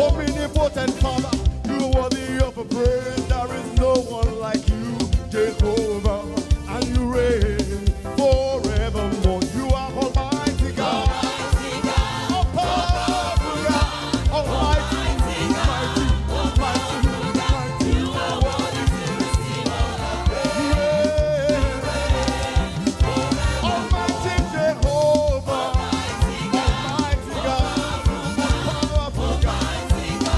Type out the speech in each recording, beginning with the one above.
omnipotent Father, you are worthy of a praise. There is no one like you, Jehovah, and you reign forevermore. You are Almighty God, Almighty God, all powerful God, Almighty God, Almighty God. You are worthy to receive all our praise. Almighty Jehovah, Almighty God, powerful God, Almighty God.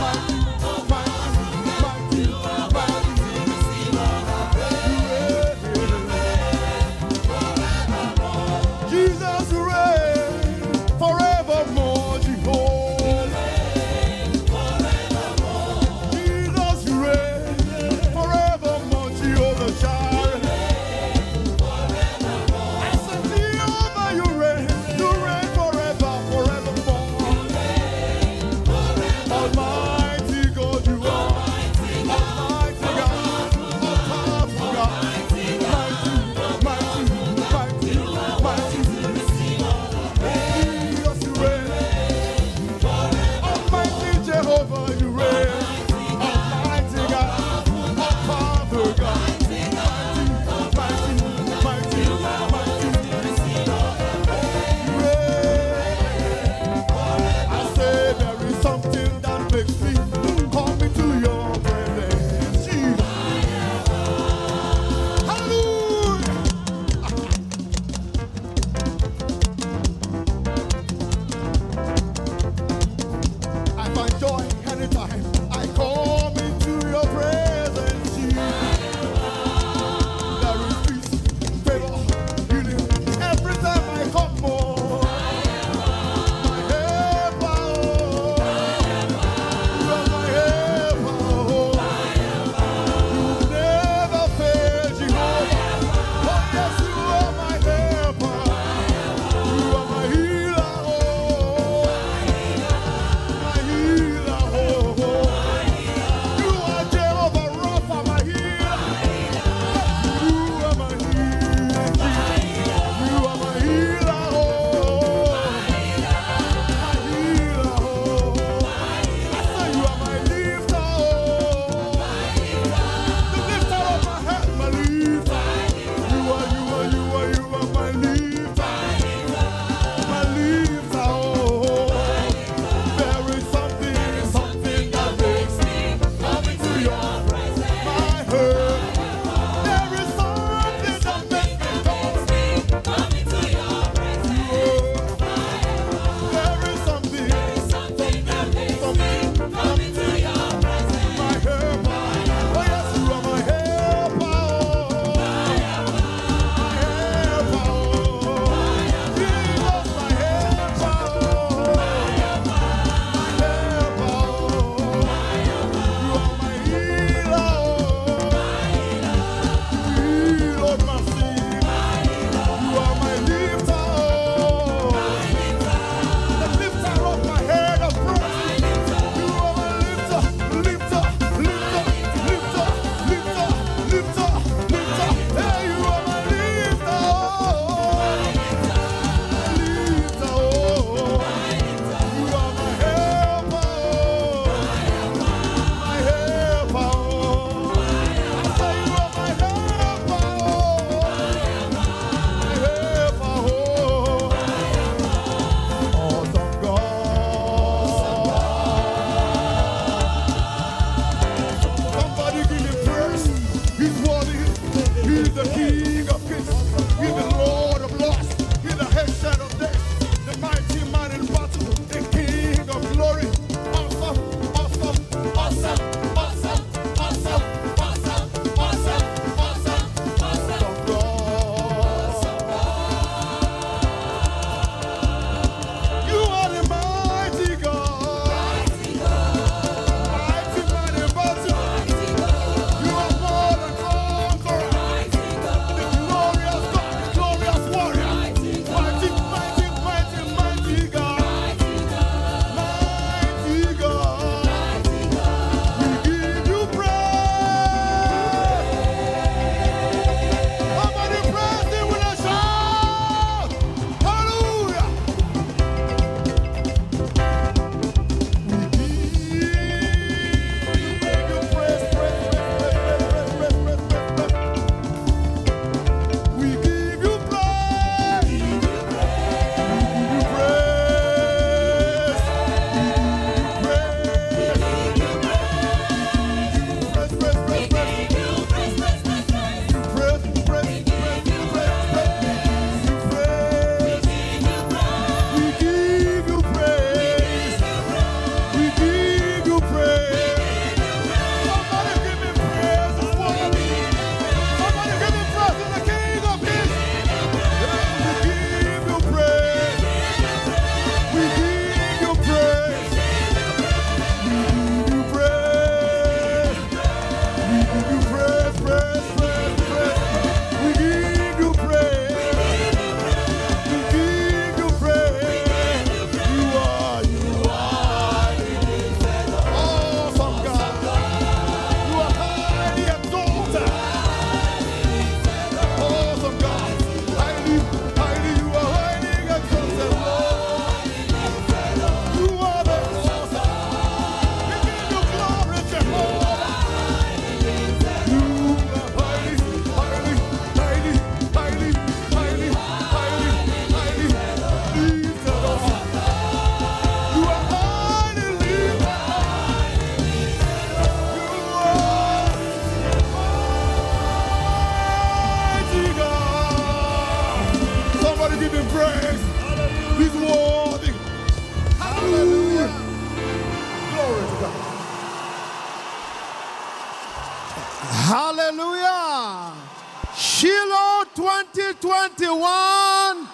21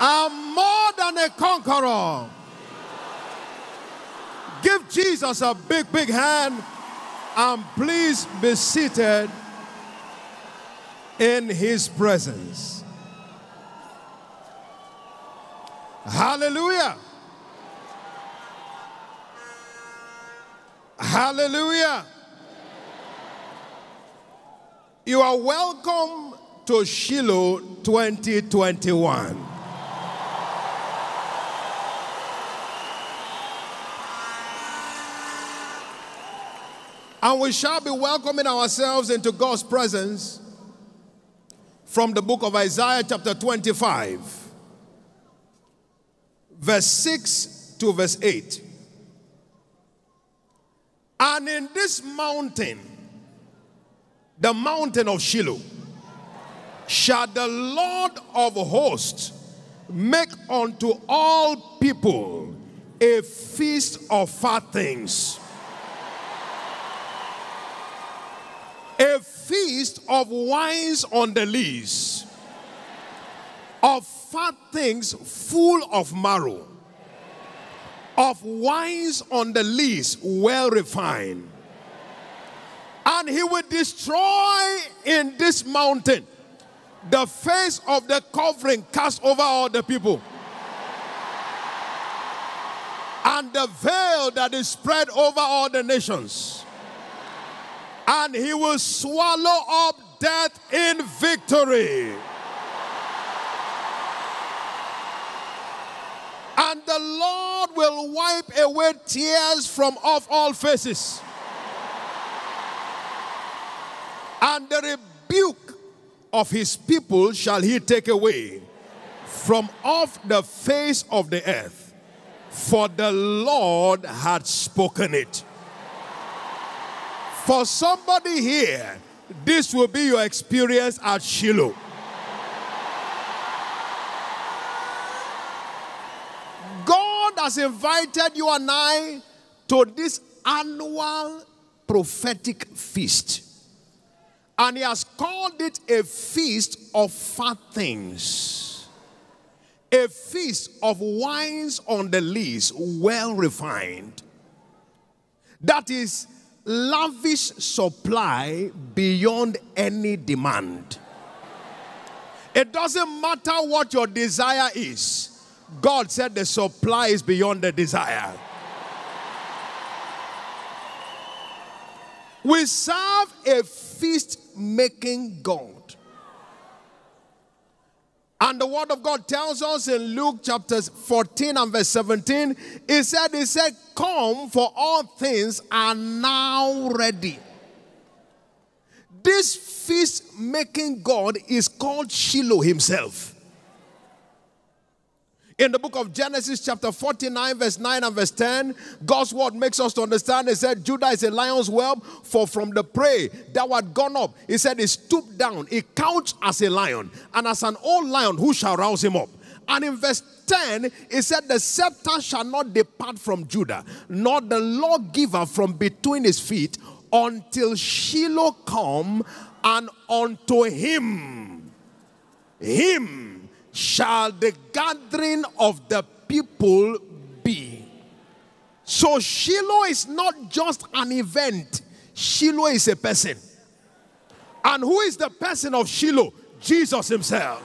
I'm more than a conqueror. Give Jesus a big, big hand, and please be seated in his presence. Hallelujah. Hallelujah. You are welcome to Shiloh 2021. And we shall be welcoming ourselves into God's presence from the book of Isaiah chapter 25, verse 6 to verse 8. And in this mountain, the mountain of Shiloh, shall the Lord of hosts make unto all people a feast of fat things. A feast of wines on the lees, of fat things full of marrow, of wines on the lees well refined. And he will destroy in this mountain the face of the covering cast over all the people, and the veil that is spread over all the nations. And he will swallow up death in victory. And the Lord will wipe away tears from off all faces. And the rebuke of his people shall he take away from off the face of the earth. For the Lord had spoken it. For somebody here, this will be your experience at Shiloh. God has invited you and I to this annual prophetic feast. And he has called it a feast of fat things. A feast of wines on the lees, well refined. That is lavish supply beyond any demand. It doesn't matter what your desire is. God said the supply is beyond the desire. We serve a feast-making God. And the word of God tells us in Luke chapter 14 and verse 17, He said, come, for all things are now ready. This feast-making God is called Shiloh himself. In the book of Genesis chapter 49 verse 9 and verse 10, God's word makes us to understand. He said, Judah is a lion's whelp, for from the prey that had gone up. He said, he stooped down, he couched as a lion, and as an old lion, who shall rouse him up? And in verse 10, he said, the scepter shall not depart from Judah, nor the lawgiver from between his feet, until Shiloh come, and unto him shall the gathering of the people be. So Shiloh is not just an event. Shiloh is a person. And who is the person of Shiloh? Jesus himself.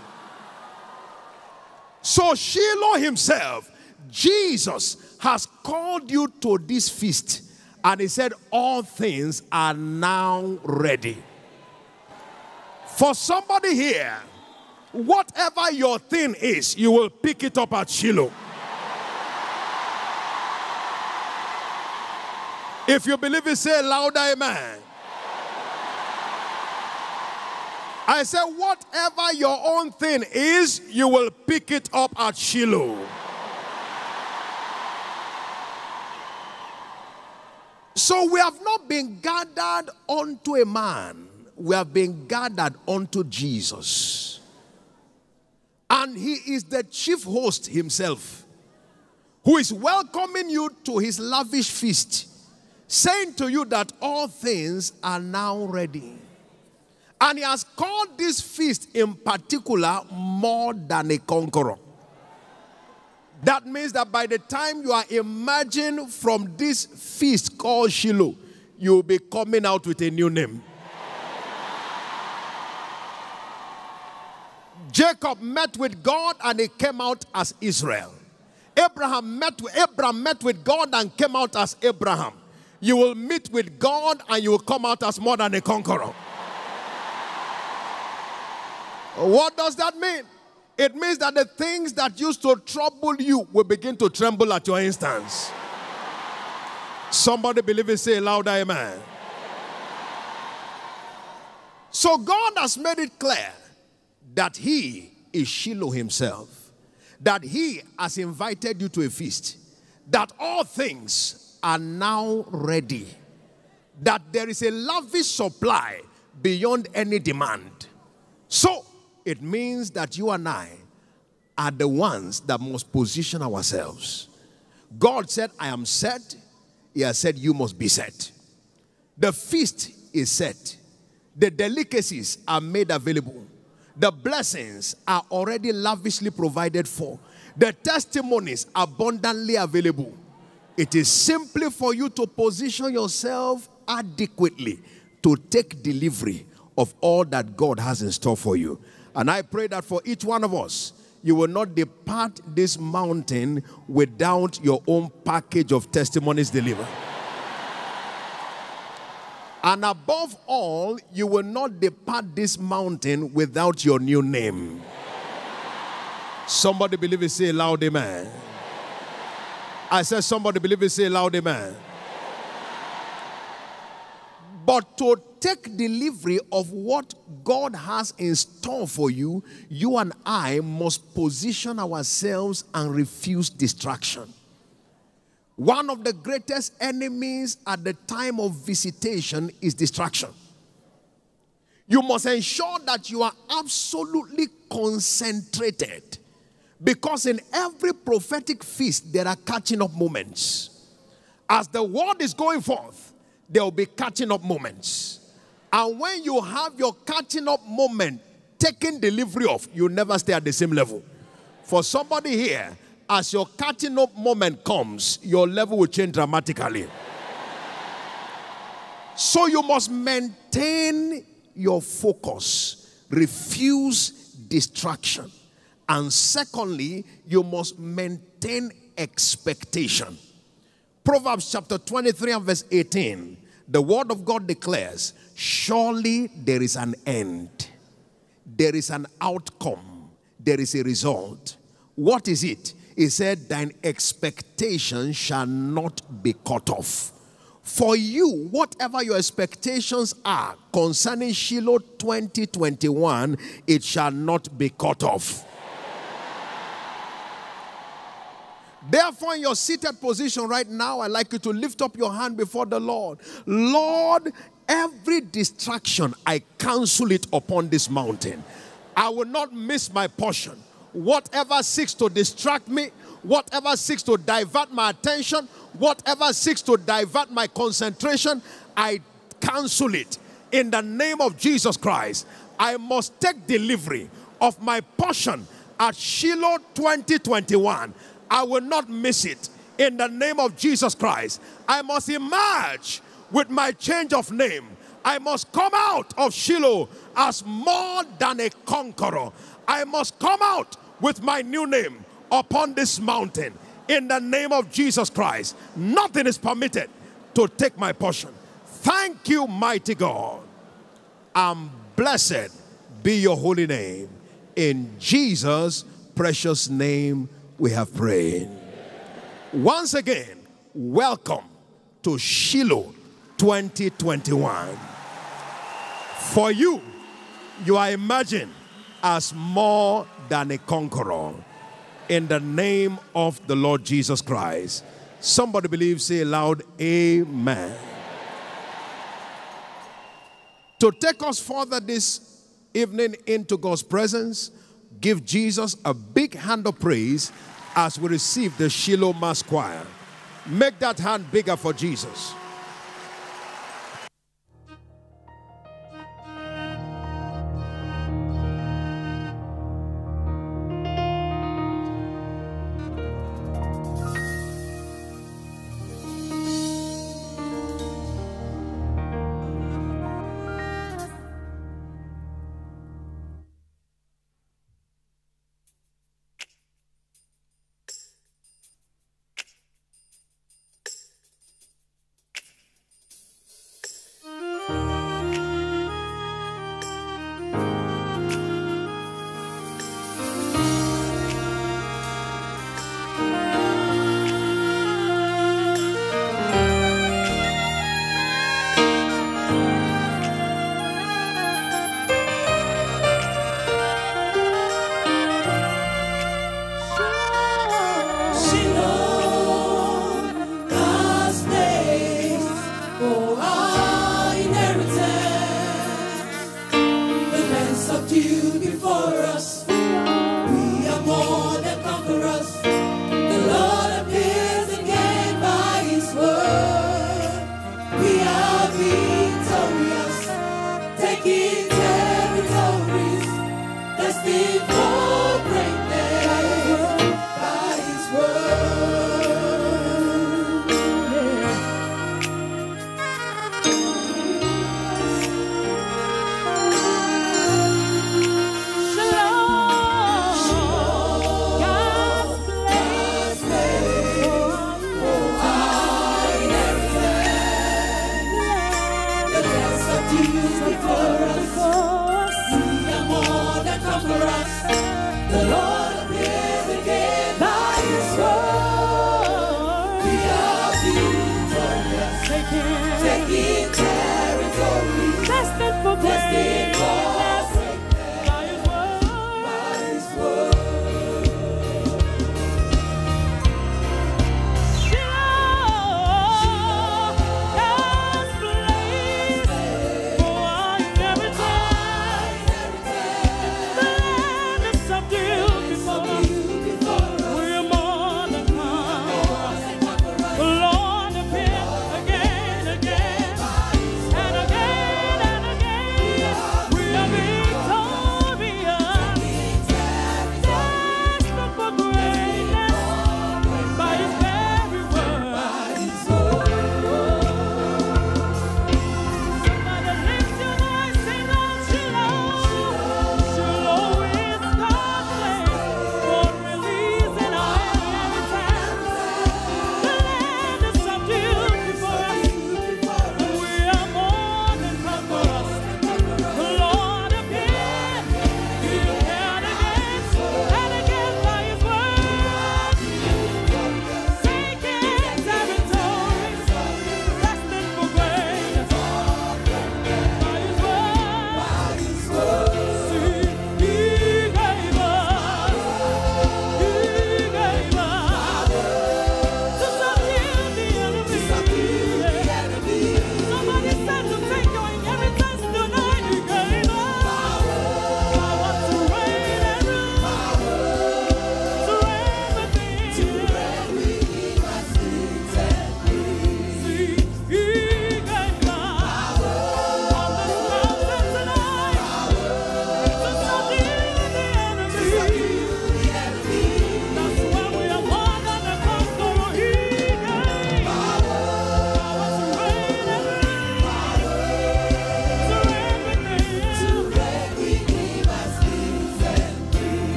So Shiloh himself, Jesus, has called you to this feast. And he said, all things are now ready. For somebody here, whatever your thing is, you will pick it up at Shiloh. If you believe it, say louder, amen. I said, whatever your own thing is, you will pick it up at Shiloh. So we have not been gathered unto a man. We have been gathered unto Jesus. And he is the chief host himself, who is welcoming you to his lavish feast, saying to you that all things are now ready. And he has called this feast in particular more than a conqueror. That means that by the time you are emerging from this feast called Shiloh, you will be coming out with a new name. Jacob met with God and he came out as Israel. Abraham met with God and came out as Abraham. You will meet with God and you will come out as more than a conqueror. What does that mean? It means that the things that used to trouble you will begin to tremble at your instance. Somebody believe it, say louder, amen. So God has made it clear that he is Shiloh himself. That he has invited you to a feast. That all things are now ready. That there is a lavish supply beyond any demand. So, it means that you and I are the ones that must position ourselves. God said, I am set. He has said, you must be set. The feast is set. The delicacies are made available. The blessings are already lavishly provided for. The testimonies abundantly available. It is simply for you to position yourself adequately to take delivery of all that God has in store for you. And I pray that for each one of us, you will not depart this mountain without your own package of testimonies delivered. And above all, you will not depart this mountain without your new name. Somebody believe it, say loud amen. I said somebody believe it, say loud amen. But to take delivery of what God has in store for you, you and I must position ourselves and refuse distraction. One of the greatest enemies at the time of visitation is distraction. You must ensure that you are absolutely concentrated, because in every prophetic feast, there are catching up moments. As the word is going forth, there will be catching up moments. And when you have your catching up moment taking delivery of, you never stay at the same level. For somebody here, as your catching up moment comes, your level will change dramatically. So you must maintain your focus. Refuse distraction. And secondly, you must maintain expectation. Proverbs chapter 23 and verse 18, the word of God declares, surely there is an end. There is an outcome. There is a result. What is it? He said, thine expectation shall not be cut off. For you, whatever your expectations are concerning Shiloh 2021, it shall not be cut off. Therefore, in your seated position right now, I'd like you to lift up your hand before the Lord. Lord, every distraction, I cancel it upon this mountain. I will not miss my portion. Whatever seeks to distract me, whatever seeks to divert my attention, whatever seeks to divert my concentration, I cancel it. In the name of Jesus Christ, I must take delivery of my portion at Shiloh 2021. I will not miss it. In the name of Jesus Christ, I must emerge with my change of name. I must come out of Shiloh as more than a conqueror. I must come out with my new name upon this mountain. In the name of Jesus Christ, nothing is permitted to take my portion. Thank you, mighty God. And blessed be your holy name. In Jesus' precious name, we have prayed. Once again, welcome to Shiloh 2021. For you, you are emerging as more than a conqueror. In the name of the Lord Jesus Christ. Somebody believe, say loud, amen. To take us further this evening into God's presence, give Jesus a big hand of praise as we receive the Shiloh Mass Choir. Make that hand bigger for Jesus.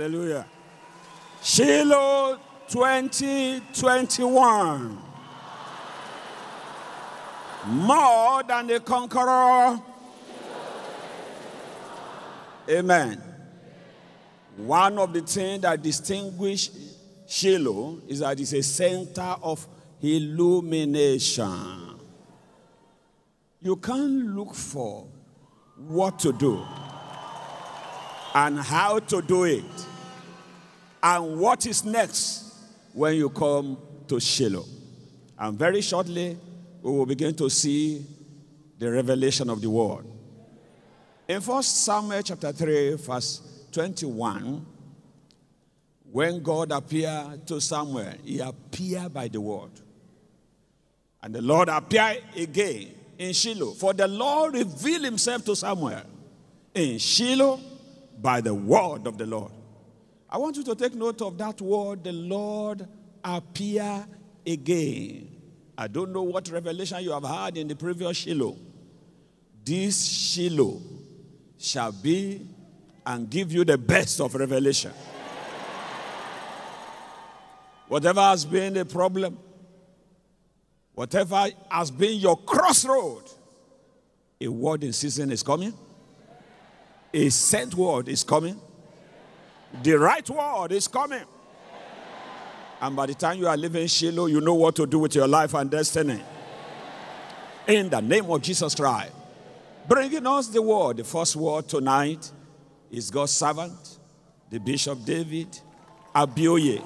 Hallelujah. Shiloh 2021. More than the conqueror. Amen. One of the things that distinguish Shiloh is that it's a center of illumination. You can't look for what to do and how to do it and what is next when you come to Shiloh. And very shortly, we will begin to see the revelation of the word. In 1 Samuel chapter 3, verse 21, when God appeared to Samuel, he appeared by the word. And the Lord appeared again in Shiloh. For the Lord revealed himself to Samuel in Shiloh by the word of the Lord. I want you to take note of that word, the Lord appeared again. I don't know what revelation you have had in the previous Shiloh. This Shiloh shall be and give you the best of revelation. Whatever has been the problem, whatever has been your crossroad, a word in season is coming. A sent word is coming. The right word is coming. And by the time you are living Shiloh, you know what to do with your life and destiny. In the name of Jesus Christ. Bringing us the word. The first word tonight is God's servant, the Bishop David Adebiyi.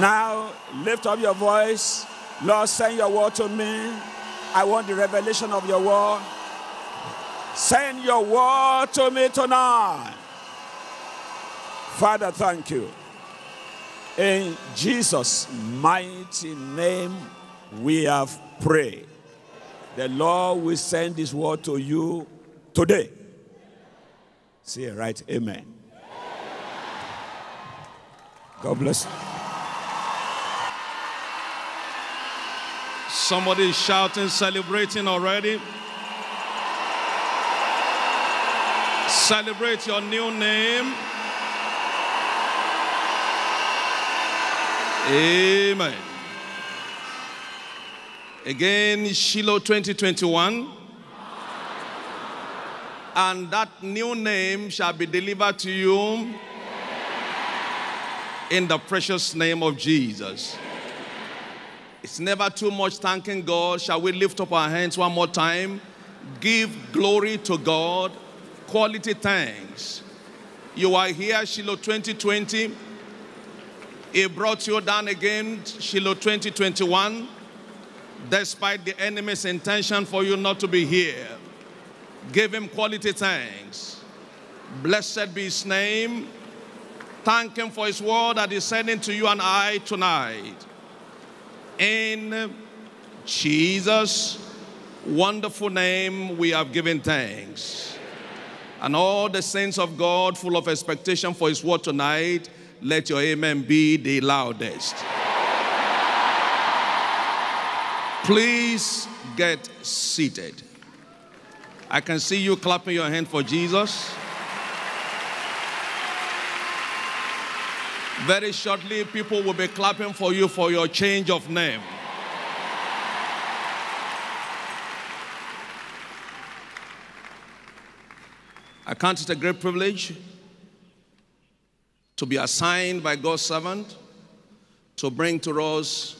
Now, lift up your voice. Lord, send your word to me. I want the revelation of your word. Send your word to me tonight. Father, thank you. In Jesus' mighty name, we have prayed. The Lord will send this word to you today. Say it right, amen. God bless you. Somebody is shouting, celebrating already. Celebrate your new name. Amen. Again, Shiloh 2021. And that new name shall be delivered to you in the precious name of Jesus. It's never too much thanking God. Shall we lift up our hands one more time? Give glory to God. Quality thanks. You are here, Shiloh 2020. He brought you down again, Shiloh 2021, despite the enemy's intention for you not to be here. Give him quality thanks. Blessed be his name. Thank him for his word that he's sending to you and I tonight. In Jesus' wonderful name, we have given thanks. And all the saints of God, full of expectation for his word tonight, let your amen be the loudest. Please get seated. I can see you clapping your hand for Jesus. Very shortly, people will be clapping for you for your change of name. I count it a great privilege to be assigned by God's servant to bring to us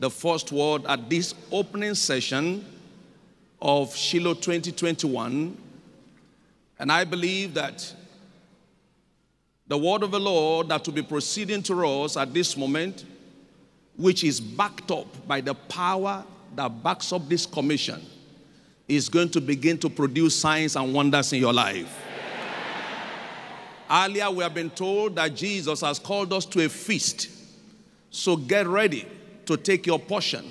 the first word at this opening session of Shiloh 2021. And I believe that the word of the Lord that will be proceeding to us at this moment, which is backed up by the power that backs up this commission, is going to begin to produce signs and wonders in your life. Earlier, we have been told that Jesus has called us to a feast. So get ready to take your portion.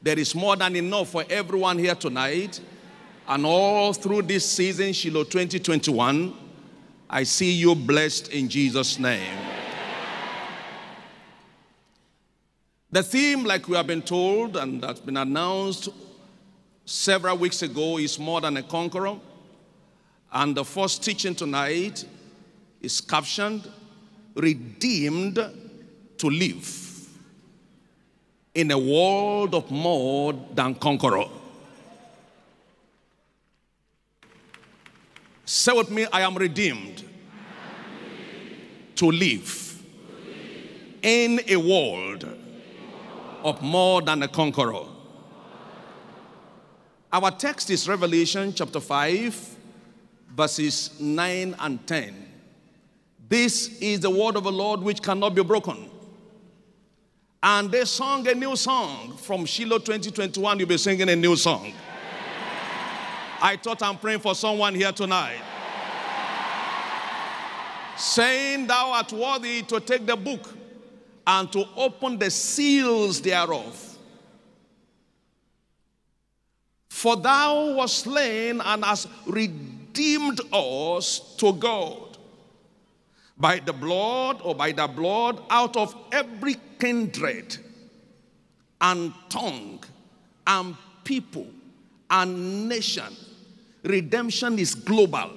There is more than enough for everyone here tonight. And all through this season, Shiloh 2021, I see you blessed in Jesus' name. The theme, like we have been told and that's been announced several weeks ago, is more than a conqueror. And the first teaching tonight is captioned, Redeemed to Live in a World of More Than Conqueror. Say with me, I am redeemed to live in a world of more than a conqueror. Our text is Revelation chapter 5, verses 9 and 10. This is the word of the Lord which cannot be broken. And they sung a new song from Shiloh 2021. You'll be singing a new song. I thought I'm praying for someone here tonight. Saying, Thou art worthy to take the book and to open the seals thereof. For thou wast slain and hast redeemed us to God by the blood, or by the blood, out of every kindred and tongue and people and nation. Redemption is global.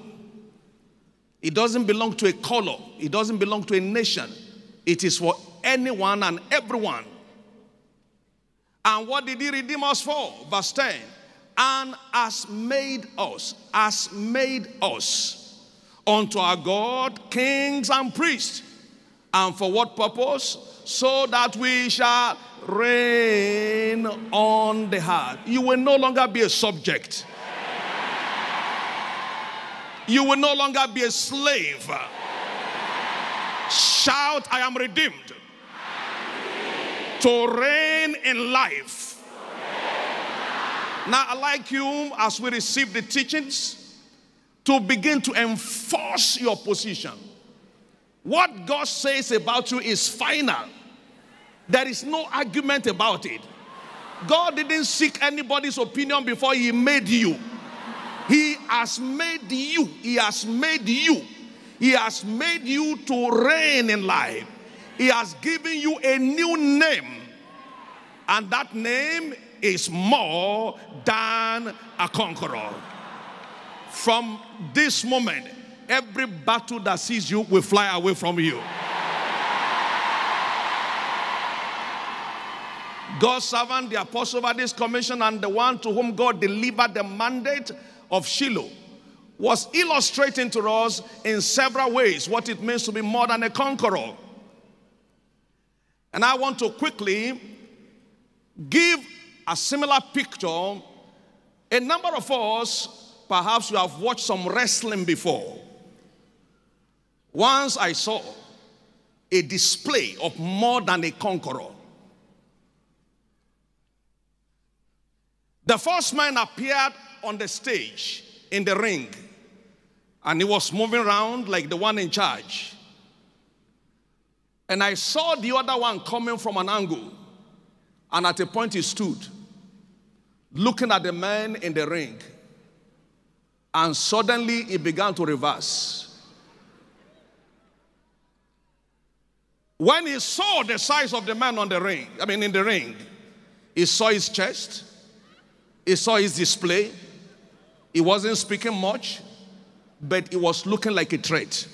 It doesn't belong to a color. It doesn't belong to a nation. It is for anyone and everyone. And what did he redeem us for? Verse 10. And has made us unto our God, kings and priests. And for what purpose? So that we shall reign on the earth. You will no longer be a subject. You will no longer be a slave. Shout, I am redeemed. To reign in life. Now, I'd like you, as we receive the teachings, to begin to enforce your position. What God says about you is final. There is no argument about it. God didn't seek anybody's opinion before he made you. He has made you. He has made you. He has made you to reign in life. He has given you a new name. And that name is more than a conqueror. From this moment, every battle that sees you will fly away from you. God's servant, the apostle of this commission, and the one to whom God delivered the mandate of Shiloh, was illustrating to us in several ways what it means to be more than a conqueror. And I want to quickly give a similar picture. A number of us, perhaps you have watched some wrestling before. Once I saw a display of more than a conqueror. The first man appeared on the stage in the ring, and he was moving around like the one in charge. And I saw the other one coming from an angle, and at a point he stood, looking at the man in the ring, and suddenly he began to reverse. When he saw the size of the man on the ring, he saw his chest. He saw his display. He wasn't speaking much, but he was looking like a threat.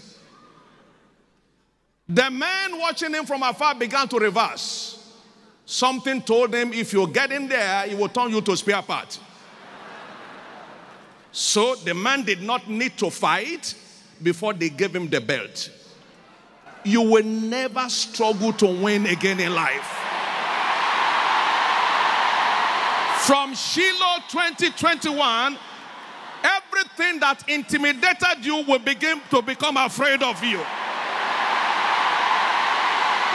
The man watching him from afar began to reverse. Something told him, if you get in there, it will turn you to spare part. So the man did not need to fight before they gave him the belt. You will never struggle to win again in life. From Shiloh 2021, everything that intimidated you will begin to become afraid of you.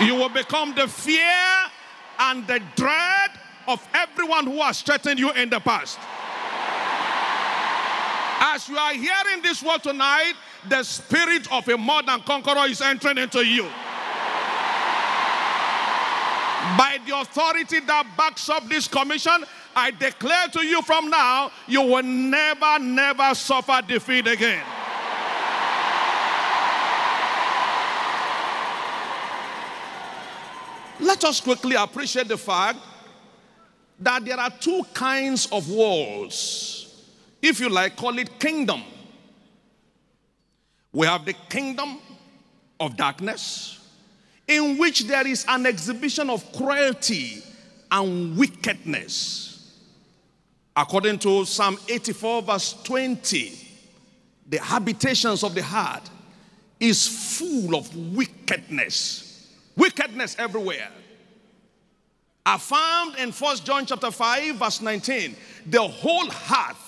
You will become the fear and the dread of everyone who has threatened you in the past. As you are hearing this word tonight, the spirit of a more than conqueror is entering into you. By the authority that backs up this commission, I declare to you from now, you will never, never suffer defeat again. Let us quickly appreciate the fact that there are two kinds of worlds. If you like, call it kingdom We have the kingdom of darkness, in which there is an exhibition of cruelty and wickedness. According to Psalm 84 verse 20, the habitations of the heart is full of wickedness. Wickedness everywhere. Affirmed in 1 John chapter 5 verse 19, the whole heart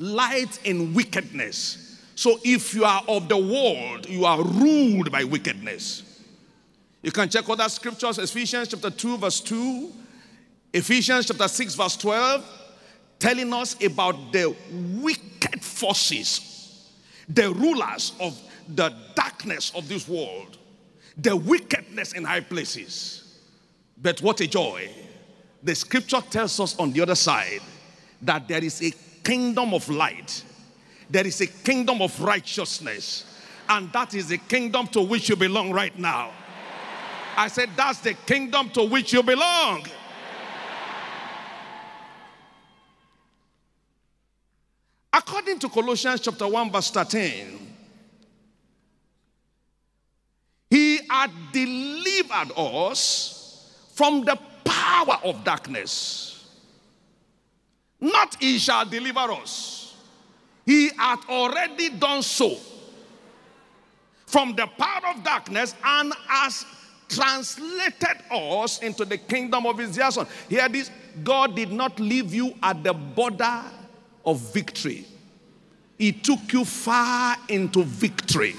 lies in wickedness. So if you are of the world, you are ruled by wickedness. You can check other scriptures, Ephesians chapter 2 verse 2, Ephesians chapter 6 verse 12, telling us about the wicked forces, the rulers of the darkness of this world, the wickedness in high places. But what a joy. The scripture tells us on the other side that there is a kingdom of light. There is a kingdom of righteousness. And that is the kingdom to which you belong right now. I said, that's the kingdom to which you belong. Yeah. According to Colossians chapter 1 verse 13, he had delivered us from the power of darkness. Not he shall deliver us. He had already done so. From the power of darkness, and as translated us into the kingdom of his dear son. Hear this, God did not leave you at the border of victory. He took you far into victory.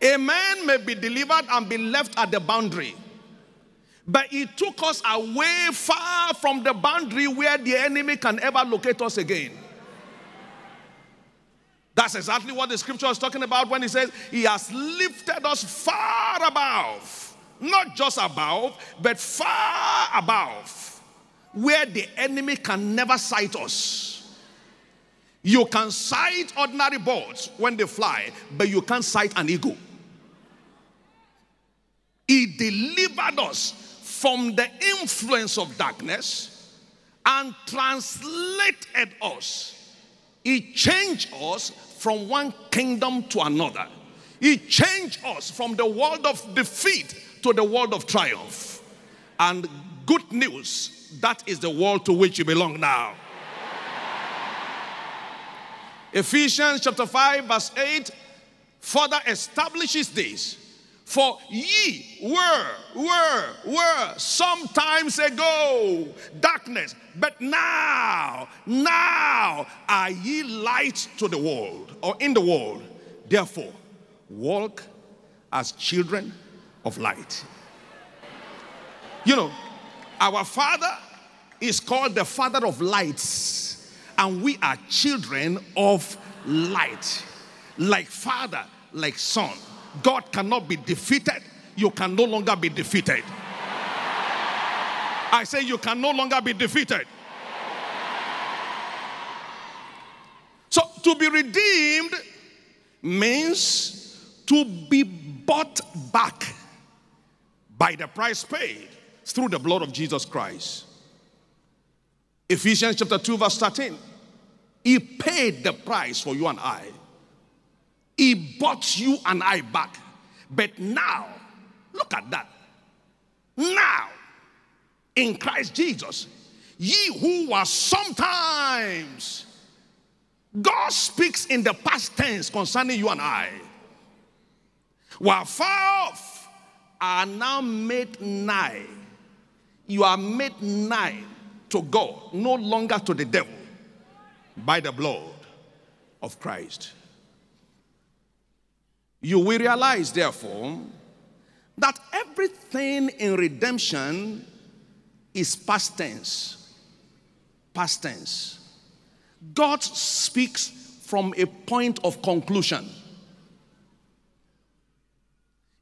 A man may be delivered and be left at the boundary, but he took us away far from the boundary where the enemy can ever locate us again. That's exactly what the scripture is talking about when he says he has lifted us far above, not just above, but far above, where the enemy can never sight us. You can sight ordinary birds when they fly, but you can't sight an eagle. He delivered us from the influence of darkness and translated us. He changed us from one kingdom to another. He changed us from the world of defeat to the world of triumph. And good news, that is the world to which you belong now. Yeah. Ephesians chapter 5 verse 8 further establishes this. For ye were sometimes ago darkness, but now are ye light to the world, or in the world. Therefore, walk as children of light. You know, our Father is called the Father of lights, and we are children of light. Like Father, like Son. God cannot be defeated. You can no longer be defeated. I say you can no longer be defeated. So to be redeemed means to be bought back by the price paid through the blood of Jesus Christ. Ephesians chapter 2 verse 13. He paid the price for you and I. He bought you and I back. But now, look at that. Now, in Christ Jesus, ye who were sometimes. God speaks in the past tense concerning you and I. Were far off are now made nigh. You are made nigh to God, no longer to the devil, by the blood of Christ. You will realize, therefore, that everything in redemption is past tense. Past tense. God speaks from a point of conclusion.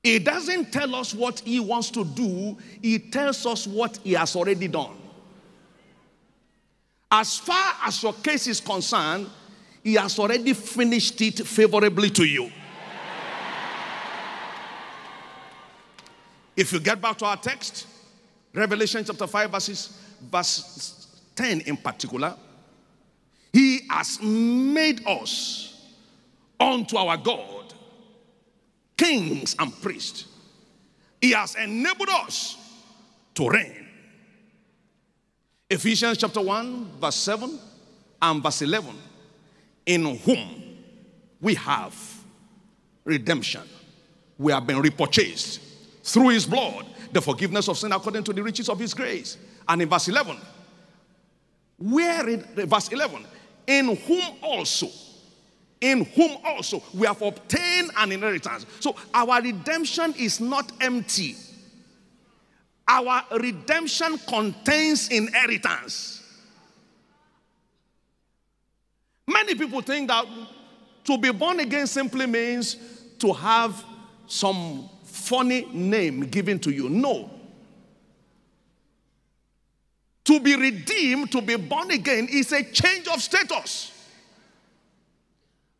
He doesn't tell us what he wants to do. He tells us what he has already done. As far as your case is concerned, he has already finished it favorably to you. If you get back to our text, Revelation chapter 5 verse 10 in particular, he has made us unto our God kings and priests. He has enabled us to reign. Ephesians chapter 1, verse 7 and verse 11. In whom we have redemption. We have been repurchased through his blood, the forgiveness of sin according to the riches of his grace. And in verse 11, in whom also, we have obtained an inheritance. So our redemption is not empty. Our redemption contains inheritance. Many people think that to be born again simply means to have some funny name given to you. No. To be redeemed, to be born again, is a change of status.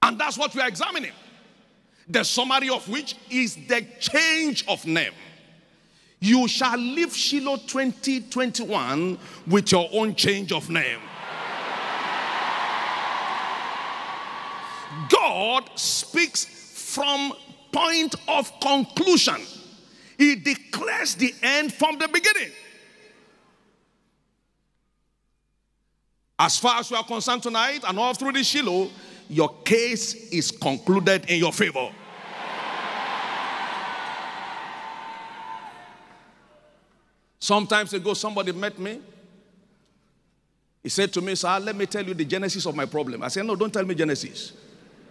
And that's what we are examining. The summary of which is the change of name. You shall leave Shiloh 2021 with your own change of name. God speaks from point of conclusion. He declares the end from the beginning. As far as we are concerned tonight and all through the Shiloh, your case is concluded in your favor. Some times ago, somebody met me. He said to me, sir, let me tell you the genesis of my problem. I said, no, don't tell me Genesis.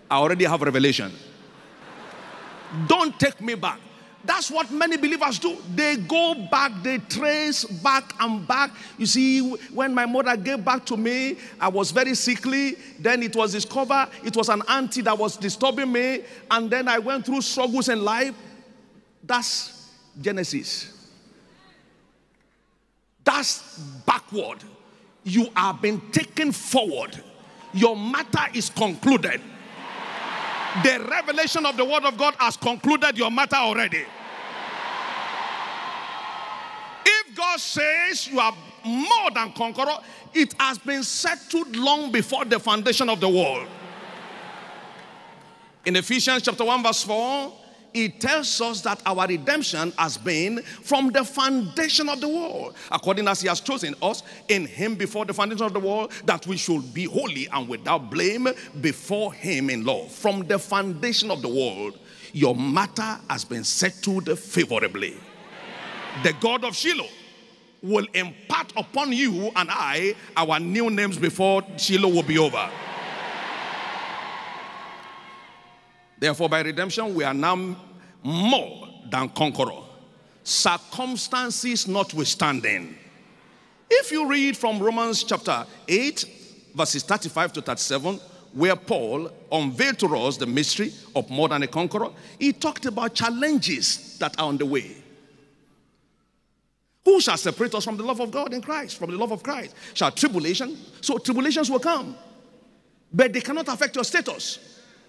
I already have Revelation. Don't take me back. That's what many believers do. They go back, they trace back and back. You see, when my mother gave back to me, I was very sickly. Then it was discovered it was an auntie that was disturbing me. And then I went through struggles in life. That's Genesis. That's backward. You are being taken forward. Your matter is concluded. The revelation of the word of God has concluded your matter already. If God says you are more than conqueror, it has been settled long before the foundation of the world. In Ephesians chapter 1 verse 4, it tells us that our redemption has been from the foundation of the world, according as he has chosen us in him before the foundation of the world, that we should be holy and without blame before him in love. From the foundation of the world, your matter has been settled favorably. The God of Shiloh will impart upon you and I our new names before Shiloh will be over. Therefore, by redemption, we are now more than conqueror. Circumstances notwithstanding. If you read from Romans chapter 8, verses 35 to 37, where Paul unveiled to us the mystery of more than a conqueror, he talked about challenges that are on the way. Who shall separate us from the love of God in Christ, from the love of Christ? Shall tribulation? So tribulations will come, but they cannot affect your status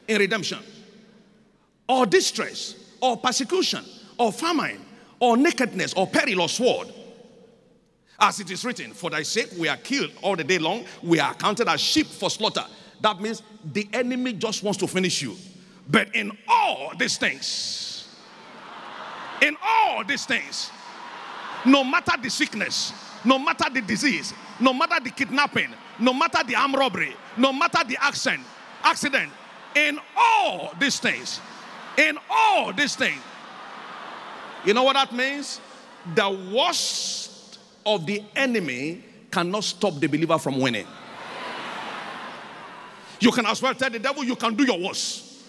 in redemption. Or distress, or persecution, or famine, or nakedness, or peril, or sword. As it is written, for thy sake we are killed all the day long, we are counted as sheep for slaughter. That means the enemy just wants to finish you. But in all these things, no matter the sickness, no matter the disease, no matter the kidnapping, no matter the armed robbery, no matter the accident, in all these things, you know what that means? The worst of the enemy cannot stop the believer from winning. You can as well tell the devil, you can do your worst.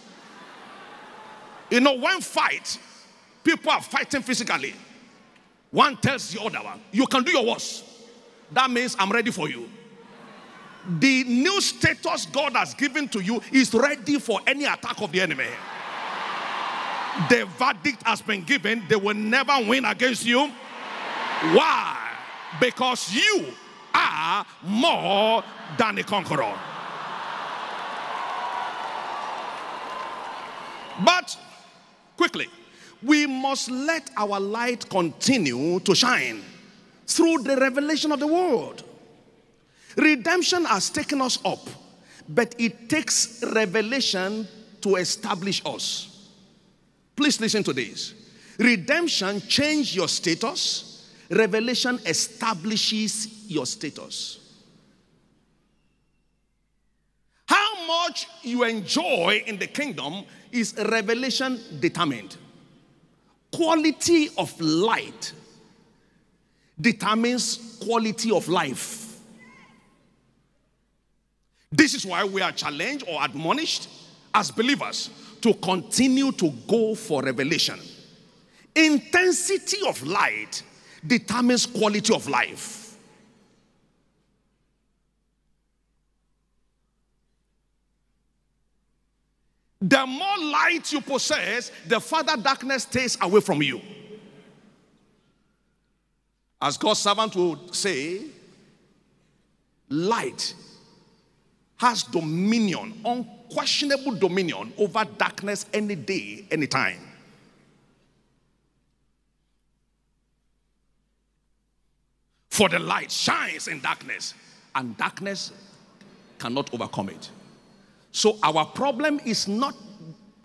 You know, one fight, people are fighting physically. One tells the other one, you can do your worst. That means I'm ready for you. The new status God has given to you is ready for any attack of the enemy. The verdict has been given. They will never win against you. Why? Because you are more than a conqueror. But, quickly, we must let our light continue to shine through the revelation of the world. Redemption has taken us up, But it takes revelation to establish us. Please listen to this. Redemption changes your status. Revelation establishes your status. How much you enjoy in the kingdom is revelation determined. Quality of light determines quality of life. This is why we are challenged or admonished as believers to continue to go for revelation. Intensity of light determines quality of life. The more light you possess, the further darkness stays away from you. As God's servant would say, light has dominion, unquestionable dominion over darkness any day, any time. For the light shines in darkness, and darkness cannot overcome it. So our problem is not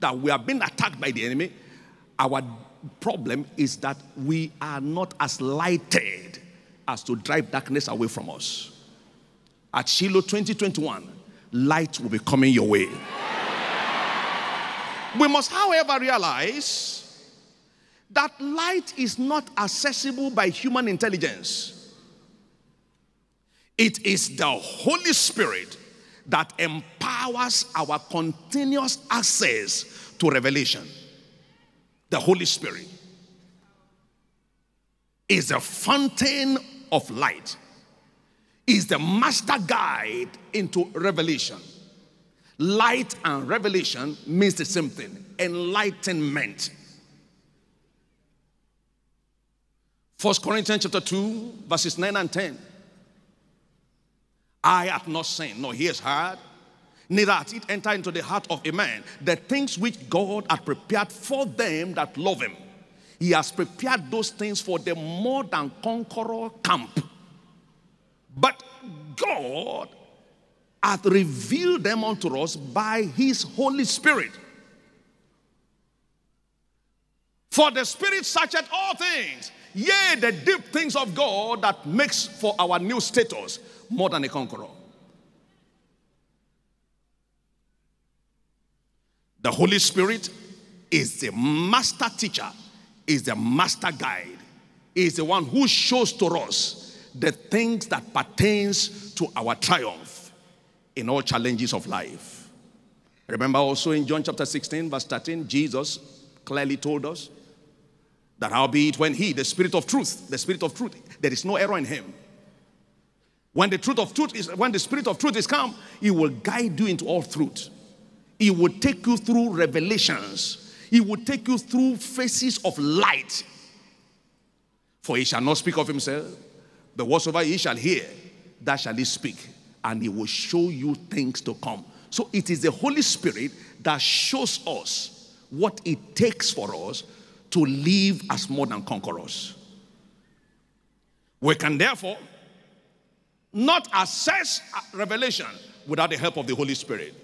that we are being attacked by the enemy. Our problem is that we are not as lighted as to drive darkness away from us. At Shiloh 2021, light will be coming your way. We must, however, realize that light is not accessible by human intelligence. It is the Holy Spirit that empowers our continuous access to revelation. The Holy Spirit is the fountain of light, is the master guide into revelation. Light and revelation means the same thing, enlightenment. 1 Corinthians chapter 2, verses 9 and 10. I have not seen, nor he has heard, neither hath it entered into the heart of a man, the things which God hath prepared for them that love him. He has prepared those things for the more than conqueror camp. But God hath revealed them unto us by his Holy Spirit. For the Spirit searcheth all things, yea, the deep things of God that makes for our new status more than a conqueror. The Holy Spirit is the master teacher, is the master guide, is the one who shows to us the things that pertains to our triumph in all challenges of life. Remember also in John chapter 16, verse 13, Jesus clearly told us that howbeit when he, the Spirit of truth, there is no error in him. When the Spirit of truth is come, he will guide you into all truth. He will take you through revelations. He will take you through phases of light. For he shall not speak of himself, but whatsoever ye shall hear, that shall he speak, and he will show you things to come. So it is the Holy Spirit that shows us what it takes for us to live as more than conquerors. We can therefore not access revelation without the help of the Holy Spirit.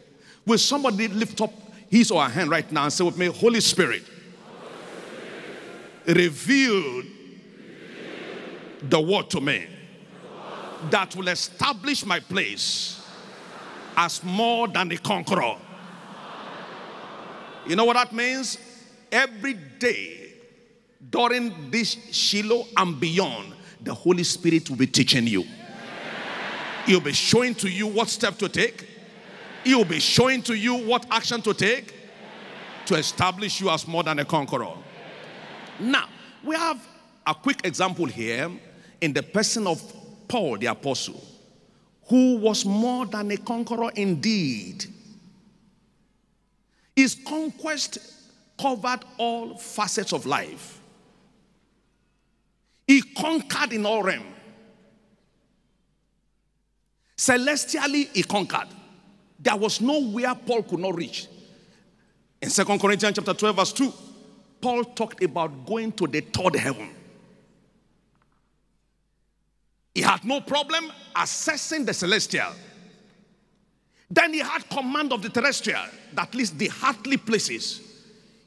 Will somebody lift up his or her hand right now and say with me, Holy Spirit, revealed the word to me that will establish my place as more than a conqueror. You know what that means? Every day during this Shiloh and beyond, the Holy Spirit will be teaching you. He'll be showing to you what step to take. He'll be showing to you what action to take to establish you as more than a conqueror. Now, we have a quick example here in the person of Paul the Apostle, who was more than a conqueror indeed. His conquest covered all facets of life. He conquered in all realms. Celestially, he conquered. There was nowhere Paul could not reach. In 2 Corinthians chapter 12, verse 2, Paul talked about going to the third heaven. He had no problem accessing the celestial. Then he had command of the terrestrial, at least the earthly places.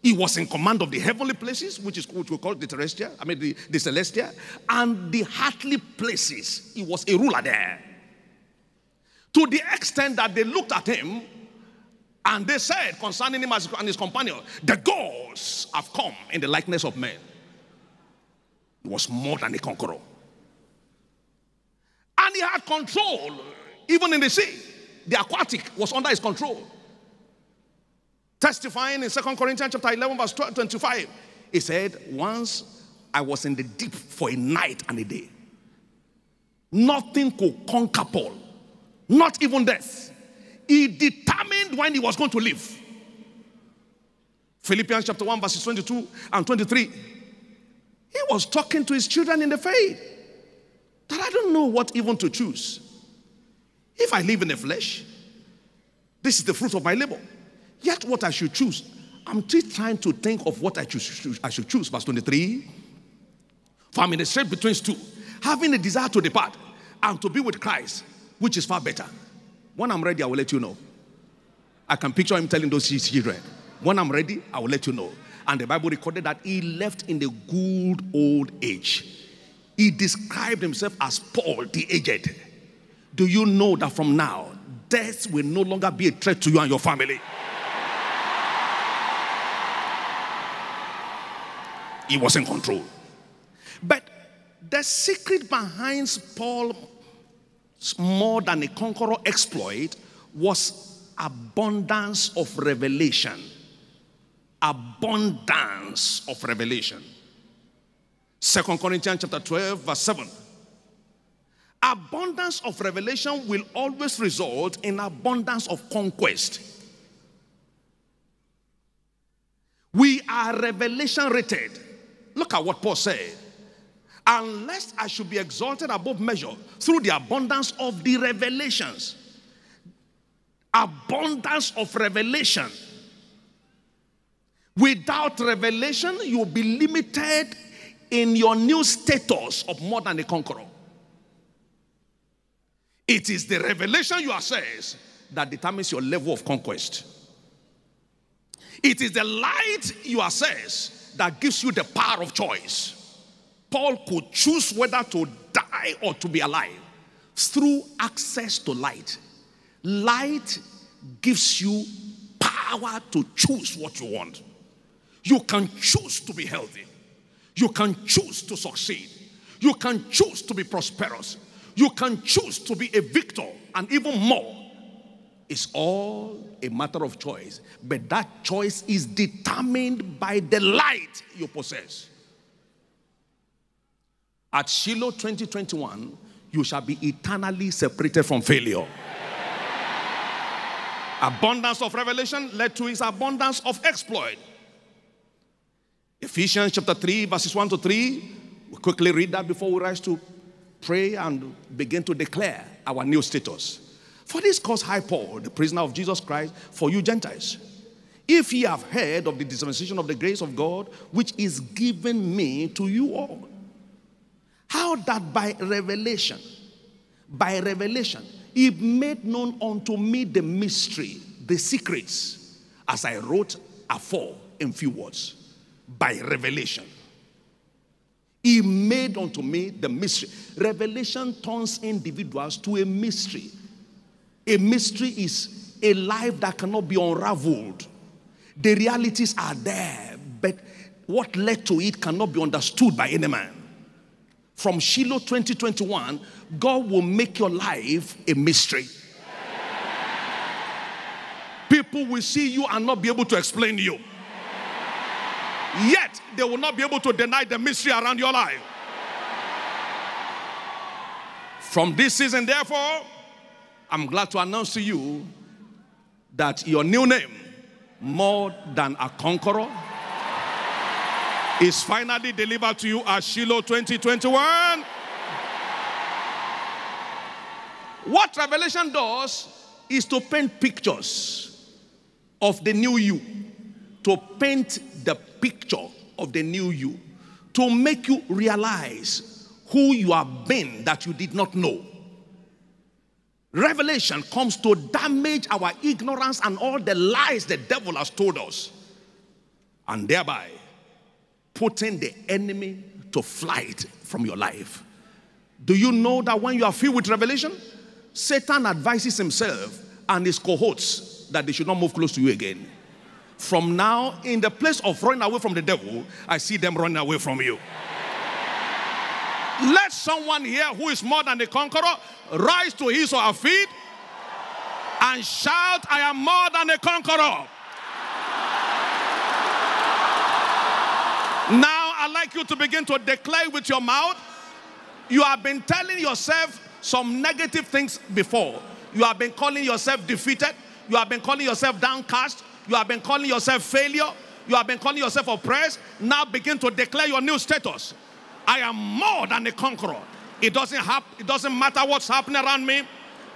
He was in command of the heavenly places, which we call the terrestrial, the celestial, and the earthly places. He was a ruler there. To the extent that they looked at him and they said concerning him and his companion, the gods have come in the likeness of men. He was more than a conqueror. And he had control even in the sea. The aquatic was under his control. Testifying in 2 Corinthians chapter 11, verse 25, he said, once I was in the deep for a night and a day. Nothing could conquer Paul, not even death. He determined when he was going to live. Philippians chapter 1, verses 22 and 23. He was talking to his children in the faith that I don't know what even to choose. If I live in the flesh, this is the fruit of my labor. Yet what I should choose, I'm still trying to think of what I should choose. Verse 23. For I'm in a strait between two, having a desire to depart and to be with Christ, which is far better. When I'm ready, I will let you know. I can picture him telling those children, when I'm ready, I will let you know. And the Bible recorded that he left in the good old age. He described himself as Paul the aged. Do you know that from now, death will no longer be a threat to you and your family? He was in control. But the secret behind Paul's more than a conqueror exploit was abundance of revelation. Abundance of revelation. 2 Corinthians chapter 12, verse 7. Abundance of revelation will always result in abundance of conquest. We are revelation rated. Look at what Paul said. Unless I should be exalted above measure through the abundance of the revelations. Abundance of revelation. Without revelation, you'll be limited in your new status of more than a conqueror. It is the revelation you access that determines your level of conquest. It is the light you access that gives you the power of choice. Paul could choose whether to die or to be alive through access to light. Light gives you power to choose what you want. You can choose to be healthy. You can choose to succeed. You can choose to be prosperous. You can choose to be a victor, and even more. It's all a matter of choice. But that choice is determined by the light you possess. At Shiloh 2021, you shall be eternally separated from failure. Abundance of revelation led to his abundance of exploit. Ephesians chapter 3, verses 1 to 3. We'll quickly read that before we rise to pray and begin to declare our new status. For this cause I Paul, the prisoner of Jesus Christ, for you Gentiles, if ye have heard of the dispensation of the grace of God, which is given me to you all, how that by revelation, he made known unto me the mystery, the secrets, as I wrote afore in few words. By revelation. He made unto me the mystery. Revelation turns individuals to a mystery. A mystery is a life that cannot be unraveled. The realities are there, but what led to it cannot be understood by any man. From Shiloh 2021, God will make your life a mystery. People will see you and not be able to explain you. Yet, they will not be able to deny the mystery around your life. From this season, therefore, I'm glad to announce to you that your new name, more than a conqueror, is finally delivered to you as Shiloh 2021. What Revelation does is to paint pictures of the new you, to paint the picture of the new you, to make you realize who you have been that you did not know. Revelation comes to damage our ignorance and all the lies the devil has told us, and thereby putting the enemy to flight from your life. Do you know that when you are filled with revelation, Satan advises himself and his cohorts that they should not move close to you again? From now, in the place of running away from the devil, I see them running away from you. Let someone here who is more than a conqueror rise to his or her feet and shout, I am more than a conqueror. Now I'd like you to begin to declare with your mouth. You have been telling yourself some negative things before. You have been calling yourself defeated. You have been calling yourself downcast. You have been calling yourself failure. You have been calling yourself oppressed. Now begin to declare your new status. I am more than a conqueror. It doesn't matter what's happening around me.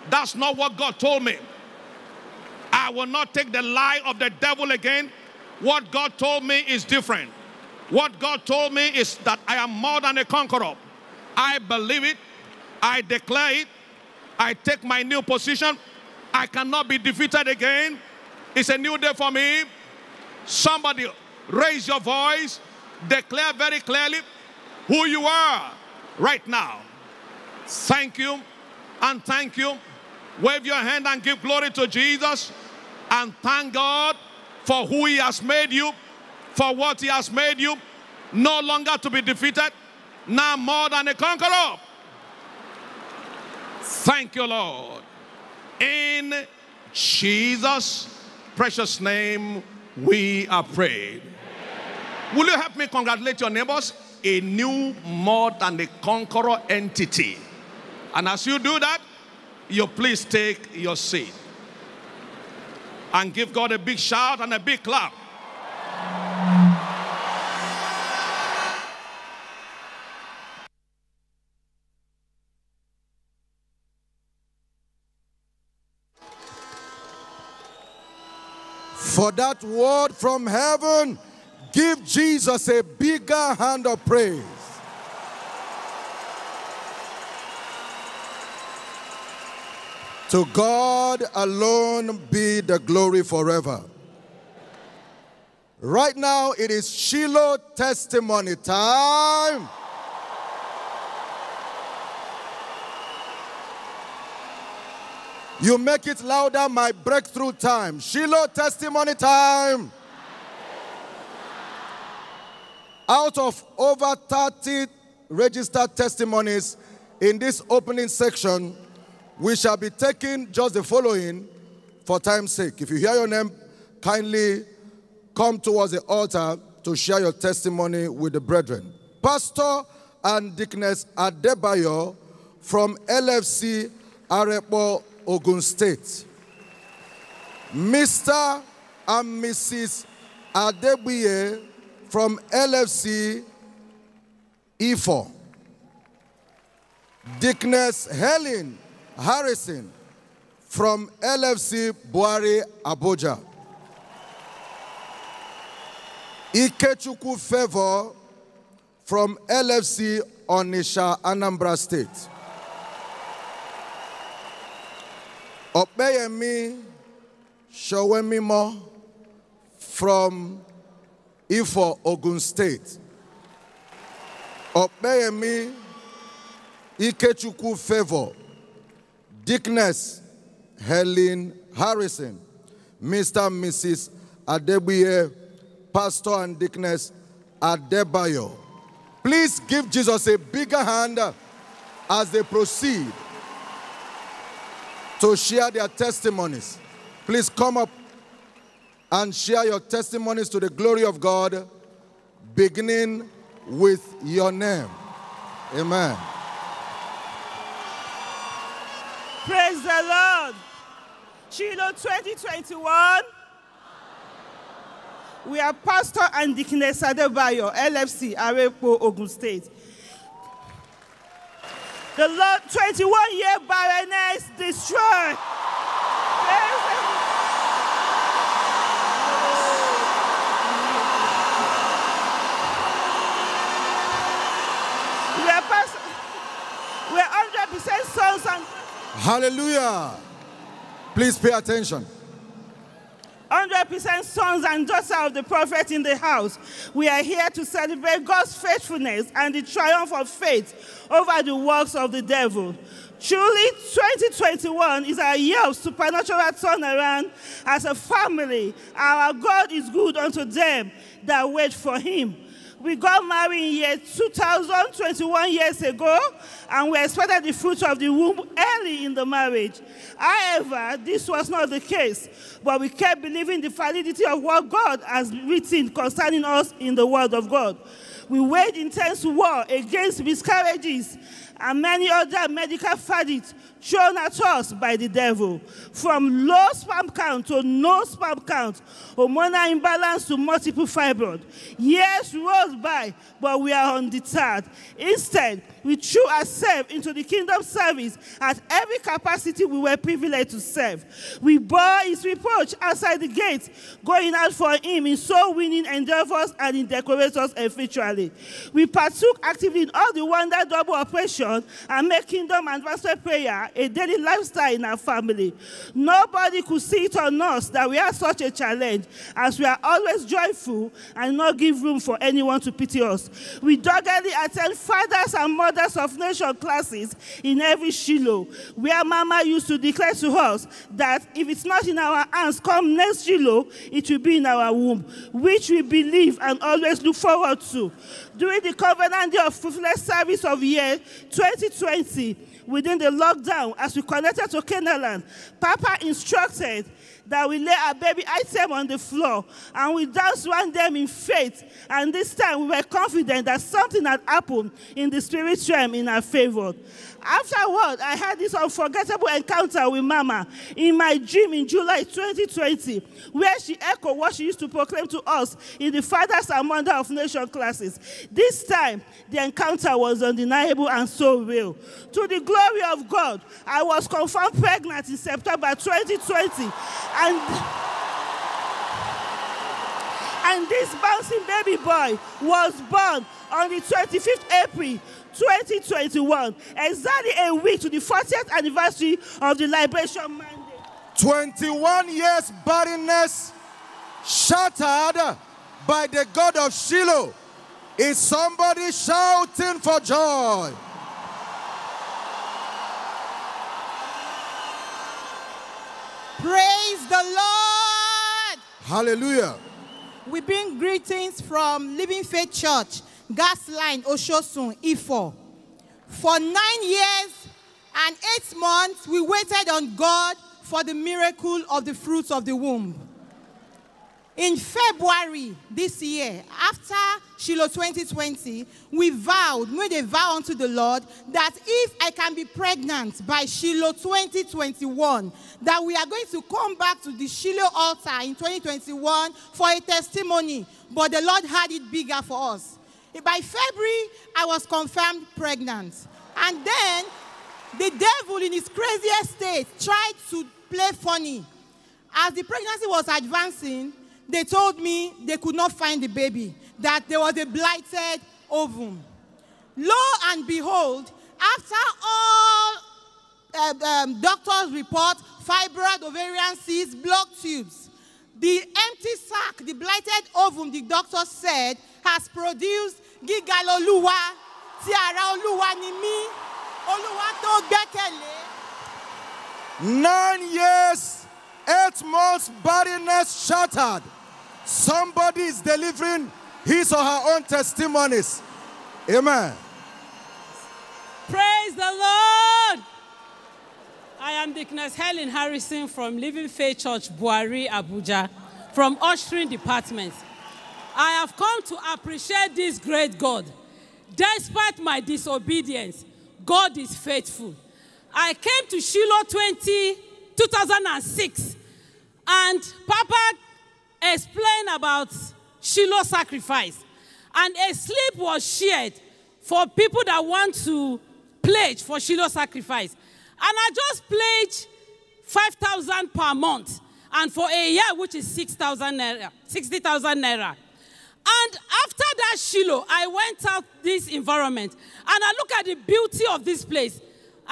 That's not what God told me. I will not take the lie of the devil again. What God told me is different. What God told me is that I am more than a conqueror. I believe it. I declare it. I take my new position. I cannot be defeated again. It's a new day for me. Somebody raise your voice. Declare very clearly who you are right now. Thank you and thank you. Wave your hand and give glory to Jesus and thank God for who he has made you, for what he has made you. No longer to be defeated, now more than a conqueror. Thank you, Lord. In Jesus' precious name we are prayed. Will you help me congratulate your neighbors? A new, more than a conqueror entity. And as you do that, you please take your seat and give God a big shout and a big clap. For that word from heaven, give Jesus a bigger hand of praise. To God alone be the glory forever. Right now, it is Shiloh testimony time. You make it louder, my breakthrough time. Shiloh testimony time. Out of over 30 registered testimonies in this opening section, we shall be taking just the following for time's sake. If you hear your name, kindly come towards the altar to share your testimony with the brethren. Pastor and Deaconess Adebayo from LFC Arepo, Ogun State. Mr. and Mrs. Adebiyi from LFC Ifo. Deaconess Helen Harrison from LFC Buari, Abuja. Ikechukwu Favour from LFC Onitsha, Anambra State. Opeyemi Shawemimo from Ifo, Ogun State. Opeyemi Ikechukwu Favour, Deaconess Helen Harrison, Mr. and Mrs. Adebiyi, Pastor and Deaconess Adebayo. Please give Jesus a bigger hand as they proceed to share their testimonies. Please come up and share your testimonies to the glory of God, beginning with your name. Amen. Praise the Lord. Shiloh 2021. We are Pastor and Deaconess Adebayo, LFC, Arepo, Ogun State. The Lord, 21-year barrenness destroyed. We are 100% sons and Hallelujah. Please pay attention. 100% sons and daughters of the prophet in the house. We are here to celebrate God's faithfulness and the triumph of faith over the works of the devil. Truly, 2021 is our year of supernatural turnaround as a family. Our God is good unto them that wait for him. We got married in year 2021 years ago, and we expected the fruit of the womb early in the marriage. However, this was not the case, but we kept believing the validity of what God has written concerning us in the Word of God. We waged intense war against miscarriages and many other medical verdicts thrown at us by the devil. From low sperm count to no sperm count, hormonal imbalance to multiple fibroid. Years rolled by, but we are undeterred. Instead, we threw ourselves into the kingdom service at every capacity we were privileged to serve. We bore his reproach outside the gates, going out for him in soul-winning endeavors and in decorators effectually. We partook actively in all the wonder double operation and made kingdom advancement prayer a daily lifestyle in our family. Nobody could see it on us that we had such a challenge, as we are always joyful and not give room for anyone to pity us. We doggedly attend fathers and mothers of nation classes in every Shiloh, where Mama used to declare to us that if it's not in our hands come next Shiloh, it will be in our womb, which we believe and always look forward to. During the Covenant Day of Fruitless Service of year 2020, within the lockdown, as we connected to Canaan, Papa instructed that we lay our baby item on the floor and we danced around them in faith. And this time we were confident that something had happened in the spirit realm in our favor. Afterward, I had this unforgettable encounter with Mama in my dream in July 2020, where she echoed what she used to proclaim to us in the Fathers and Mothers of Nation classes. This time, the encounter was undeniable and so real. To the glory of God, I was confirmed pregnant in September 2020, and this bouncing baby boy was born on the 25th April, 2021, exactly a week to the 40th anniversary of the Liberation Mandate. 21 years barrenness shattered by the God of Shiloh. Is somebody shouting for joy? Praise the Lord! Hallelujah! We bring greetings from Living Faith Church, Gasline, Oshosun, Ifo. For 9 years and 8 months, we waited on God for the miracle of the fruits of the womb. In February this year, after Shiloh 2020, we vowed, made a vow unto the Lord that if I can be pregnant by Shiloh 2021, that we are going to come back to the Shiloh altar in 2021 for a testimony. But the Lord had it bigger for us. By February, I was confirmed pregnant. And then the devil in his craziest state tried to play funny. As the pregnancy was advancing, they told me they could not find the baby, that there was a blighted ovum. Lo and behold, after all doctors' reports, fibroid, ovarian cysts, blocked tubes, the empty sac, the blighted ovum, the doctor said, has produced Gigaloluwa, Tiara Oluwa Nimi, Oluwa to Bekele. 9 years, 8 months, barrenness shattered. Somebody is delivering his or her own testimonies. Amen. Praise the Lord. I am Deaconess Helen Harrison from Living Faith Church, Buari, Abuja, from ushering department. I have come to appreciate this great God. Despite my disobedience, God is faithful. I came to Shiloh 2006, and Papa explained about Shiloh sacrifice. And a slip was shared for people that want to pledge for Shiloh sacrifice. And I just pledged 5,000 per month, and for a year, which is 6,000 naira, 60,000 naira. And after that Shiloh, I went out this environment and I look at the beauty of this place.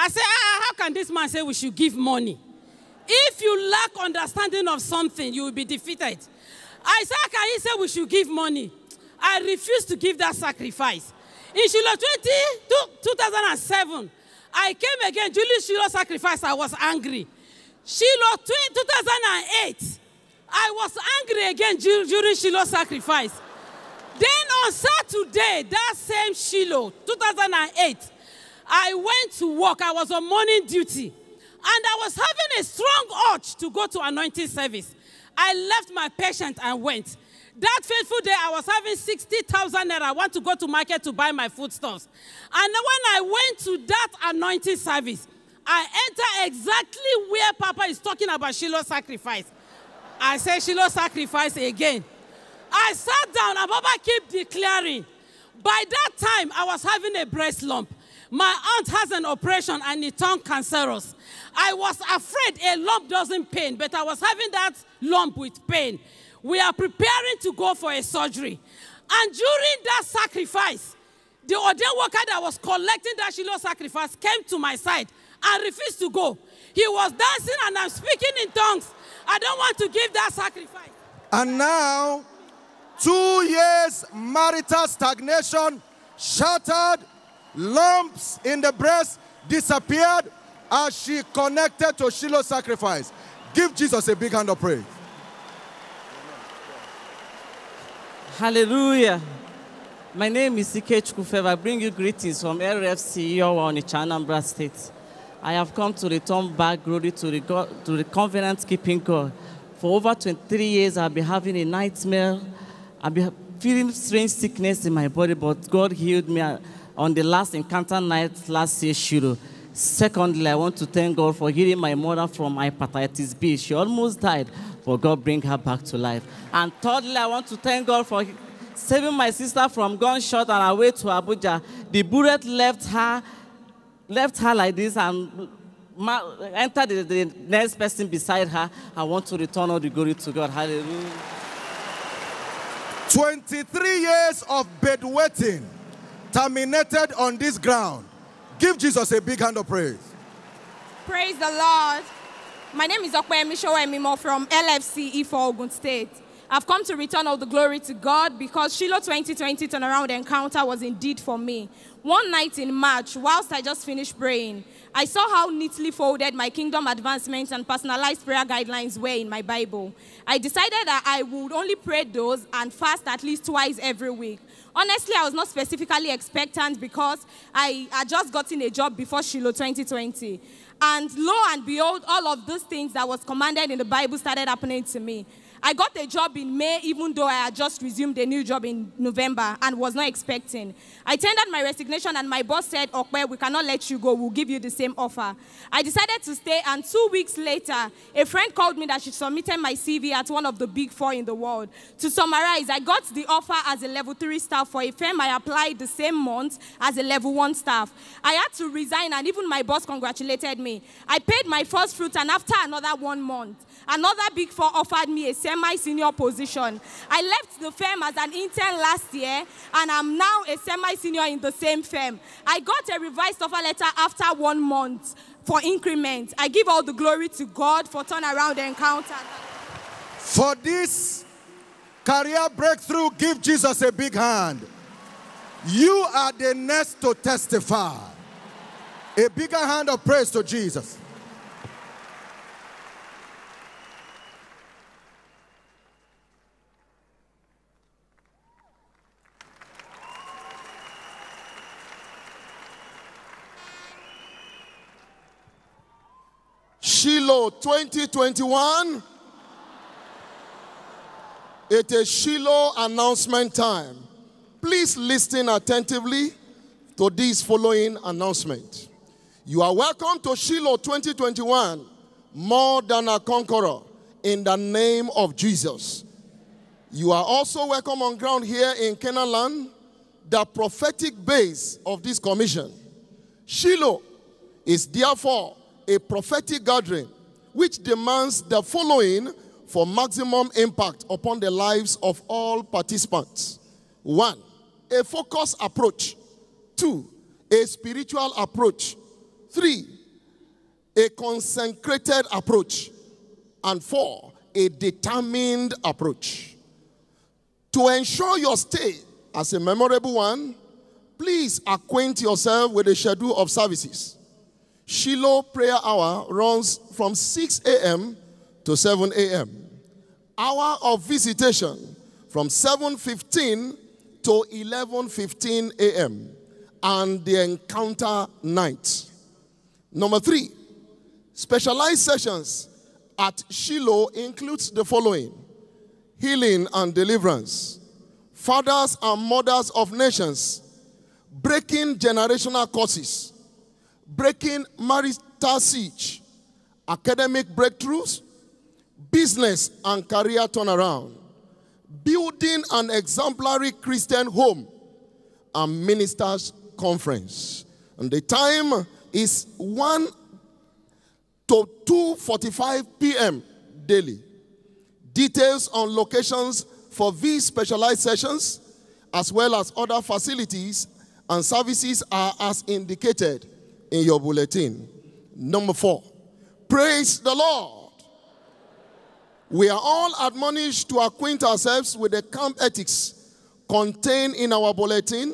I say, how can this man say we should give money? If you lack understanding of something, you will be defeated. I say, how can he say we should give money? I refuse to give that sacrifice. In Shiloh 2007, I came again, Julie Shiloh sacrifice, I was angry. Shiloh 2008, I was angry again during Shiloh sacrifice. Then on Saturday, that same Shiloh, 2008, I went to work. I was on morning duty. And I was having a strong urge to go to anointing service. I left my patient and went. That fateful day, I was having 60,000 naira. I want to go to market to buy my foodstuffs. And when I went to that anointing service, I entered exactly where Papa is talking about Shiloh sacrifice. I said, Shiloh sacrifice again. I sat down and Baba kept declaring. By that time, I was having a breast lump. My aunt has an operation and it turned cancerous. I was afraid a lump doesn't pain, but I was having that lump with pain. We are preparing to go for a surgery. And during that sacrifice, the ordained worker that was collecting that Shiloh sacrifice came to my side and refused to go. He was dancing and I'm speaking in tongues. I don't want to give that sacrifice. And now, 2 years marital stagnation, shattered, lumps in the breast disappeared as she connected to Shiloh sacrifice. Give Jesus a big hand of praise. Hallelujah. My name is Ikechukwu Favour. I bring you greetings from LFC Onitsha, Anambra State. I have come to return back glory to the covenant-keeping God. For over 23 years, I've been having a nightmare. I've been feeling strange sickness in my body, but God healed me on the last encounter night last year, Shiloh. Secondly, I want to thank God for healing my mother from hepatitis B. She almost died, but God bring her back to life. And thirdly, I want to thank God for saving my sister from gunshot on her way to Abuja. The bullet left her like this and entered the next person beside her. I want to return all the glory to God. Hallelujah. 23 years of bed waiting terminated on this ground. Give Jesus a big hand of praise. Praise the Lord. My name is Opeyemi Shawemimo from LFC Ifo, Ogun State. I've come to return all the glory to God because Shiloh 2020 turnaround encounter was indeed for me. One night in March, whilst I just finished praying, I saw how neatly folded my kingdom advancements and personalized prayer guidelines were in my Bible. I decided that I would only pray those and fast at least twice every week. Honestly, I was not specifically expectant because I had just gotten a job before Shiloh 2020. And lo and behold, all of those things that was commanded in the Bible started happening to me. I got a job in May, even though I had just resumed a new job in November and was not expecting. I tendered my resignation and my boss said, "Okay, we cannot let you go. We'll give you the same offer." I decided to stay, and 2 weeks later, a friend called me that she submitted my CV at one of the Big 4 in the world. To summarize, I got the offer as a level 3 staff for a firm I applied the same month as a level 1 staff. I had to resign, and even my boss congratulated me. I paid my first fruit, and after another 1 month, another Big 4 offered me a semi-senior position. I left the firm as an intern last year, and I'm now a semi-senior in the same firm. I got a revised offer letter after 1 month for increment. I give all the glory to God for turnaround encounter. For this career breakthrough, give Jesus a big hand. You are the next to testify. A bigger hand of praise to Jesus. Shiloh 2021, it is Shiloh announcement time. Please listen attentively to this following announcement. You are welcome to Shiloh 2021, more than a conqueror, in the name of Jesus. You are also welcome on ground here in Canaan land, the prophetic base of this commission. Shiloh is therefore a prophetic gathering which demands the following for maximum impact upon the lives of all participants. 1, a focused approach. 2, a spiritual approach. 3, a consecrated approach. And 4, a determined approach. To ensure your stay as a memorable one, please acquaint yourself with the schedule of services. Shiloh prayer hour runs from 6 a.m. to 7 a.m. Hour of visitation from 7:15 to 11:15 a.m. and the encounter night. Number 3, specialized sessions at Shiloh includes the following: healing and deliverance, fathers and mothers of nations, breaking generational curses, breaking marital siege, academic breakthroughs, business and career turnaround, building an exemplary Christian home, and ministers' conference. And the time is 1 to 2:45 p.m. daily. Details on locations for these specialized sessions, as well as other facilities and services, are as indicated in your bulletin. Number 4, praise the Lord. We are all admonished to acquaint ourselves with the camp ethics contained in our bulletin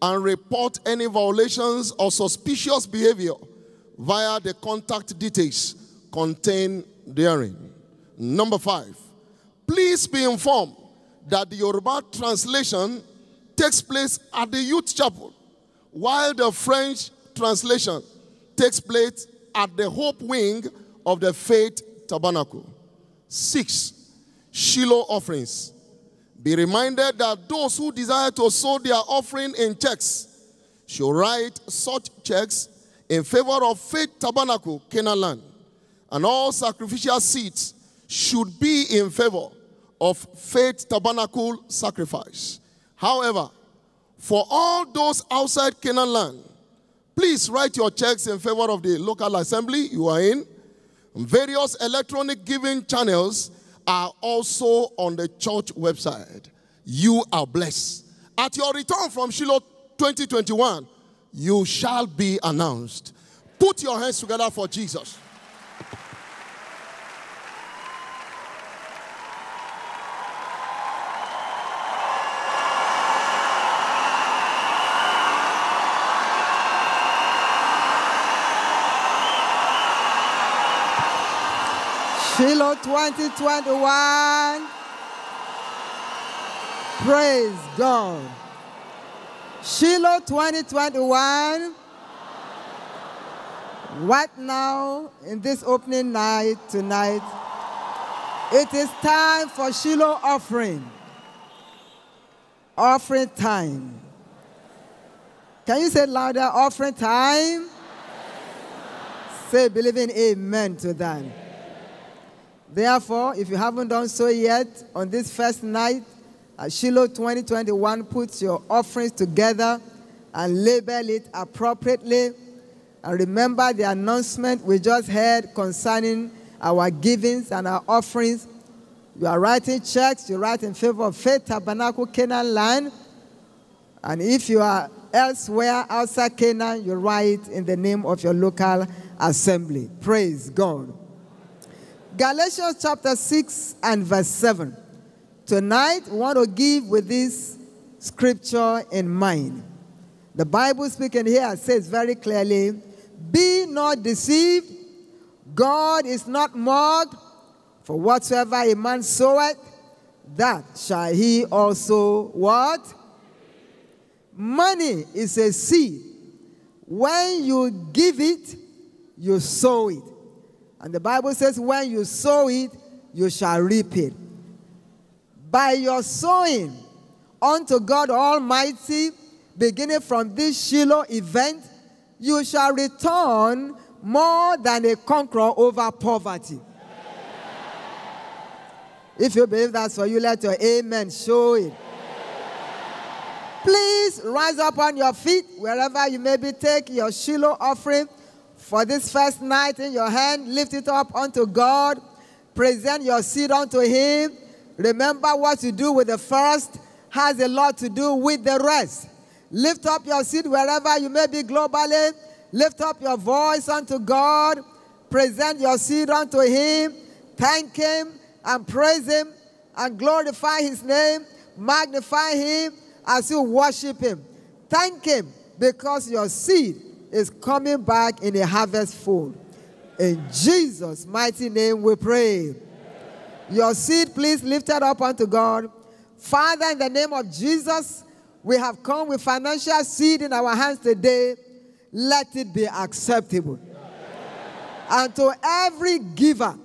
and report any violations or suspicious behavior via the contact details contained therein. Number 5, please be informed that the Yoruba translation takes place at the youth chapel, while the French translation takes place at the Hope Wing of the Faith Tabernacle. 6, Shiloh offerings. Be reminded that those who desire to sow their offering in checks should write such checks in favor of Faith Tabernacle, Canaan Land, and all sacrificial seeds should be in favor of Faith Tabernacle sacrifice. However, for all those outside Canaan Land, please write your checks in favor of the local assembly you are in. Various electronic giving channels are also on the church website. You are blessed. At your return from Shiloh 2021, you shall be announced. Put your hands together for Jesus. Shiloh 2021, praise God. Shiloh 2021, right now in this opening night tonight, it is time for Shiloh offering. Offering time. Can you say louder, offering time? Say believing amen to that. Therefore, if you haven't done so yet, on this first night at Shiloh 2021, put your offerings together and label it appropriately. And remember the announcement we just heard concerning our givings and our offerings. You are writing checks, you write in favor of Faith Tabernacle, Canaan Land. And if you are elsewhere outside Canaan, you write in the name of your local assembly. Praise God. Galatians chapter 6 and verse 7. Tonight, we want to give with this scripture in mind. The Bible speaking here says very clearly, "Be not deceived, God is not mocked, for whatsoever a man soweth, that shall he also" what? Money is a seed. When you give it, you sow it. And the Bible says, when you sow it, you shall reap it. By your sowing unto God Almighty, beginning from this Shiloh event, you shall return more than a conqueror over poverty. Yeah. If you believe that's for you, let your amen show it. Yeah. Please rise up on your feet, wherever you may be, take your Shiloh offering. For this first night in your hand, lift it up unto God. Present your seed unto Him. Remember what you do with the first has a lot to do with the rest. Lift up your seed wherever you may be globally. Lift up your voice unto God. Present your seed unto him. Thank him and praise him and glorify his name. Magnify him as you worship him. Thank him because your seed is coming back in a harvest fold. In Jesus' mighty name we pray. Amen. Your seed, please lift it up unto God. Father, in the name of Jesus, we have come with financial seed in our hands today. Let it be acceptable. Amen. And to every giver,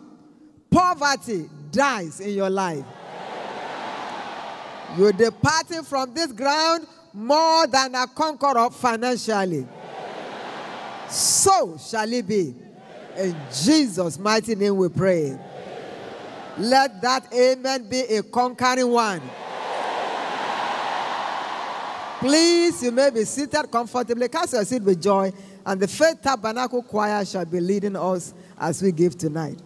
poverty dies in your life. Amen. You're departing from this ground more than a conqueror financially. Amen. So shall it be. In Jesus' mighty name we pray. Amen. Let that amen be a conquering one. Amen. Please, you may be seated comfortably. Cast your seat with joy. And the Faith Tabernacle Choir shall be leading us as we give tonight.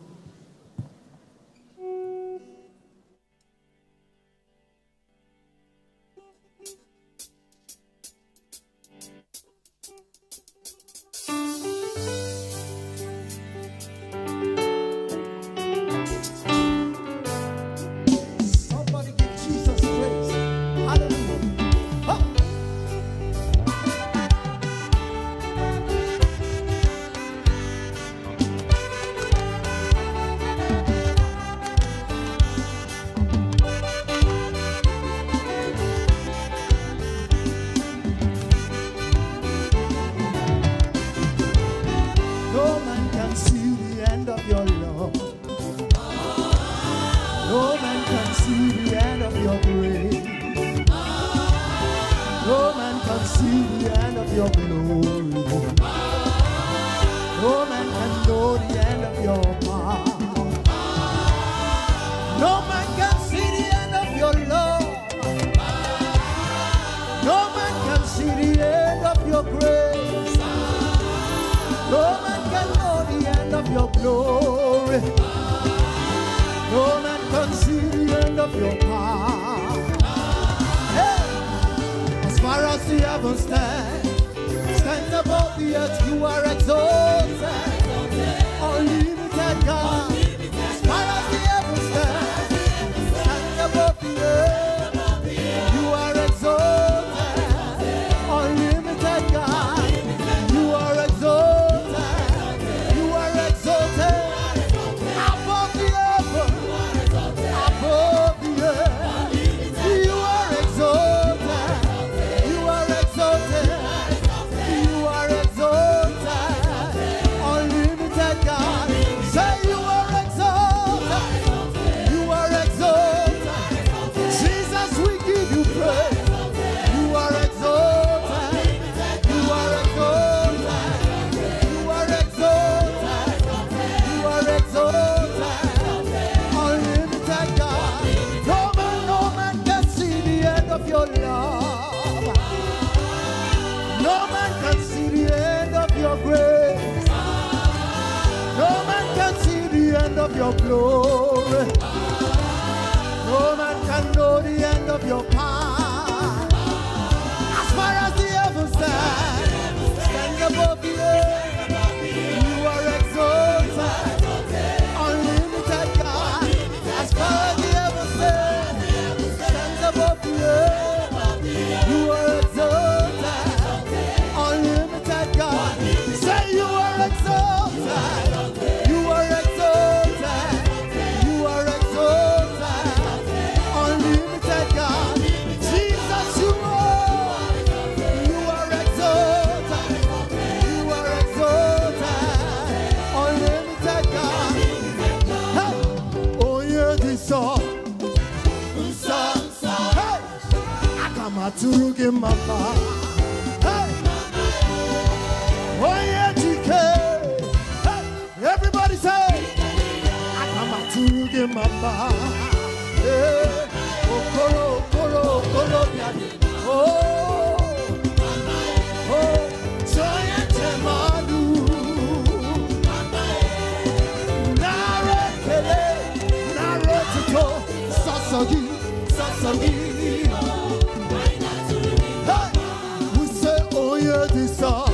We say, oh yeah, this song.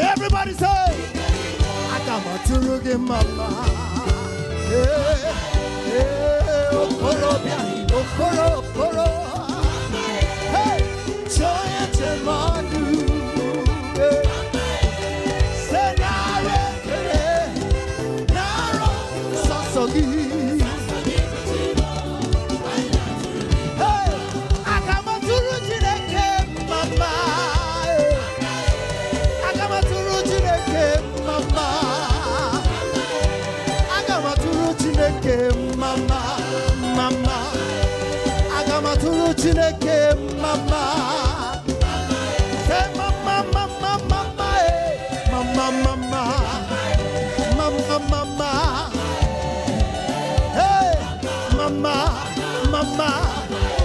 Everybody say, I got my to mama. Hey, joy and Chineke mama, say mama mama mama, mama mama, mama mama, hey mama mama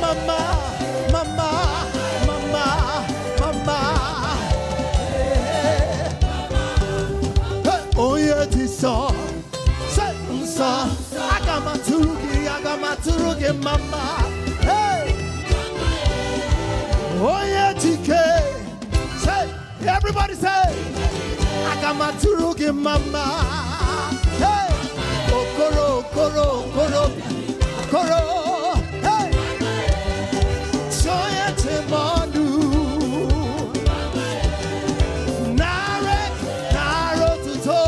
mama mama mama mama, hey oh yeah this song, say song, I got my turugi mama. Say, everybody say, I got my turugi mama. Hey, oh, koro, hey, soyete manu, naro tuto,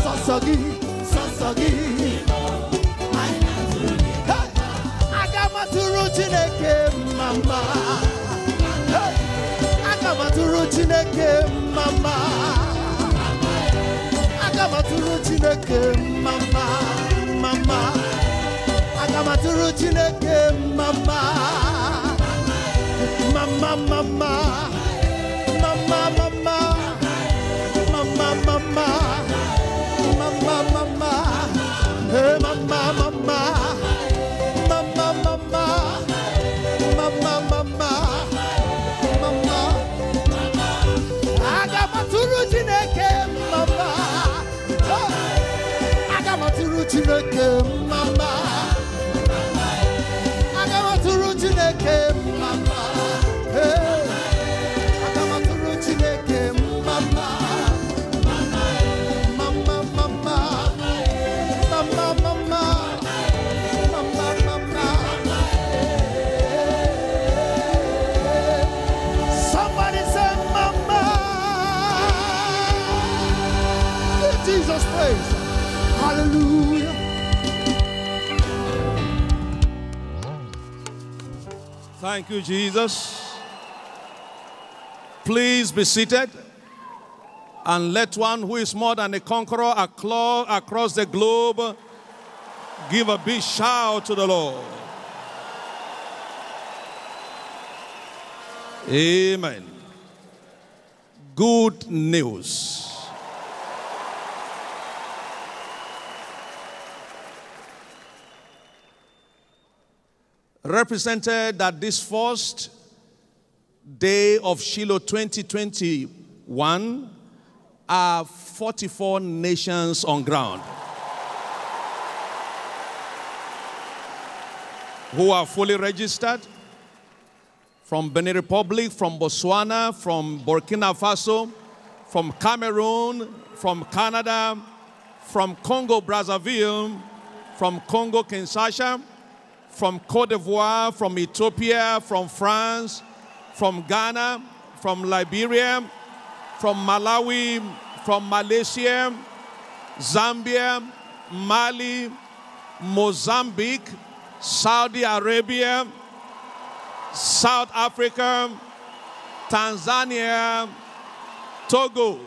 sasogi. Hey, I got my turugi mama. Chineke mama, agamaturu Chineke mama, mama, agamaturu Chineke mama, mama, mama, mama, mama, mama, mama, mama, mama, hey mama, mama. Chineke mama, agamaturu Chineke mama, agamaturu Chineke mama, mama mama, mama mama, mama mama. Somebody say mama. In Jesus' name. Hallelujah. Thank you, Jesus. Please be seated and let one who is more than a conqueror across the globe give a big shout to the Lord. Amen. Good news. Represented at this first day of Shiloh 2021 are 44 nations on ground who are fully registered from Benin Republic, from Botswana, from Burkina Faso, from Cameroon, from Canada, from Congo Brazzaville, from Congo Kinshasa, from Côte d'Ivoire, from Ethiopia, from France, from Ghana, from Liberia, from Malawi, from Malaysia, Zambia, Mali, Mozambique, Saudi Arabia, South Africa, Tanzania, Togo,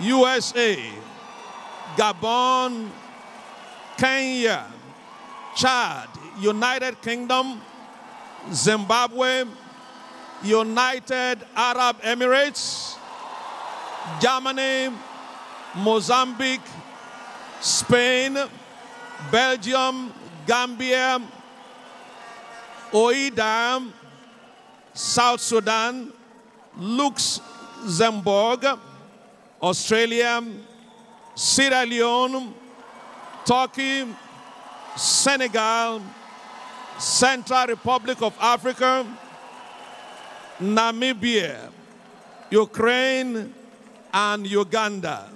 USA, Gabon, Kenya, Chad, United Kingdom, Zimbabwe, United Arab Emirates, Germany, Mozambique, Spain, Belgium, Gambia, Oida, South Sudan, Luxembourg, Australia, Sierra Leone, Turkey, Senegal, Central Republic of Africa, Namibia, Ukraine, and Uganda.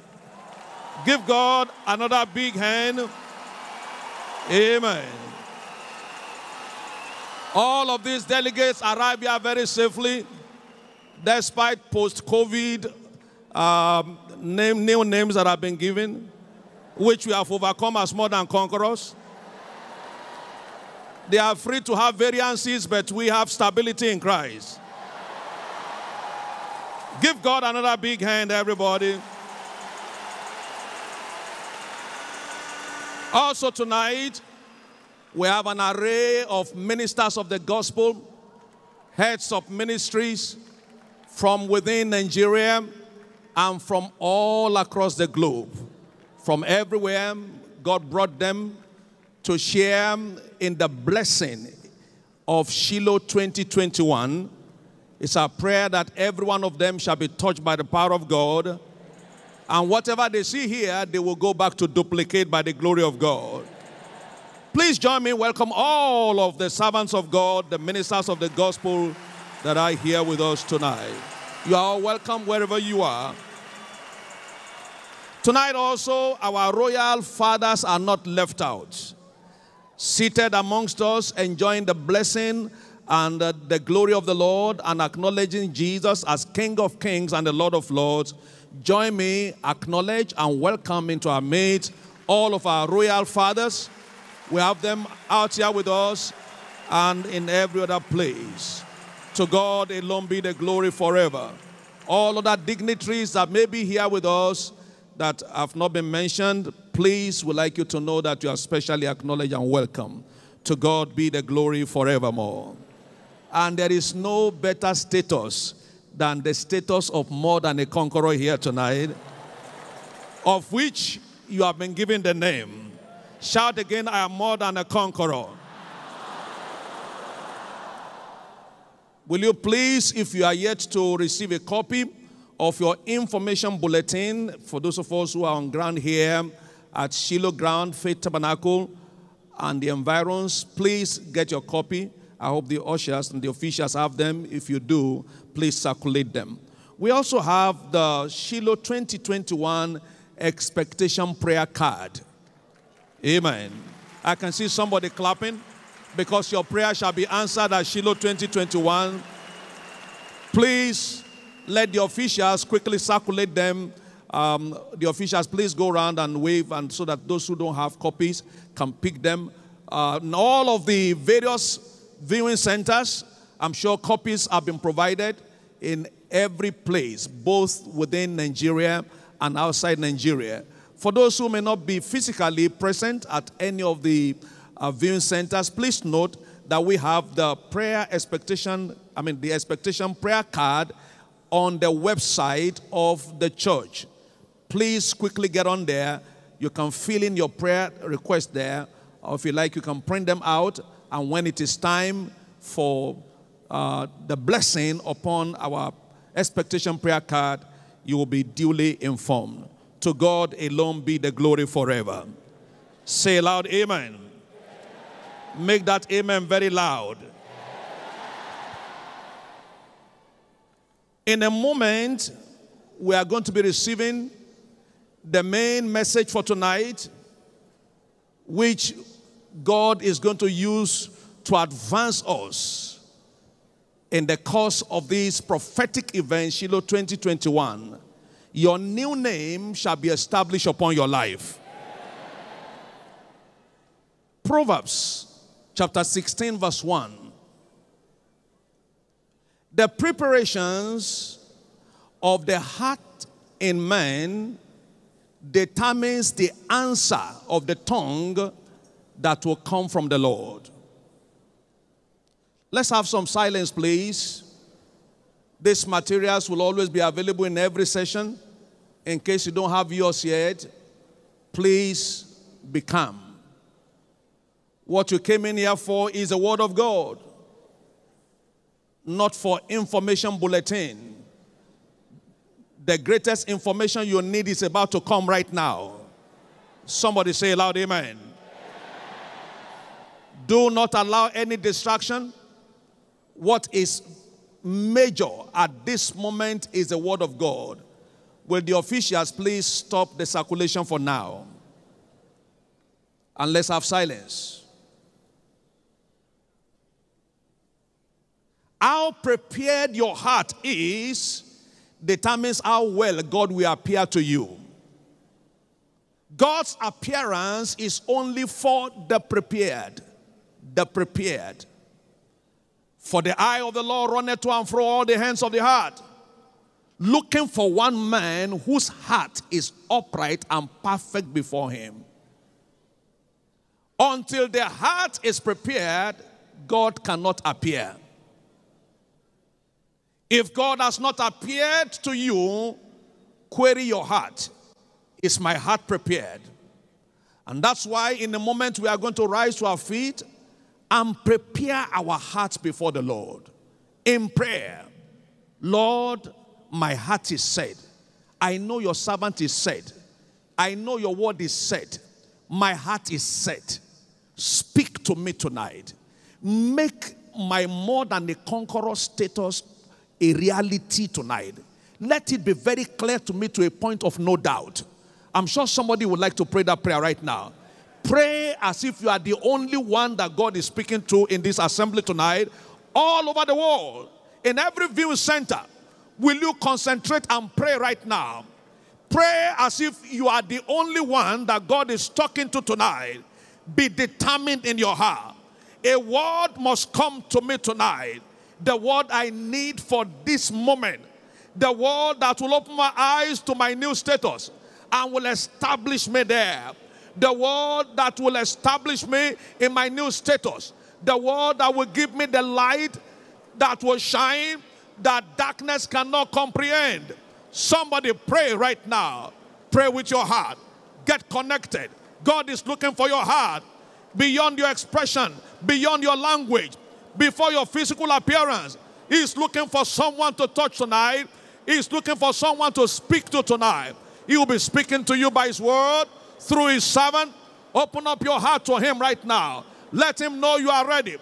Give God another big hand. Amen. All of these delegates arrived here very safely, despite post-COVID new names that have been given, which we have overcome as more than conquerors. They are free to have variances, but we have stability in Christ. Give God another big hand, everybody. Also tonight, we have an array of ministers of the gospel, heads of ministries from within Nigeria and from all across the globe. From everywhere, God brought them to share in the blessing of Shiloh 2021. It's our prayer that every one of them shall be touched by the power of God. And whatever they see here, they will go back to duplicate by the glory of God. Please join me in welcoming all of the servants of God, the ministers of the gospel that are here with us tonight. You are welcome wherever you are. Tonight also, our royal fathers are not left out. Seated amongst us, enjoying the blessing and the glory of the Lord and acknowledging Jesus as King of Kings and the Lord of Lords, join me, acknowledge and welcome into our midst all of our royal fathers. We have them out here with us and in every other place. To God alone be the glory forever. All other dignitaries that may be here with us that have not been mentioned, please, we'd like you to know that you are specially acknowledged and welcome. To God be the glory forevermore. And there is no better status than the status of more than a conqueror here tonight, of which you have been given the name. Shout again, I am more than a conqueror. Will you please, if you are yet to receive a copy of your information bulletin, for those of us who are on ground here at Shiloh Ground, Faith Tabernacle, and the environs, please get your copy. I hope the ushers and the officials have them. If you do, please circulate them. We also have the Shiloh 2021 expectation prayer card. Amen. I can see somebody clapping because your prayer shall be answered at Shiloh 2021. Please let the officials quickly circulate them. The officials, please go around and wave, and so that those who don't have copies can pick them. In all of the various viewing centers, I'm sure copies have been provided in every place, both within Nigeria and outside Nigeria. For those who may not be physically present at any of the viewing centers, please note that we have the expectation prayer card on the website of the church. Please quickly get on there. You can fill in your prayer request there, or if you like, you can print them out. And when it is time for the blessing upon our expectation prayer card, you will be duly informed. To God alone be the glory forever. Say loud, amen. Amen. Make that amen very loud. Amen. In a moment, we are going to be receiving the main message for tonight, which God is going to use to advance us in the course of this prophetic event, Shiloh 2021. Your new name shall be established upon your life. Proverbs chapter 16 verse 1. The preparations of the heart in man determines the answer of the tongue that will come from the Lord. Let's have some silence, please. These materials will always be available in every session. In case you don't have yours yet, please be calm. What you came in here for is the Word of God, not for information bulletin. The greatest information you need is about to come right now. Somebody say aloud, amen. Do not allow any distraction. What is major at this moment is the word of God. Will the officials please stop the circulation for now? And let's have silence. How prepared your heart is determines how well God will appear to you. God's appearance is only for the prepared. The prepared. For the eye of the Lord runneth to and fro all the hands of the heart, looking for one man whose heart is upright and perfect before him. Until the heart is prepared, God cannot appear. If God has not appeared to you, query your heart. Is my heart prepared? And that's why in a moment we are going to rise to our feet and prepare our hearts before the Lord. In prayer, Lord, my heart is said. I know your servant is said. I know your word is said. My heart is set. Speak to me tonight. Make my more than a conqueror status a reality tonight. Let it be very clear to me to a point of no doubt. I'm sure somebody would like to pray that prayer right now. Pray as if you are the only one that God is speaking to in this assembly tonight. All over the world, in every viewing center, will you concentrate and pray right now? Pray as if you are the only one that God is talking to tonight. Be determined in your heart. A word must come to me tonight. The word I need for this moment. The word that will open my eyes to my new status and will establish me there. The word that will establish me in my new status. The word that will give me the light that will shine, that darkness cannot comprehend. Somebody pray right now. Pray with your heart. Get connected. God is looking for your heart. Beyond your expression, beyond your language, before your physical appearance. He's looking for someone to touch tonight. He's looking for someone to speak to tonight. He will be speaking to you by his word, through his servant. Open up your heart to him right now. Let him know you are ready.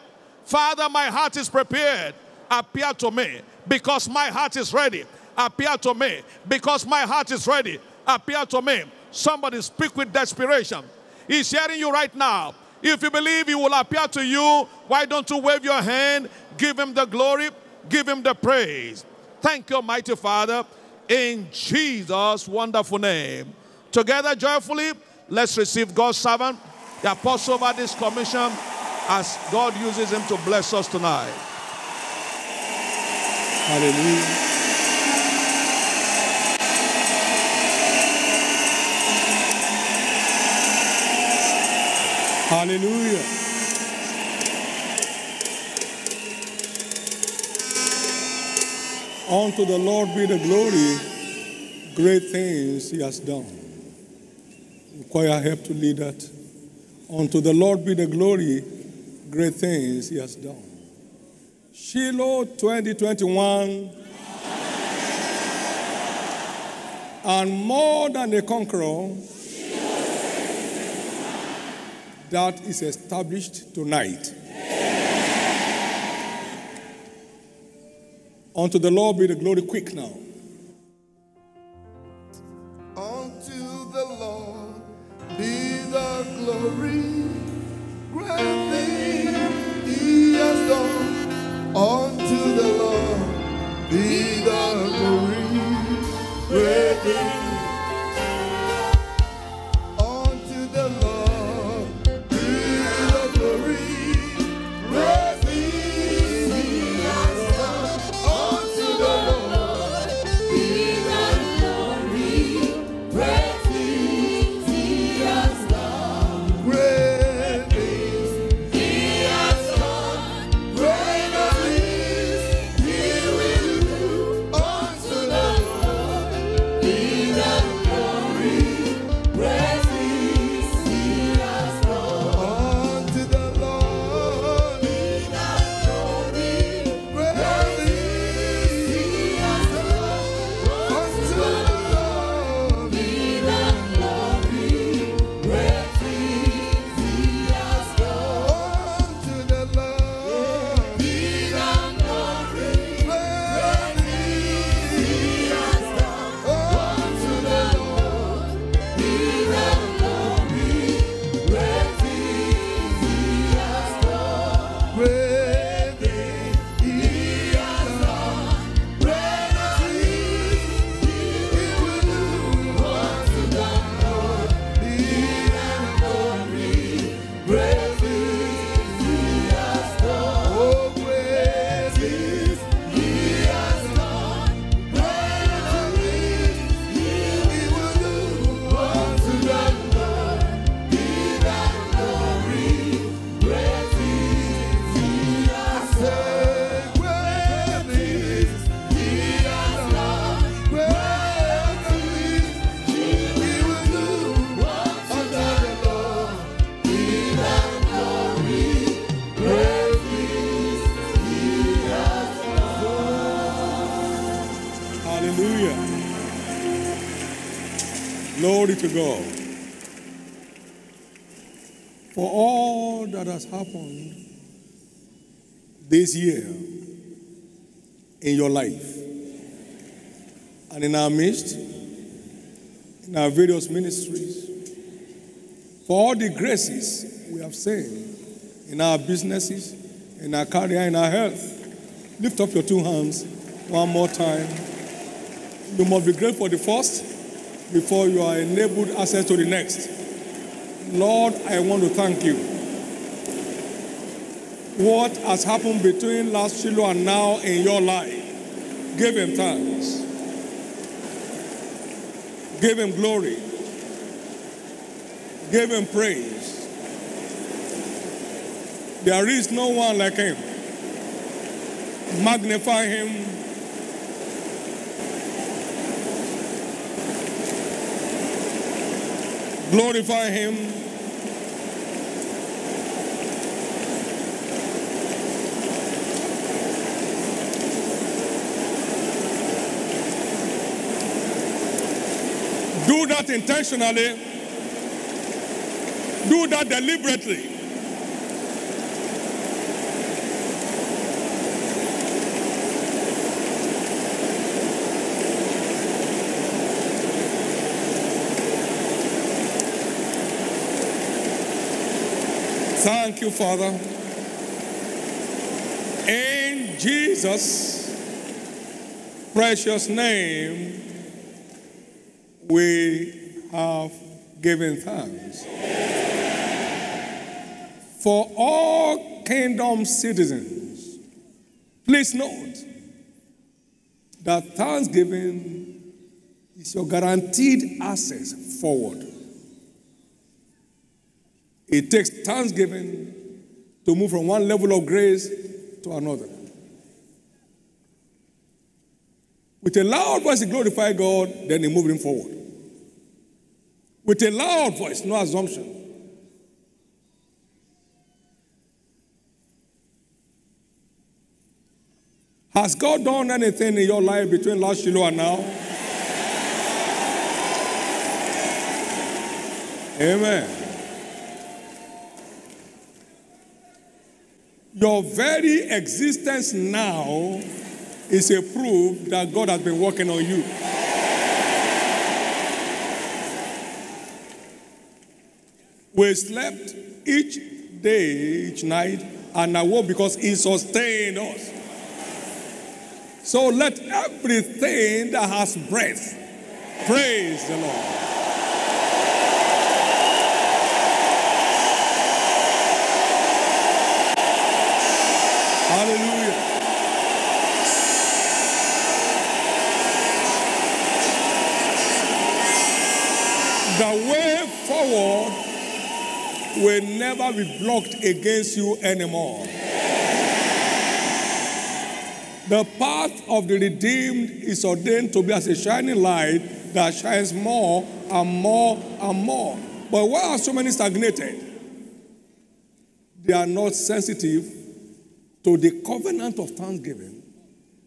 Father, my heart is prepared. Appear to me because my heart is ready. Appear to me because my heart is ready. Appear to me. Somebody speak with desperation. He's hearing you right now. If you believe he will appear to you, why don't you wave your hand? Give him the glory. Give him the praise. Thank you, mighty Father, in Jesus' wonderful name. Together joyfully, let's receive God's servant, the apostle, over this commission as God uses him to bless us tonight. Hallelujah. Hallelujah. Unto the Lord be the glory, great things he has done. Require help to lead that. Unto the Lord be the glory, great things he has done. Shiloh 2021. And more than a conqueror. That is established tonight. Amen. Unto the Lord be the glory. Quick now. Unto the Lord be the glory. Great thing he has done. Unto the Lord be the glory. Great thing. Be the Hallelujah. Glory to God. For all that has happened this year in your life and in our midst, in our various ministries, for all the graces we have seen in our businesses, in our career, in our health. Lift up your two hands one more time. You must be grateful for the first before you are enabled access to the next. Lord, I want to thank you. What has happened between last Shiloh and now in your life, give him thanks. Give him glory. Give him praise. There is no one like him. Magnify him. Glorify him. Do that intentionally. Do that deliberately. Thank you, Father. In Jesus' precious name, we have given thanks. For all kingdom citizens, please note that thanksgiving is your guaranteed access forward. It takes thanksgiving to move from one level of grace to another. With a loud voice, he glorified God, then he moved him forward. With a loud voice, no assumption. Has God done anything in your life between last Shiloh and now? Amen. Your very existence now is a proof that God has been working on you. We slept each day, each night, and awoke because he sustained us. So let everything that has breath praise the Lord. Hallelujah. The way forward will never be blocked against you anymore. The path of the redeemed is ordained to be as a shining light that shines more and more and more. But why are so many stagnated? They are not sensitive to the covenant of thanksgiving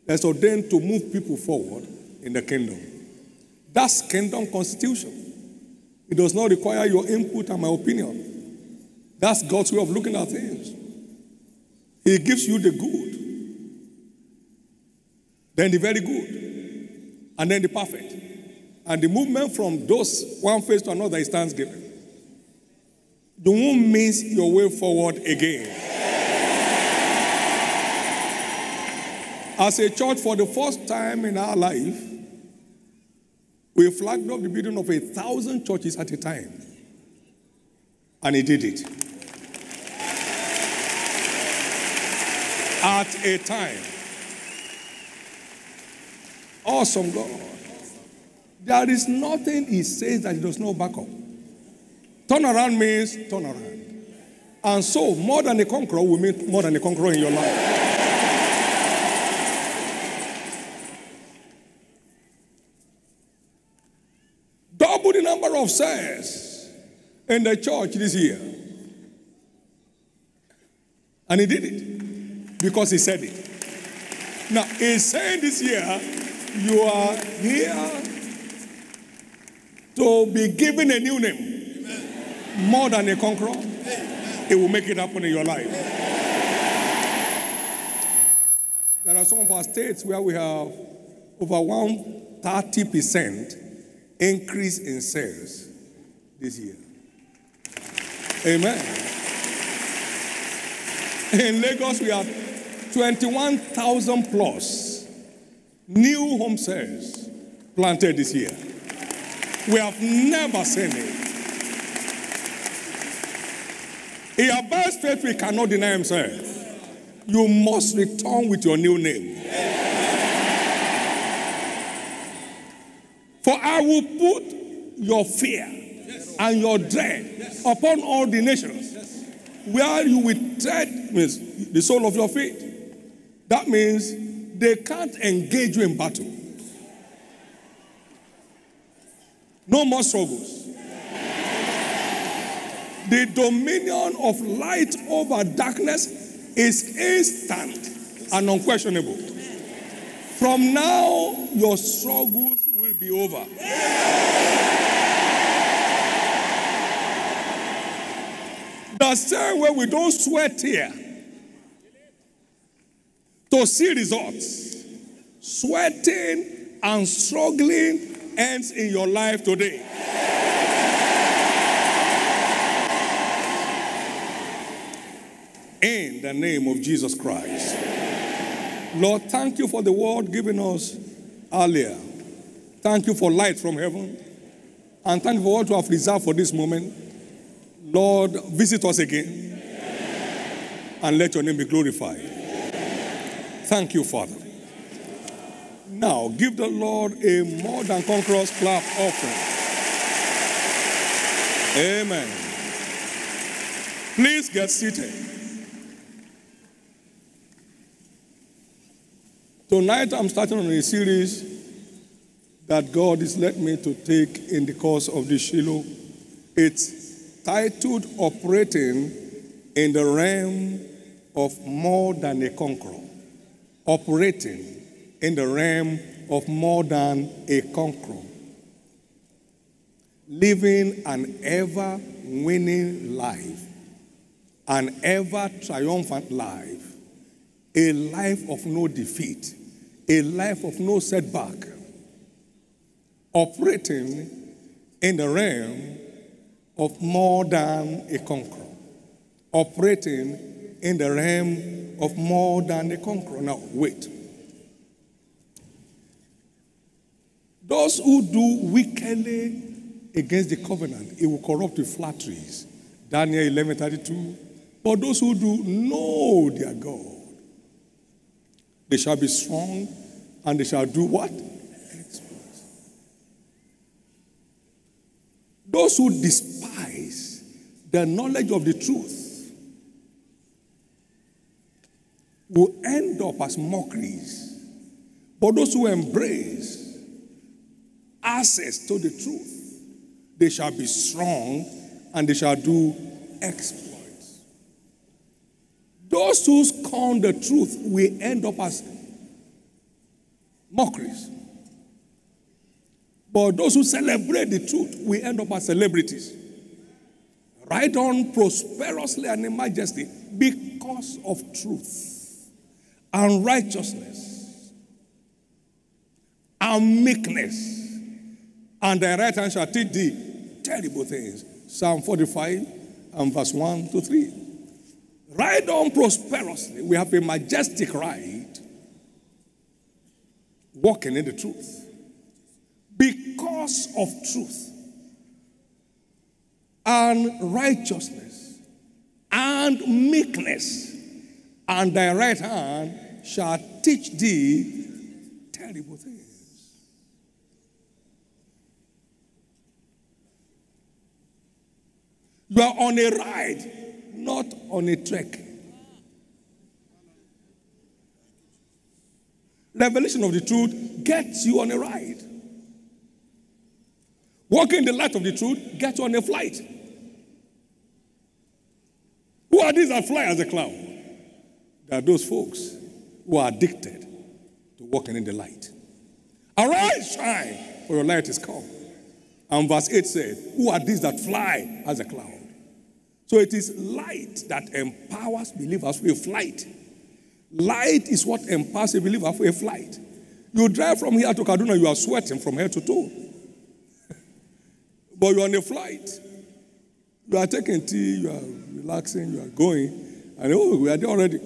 that's ordained to move people forward in the kingdom. That's kingdom constitution. It does not require your input and my opinion. That's God's way of looking at things. He gives you the good, then the very good, and then the perfect. And the movement from those one phase to another is thanksgiving. You won't miss your way forward again. As a church, for the first time in our life, we flagged up the building of 1,000 churches at a time. And he did it. At a time. Awesome God. There is nothing he says that he does not back up. Turnaround means turnaround. And so, more than a conqueror will mean more than a conqueror in your life. Double the number of cells in the church this year. And he did it because he said it. Now, he's saying this year you are here to be given a new name. Amen. More than a conqueror. Amen. It will make it happen in your life. Amen. There are some of our states where we have over 130% increase in sales this year. Amen. In Lagos, we have 21,000 plus new home sales planted this year. We have never seen it. In our best faith, we cannot deny himself. You must return with your new name. For I will put your fear and your dread upon all the nations, where you will tread means the sole of your feet. That means they can't engage you in battle. No more struggles. The dominion of light over darkness is instant and unquestionable. From now, your struggles will be over. The same way we don't sweat here to see results. Sweating and struggling ends in your life today. In the name of Jesus Christ. Lord, thank you for the word given us earlier. Thank you for light from heaven. And thank you for what you have reserved for this moment. Lord, visit us again. Amen. And let your name be glorified. Amen. Thank you, Father. Now, give the Lord a more than conqueror's clap offering. Amen. Please get seated. Tonight, I'm starting on a series that God has led me to take in the course of the Shiloh. It's titled Operating in the Realm of More Than a Conqueror. Operating in the realm of more than a conqueror. Living an ever-winning life. An ever-triumphant life. A life of no defeat. A life of no setback. Operating in the realm of more than a conqueror. Operating in the realm of more than a conqueror. Now, wait. Those who do wickedly against the covenant, it will corrupt with flatteries. Daniel 11:32. But those who do know their God, they shall be strong and they shall do what? Those who despise the knowledge of the truth will end up as mockeries. But those who embrace access to the truth, they shall be strong and they shall do exploits. Those who scorn the truth will end up as mockeries. But those who celebrate the truth, we end up as celebrities. Right on prosperously and in majesty because of truth and righteousness and meekness. And thy right hand shall teach thee terrible things. Psalm 45 and verse 1 to 3. Right on prosperously. We have a majestic right walking in the truth. Because of truth and righteousness and meekness, and thy right hand shall teach thee terrible things. You are on a ride, not on a trek. Revelation of the truth gets you on a ride. Walking in the light of the truth, get on a flight. Who are these that fly as a cloud? They are those folks who are addicted to walking in the light. Arise, shine, for your light is come. And verse 8 says, who are these that fly as a cloud? So it is light that empowers believers for a flight. Light is what empowers a believer for a flight. You drive from here to Kaduna, you are sweating from head to toe. But you are on a flight. You are taking tea, you are relaxing, you are going, and oh, we are there already.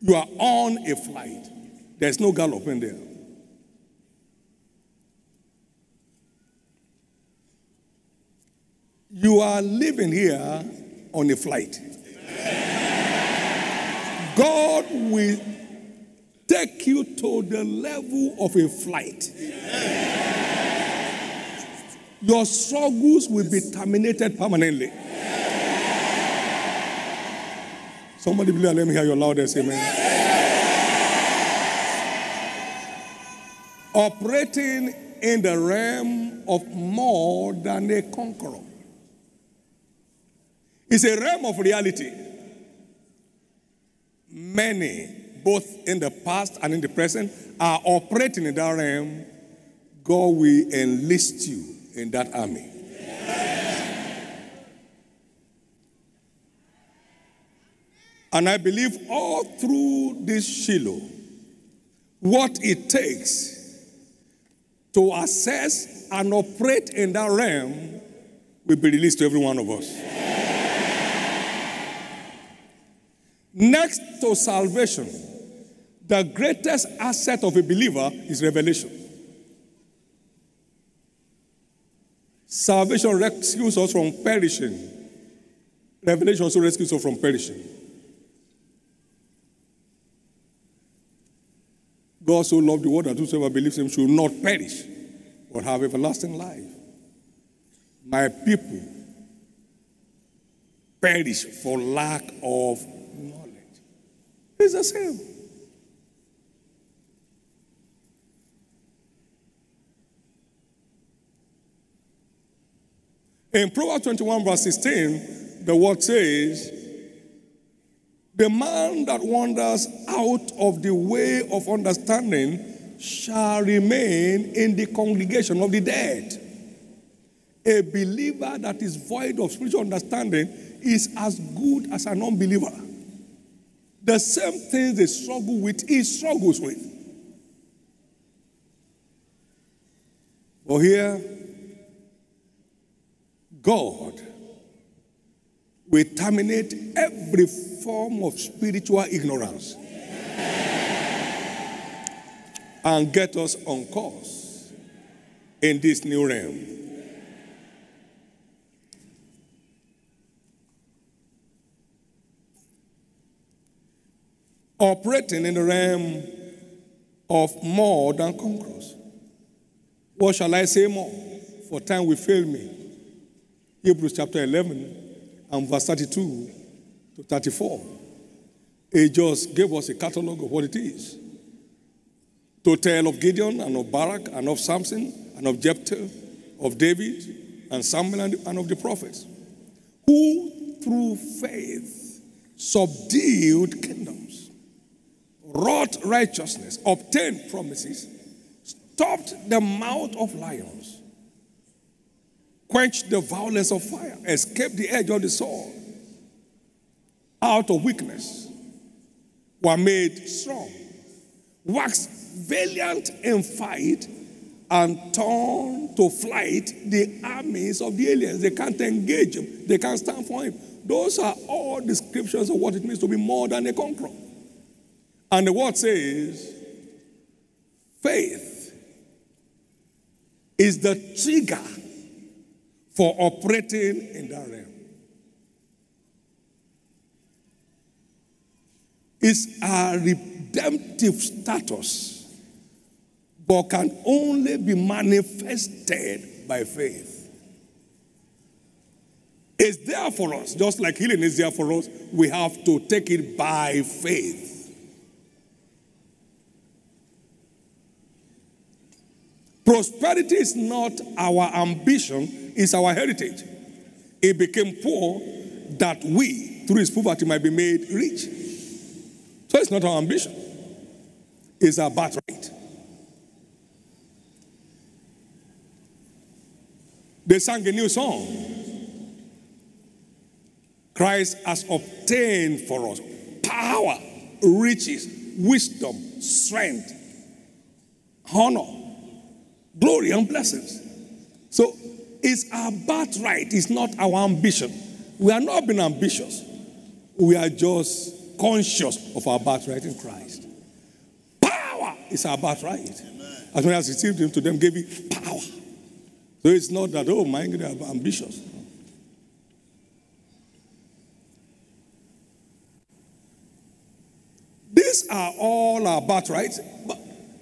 You are on a flight. There's no galloping there. You are living here on a flight. God will take you to the level of a flight. Your struggles will be terminated permanently. Somebody believe, let me hear your loudest amen. Operating in the realm of more than a conqueror. It's a realm of reality. Many, both in the past and in the present, are operating in that realm. God will enlist you in that army. Yeah. And I believe all through this Shiloh, what it takes to assess and operate in that realm will be released to every one of us. Yeah. Next to salvation, the greatest asset of a believer is revelation. Salvation rescues us from perishing. Revelation also rescues us from perishing. God so loved the world that whosoever believes him should not perish, but have everlasting life. My people perish for lack of knowledge. It's the same. In Proverbs 21 verse 16, the word says, the man that wanders out of the way of understanding shall remain in the congregation of the dead. A believer that is void of spiritual understanding is as good as an unbeliever. The same things they struggle with, he struggles with. But here, God will terminate every form of spiritual ignorance and get us on course in this new realm. Operating in the realm of more than conquerors. What shall I say more? For time will fail me. Hebrews chapter 11 and verse 32 to 34. It just gave us a catalog of what it is. To tell of Gideon and of Barak and of Samson and of Jephthah, of David and Samuel and of the prophets, who through faith subdued kingdoms, wrought righteousness, obtained promises, stopped the mouth of lions, quenched the violence of fire, escaped the edge of the sword, out of weakness, were made strong, waxed valiant in fight, and turned to flight the armies of the aliens. They can't engage him. They can't stand for him. Those are all descriptions of what it means to be more than a conqueror. And the word says, faith is the trigger for operating in that realm. It's a redemptive status, but can only be manifested by faith. It's there for us. Just like healing is there for us, we have to take it by faith. Prosperity is not our ambition, it's our heritage. He became poor that we, through his poverty, might be made rich. So it's not our ambition, it's our birthright. They sang a new song. Christ has obtained for us power, riches, wisdom, strength, honor, glory, and blessings. So it's our birthright, it's not our ambition. We are not being ambitious. We are just conscious of our birthright in Christ. Power is our birthright. Amen. As many as received him, to them gave he power. So it's not that, oh, my, they are ambitious. These are all our birthrights, but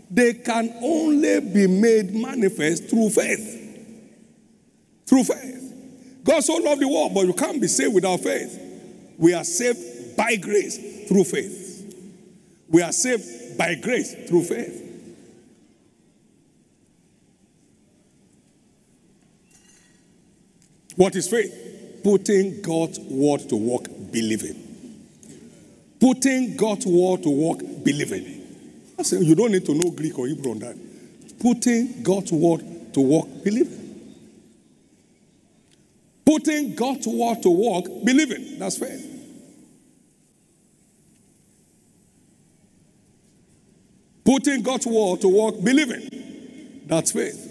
they can only be made manifest through faith. Through faith. God so loved the world, but you can't be saved without faith. We are saved by grace through faith. We are saved by grace through faith. What is faith? Putting God's word to work, believing. Putting God's word to work, believing. I say, you don't need to know Greek or Hebrew on that. Putting God's word to work, believing. Putting God's word to work, believing. That's faith. Putting God's word to work, believing. That's faith.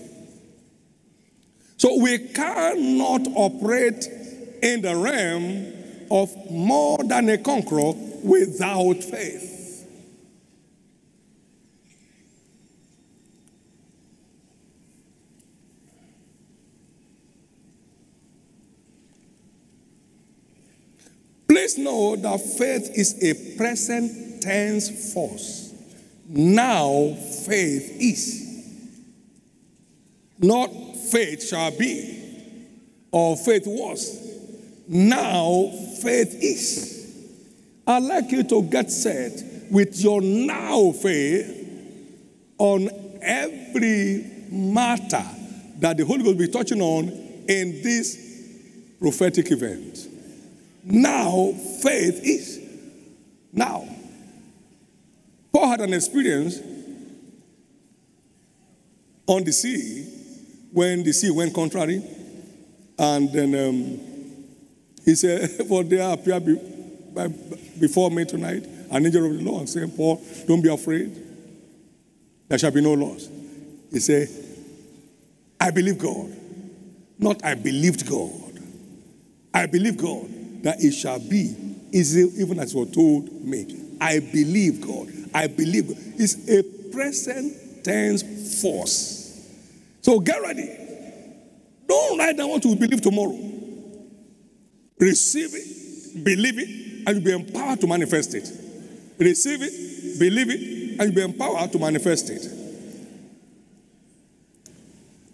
So we cannot operate in the realm of more than a conqueror without faith. Please know that faith is a present tense force. Now faith is. Not faith shall be, or faith was. Now faith is. I'd like you to get set with your now faith on every matter that the Holy Ghost will be touching on in this prophetic event. Now faith is. Now. Paul had an experience on the sea when the sea went contrary, and then he said, for there appeared before me tonight an angel of the Lord, saying, Paul, don't be afraid. There shall be no loss. He said, I believe God. Not I believed God. I believe God that it shall be even as was told me. I believe God. I believe God. It's a present tense force. So get ready. Don't write down what you believe tomorrow. Receive it, believe it, and you'll be empowered to manifest it. Receive it, believe it, and you'll be empowered to manifest it.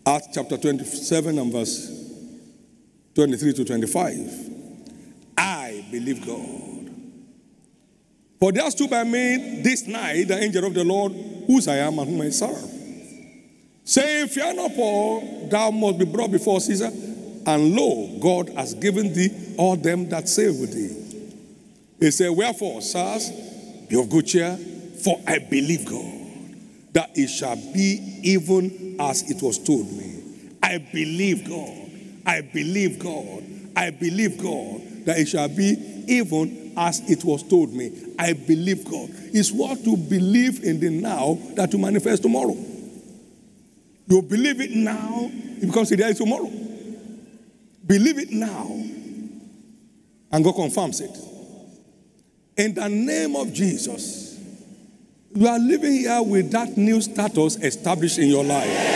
Acts chapter 27 and verse 23 to 25. I believe God. For there stood by me this night the angel of the Lord, whose I am and whom I serve, saying, Fear not, Paul, thou must be brought before Caesar, and lo, God has given thee all them that sail with thee. He said, Wherefore, sirs, be of good cheer, for I believe God, that it shall be even as it was told me. I believe God. I believe God. I believe God, that it shall be even as it was told me. I believe God. It's what you believe in the now that you manifest tomorrow. You believe it now, it becomes the day tomorrow. Believe it now, and God confirms it. In the name of Jesus, you are living here with that new status established in your life.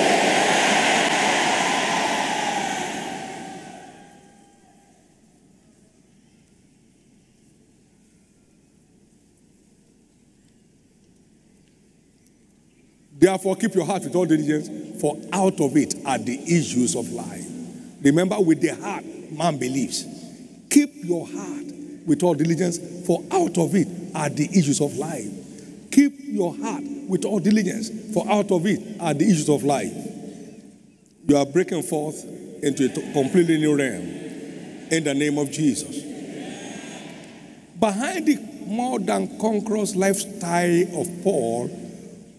Therefore, keep your heart with all diligence, for out of it are the issues of life. Remember, with the heart, man believes. Keep your heart with all diligence, for out of it are the issues of life. Keep your heart with all diligence, for out of it are the issues of life. You are breaking forth into a completely new realm in the name of Jesus. Behind the more than conqueror's lifestyle of Paul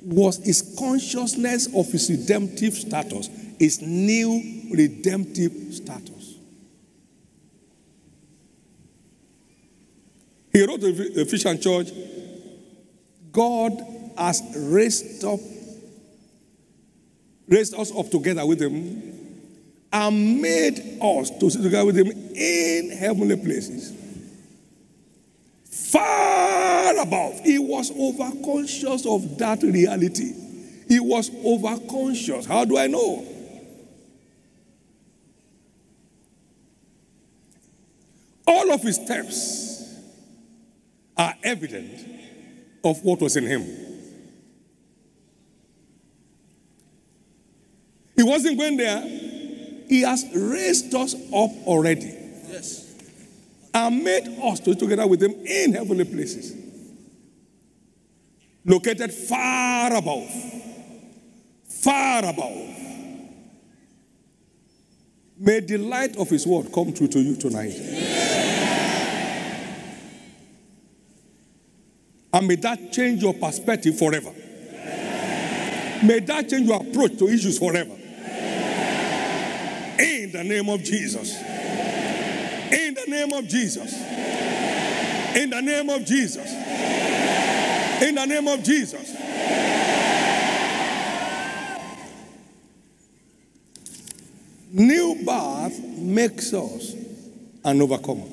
was his consciousness of his redemptive status, his new redemptive status. He wrote to the Ephesian church, God has raised us up together with him and made us to sit together with him in heavenly places. Far above. He was overconscious of that reality. He was overconscious. How do I know? All of his steps are evident of what was in him. He wasn't going there. He has raised us up already. Yes. And made us to be together with him in heavenly places. Located far above. Far above. May the light of his word come through to you tonight. Yeah. And may that change your perspective forever. Yeah. May that change your approach to issues forever. Yeah. In the name of Jesus. In the name of Jesus. In the name of Jesus. In the name of Jesus. New birth makes us an overcomer.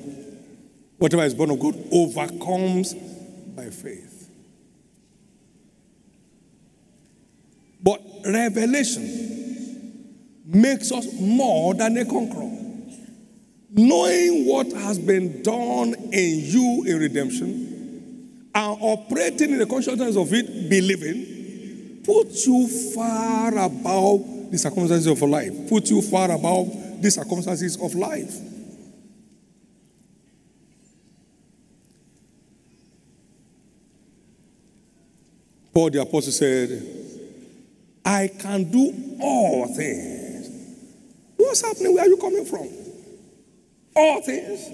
Whatever is born of God overcomes by faith. But revelation makes us more than a conqueror. Knowing what has been done in you in redemption and operating in the consciousness of it, believing, puts you far above the circumstances of life. Puts you far above the circumstances of life. Paul the Apostle said, I can do all things. What's happening? Where are you coming from? All things,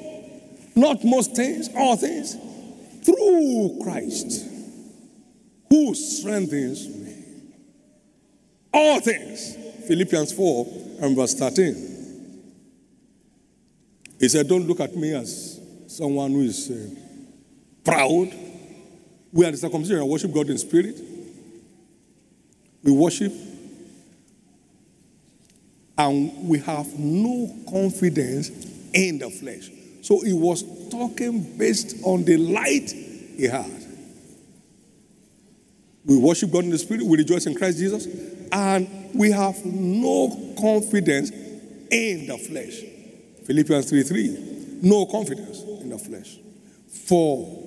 not most things, all things, through Christ, who strengthens me. All things, Philippians 4 and verse 13. He said, don't look at me as someone who is proud. We are the circumcision and worship God in spirit. We worship and we have no confidence in the flesh. So he was talking based on the light he had. We worship God in the spirit, we rejoice in Christ Jesus, and we have no confidence in the flesh. Philippians 3:3, no confidence in the flesh. For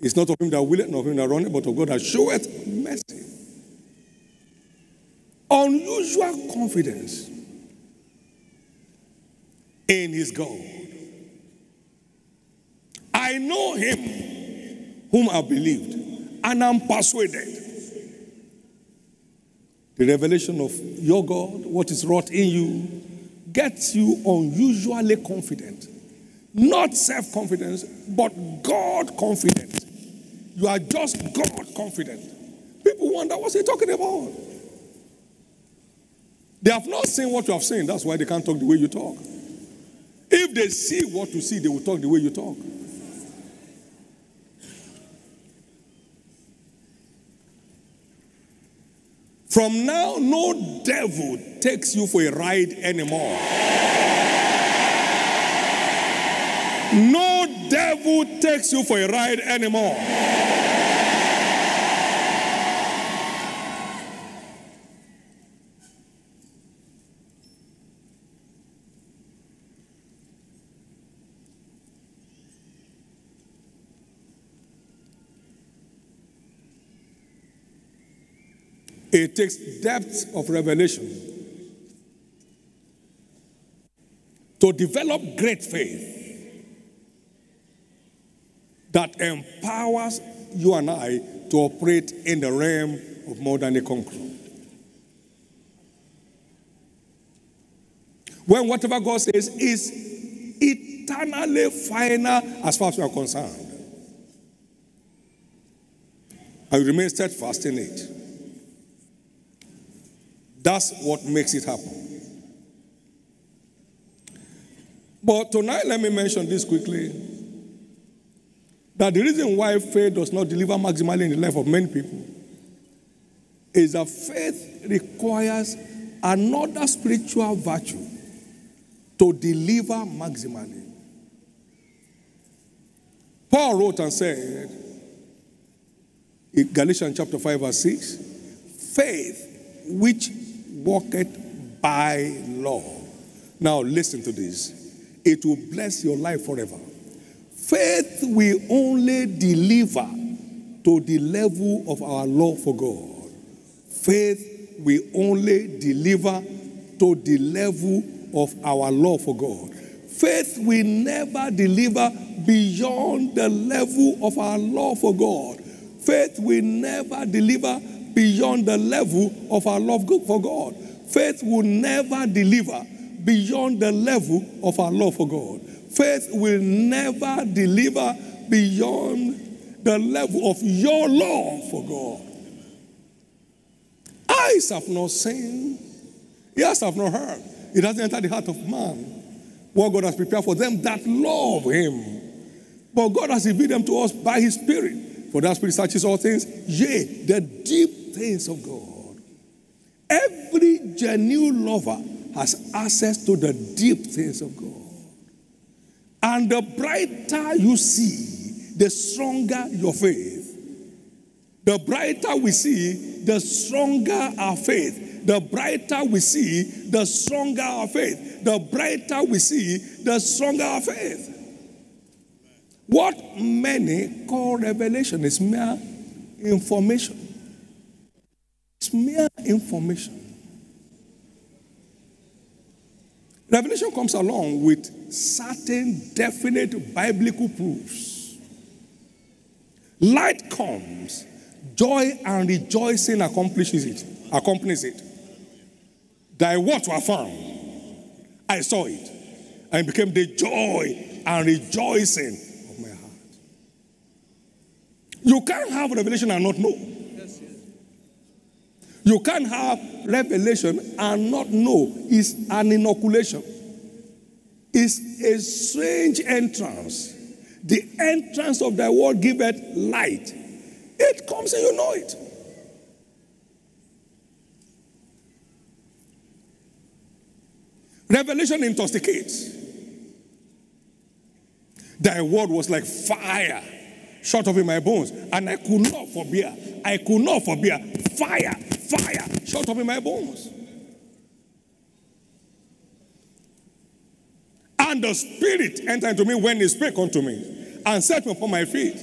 it's not of him that willeth, nor of him that runneth, but of God that showeth mercy. Unusual confidence in his God. I know him whom I believed and I'm persuaded. The revelation of your God, what is wrought in you, gets you unusually confident. Not self-confidence, but God confident. You are just God confident. People wonder, what's he talking about? They have not seen what you have seen. That's why they can't talk the way you talk. If they see what you see, they will talk the way you talk. From now, no devil takes you for a ride anymore. No devil takes you for a ride anymore. It takes depth of revelation to develop great faith that empowers you and I to operate in the realm of more than a conqueror. When whatever God says is eternally final as far as we are concerned, I remain steadfast in it. That's what makes it happen. But tonight, let me mention this quickly, that the reason why faith does not deliver maximally in the life of many people is that faith requires another spiritual virtue to deliver maximally. Paul wrote and said, in Galatians chapter 5 verse 6, faith which worketh by law. Now listen to this. It will bless your life forever. Faith will only deliver to the level of our love for God. Faith will only deliver to the level of our love for God. Faith will never deliver beyond the level of our love for God. Faith will never deliver beyond the level of our love for God. Faith will never deliver beyond the level of our love for God. Faith will never deliver beyond the level of your love for God. Eyes have not seen, ears have not heard. It hasn't entered the heart of man what God has prepared for them that love him. But God has revealed them to us by his Spirit. For that Spirit searches all things, yea, the deep things of God. Every genuine lover has access to the deep things of God. And the brighter you see, the stronger your faith. The brighter we see, the stronger our faith. The brighter we see, the stronger our faith. The brighter we see, the stronger our faith. What many call revelation is mere information. It's mere information. Revelation comes along with certain definite biblical proofs. Light comes, joy and rejoicing accompanies it. Thy words were found. I saw it, and it became the joy and rejoicing of my heart. You can't have revelation and not know. You can't have revelation and not know. It's an inoculation. It's a strange entrance. The entrance of thy word giveth light. It comes and you know it. Revelation intoxicates. Thy word was like fire shut up in my bones, and I could not forbear. I could not forbear. Fire, fire, shut up in my bones. And the Spirit entered into me when he spake unto me and set me upon my feet.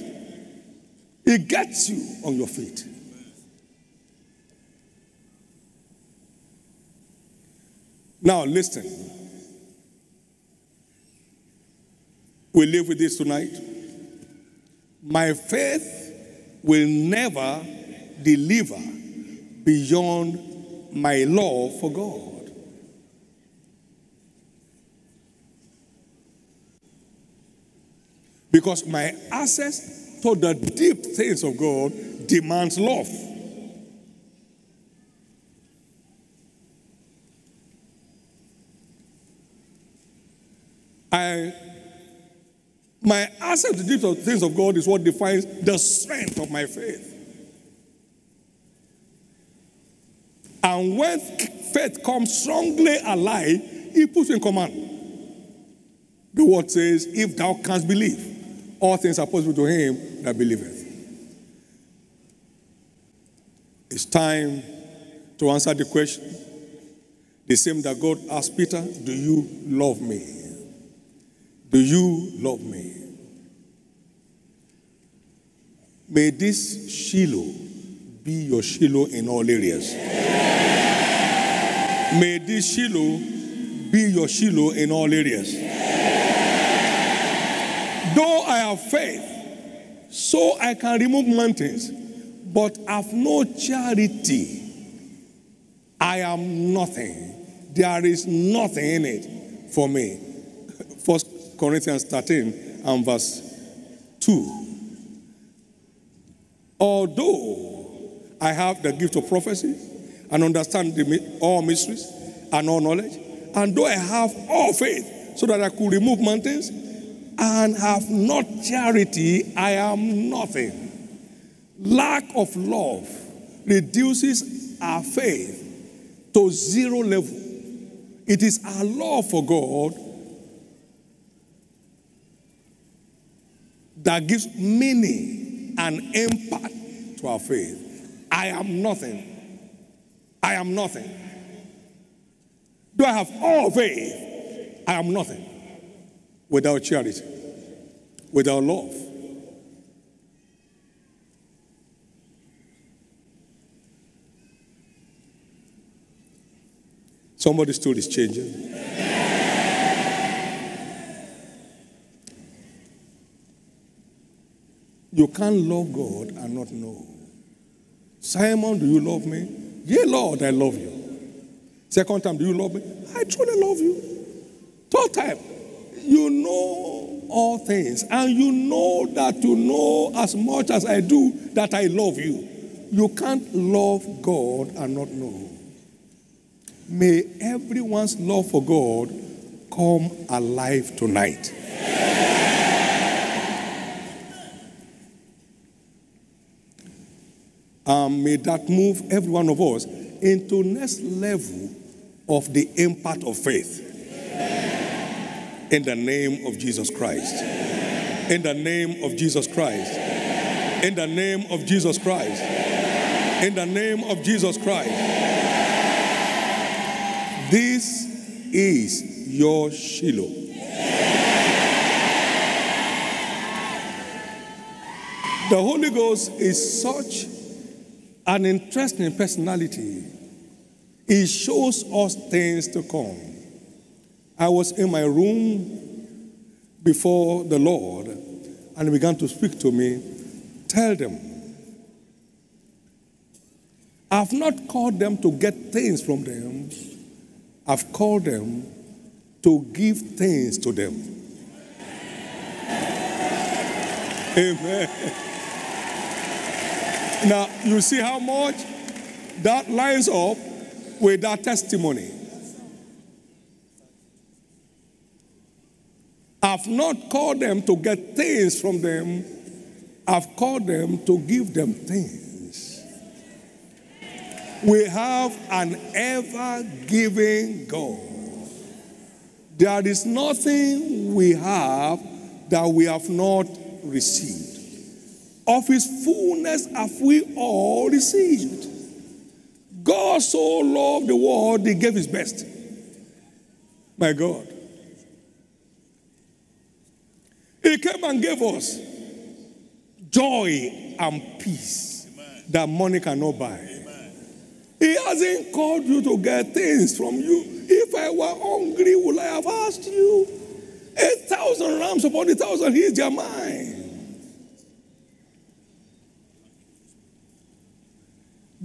It gets you on your feet. Now listen. We live with this tonight. My faith will never deliver beyond my love for God. Because my access to the deep things of God demands love. My access to the deep things of God is what defines the strength of my faith. And when faith comes strongly alive, it puts in command. The word says, if thou canst believe, all things are possible to him that believeth. It's time to answer the question, the same that God asked Peter, do you love me? Do you love me? May this Shiloh be your Shiloh in all areas. Yeah. May this Shiloh be your Shiloh in all areas. Yeah. Though I have faith, so I can remove mountains, but have no charity, I am nothing. There is nothing in it for me. 1 Corinthians 13 and verse 2. Although I have the gift of prophecy and understand all mysteries and all knowledge. And though I have all faith, so that I could remove mountains, and have not charity, I am nothing. Lack of love reduces our faith to zero level. It is our love for God that gives meaning and impact to our faith. I am nothing. I am nothing. Do I have all faith? I am nothing without charity, without love. Somebody's story is changing. You can't love God and not know. Simon, do you love me? Yeah, Lord, I love you. Second time, do you love me? I truly love you. Third time, you know all things, and you know that you know as much as I do that I love you. You can't love God and not know. May everyone's love for God come alive tonight. And may that move every one of us into next level of the impact of faith. In the name of Jesus Christ. In the name of Jesus Christ. In the name of Jesus Christ. In the name of Jesus Christ. This is your Shiloh. The Holy Ghost is such an interesting personality. It shows us things to come. I was in my room before the Lord, and he began to speak to me. Tell them, I've not called them to get things from them. I've called them to give things to them. Amen. Now, you see how much that lines up with that testimony. I've not called them to get things from them. I've called them to give them things. We have an ever-giving God. There is nothing we have that we have not received. Of his fullness have we all received. God so loved the world, he gave his best. My God. He came and gave us joy and peace that money cannot buy. He hasn't called you to get things from you. If I were hungry, would I have asked you? 8,000 rams upon 1,000, here's their mind.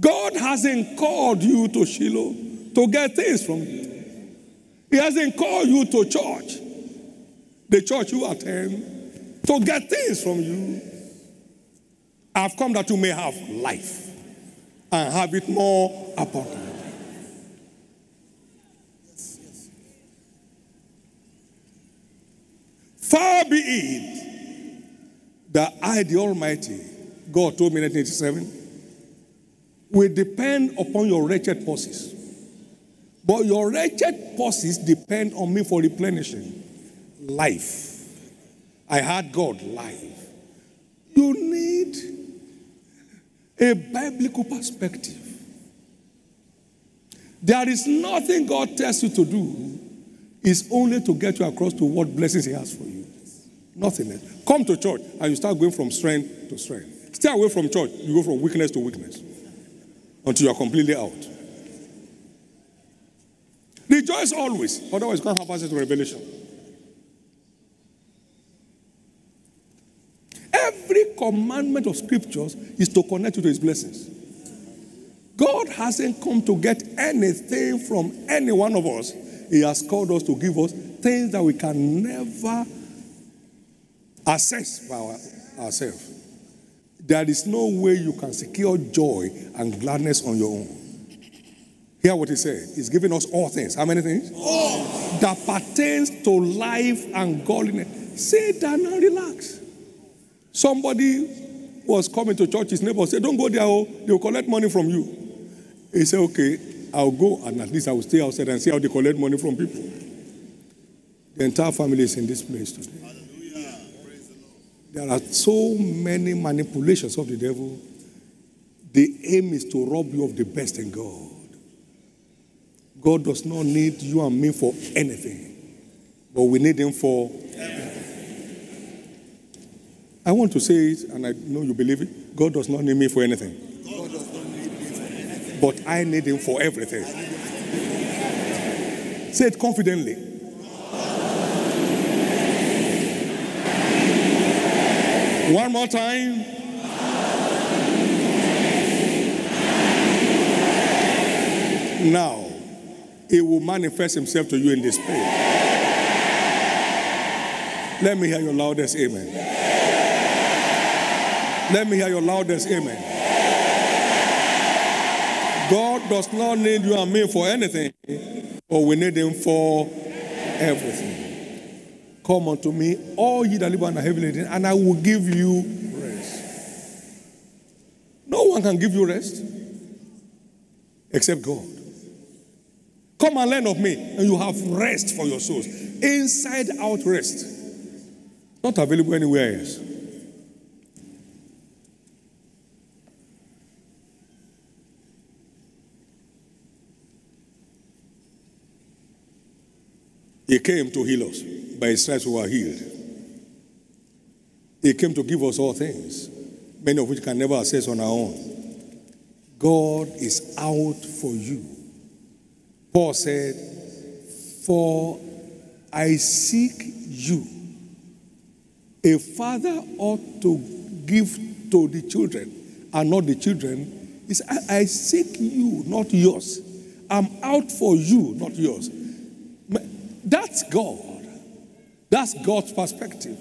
God hasn't called you to Shiloh to get things from you. He hasn't called you to church, the church you attend, to get things from you. I've come that you may have life and have it more abundant. Far be it that I, the Almighty, God told me in 1987, will depend upon your wretched purses. But your wretched purses depend on me for replenishing. Life. I had God, life. You need a biblical perspective. There is nothing God tells you to do. It's only to get you across to what blessings he has for you. Nothing else. Come to church and you start going from strength to strength. Stay away from church. You go from weakness to weakness until you are completely out. Rejoice always. Otherwise, you can't have access to revelation. Every commandment of scriptures is to connect you to his blessings. God hasn't come to get anything from any one of us. He has called us to give us things that we can never access by ourselves. There is no way you can secure joy and gladness on your own. Hear what he said. He's giving us all things. How many things? All. that pertains to life and godliness. Sit down and relax. Somebody was coming to church, his neighbor said, don't go there, they'll collect money from you. He said, okay, I'll go, and at least I will stay outside and see how they collect money from people. The entire family is in this place today. Hallelujah. Praise the Lord. There are so many manipulations of the devil. The aim is to rob you of the best in God. God does not need you and me for anything, but we need him for everything. I want to say it, and I know you believe it. God does not need me for anything. God does not need me for anything. But I need him for everything. Say it confidently. One more time. Now, it will manifest himself to you in this place. Let me hear your loudest amen. Let me hear your loudest amen. God does not need you and me for anything, but we need him for everything. Come unto me, all ye that labor and are heavy laden, and I will give you rest. No one can give you rest except God. Come and learn of me, and you have rest for your souls. Inside out rest. Not available anywhere else. He came to heal us. By his stripes we were healed. He came to give us all things, many of which can never access on our own. God is out for you. Paul said, for I seek you. A father ought to give to the children, and not the children. He said, I seek you, not yours. I'm out for you, not yours. That's God. That's God's perspective.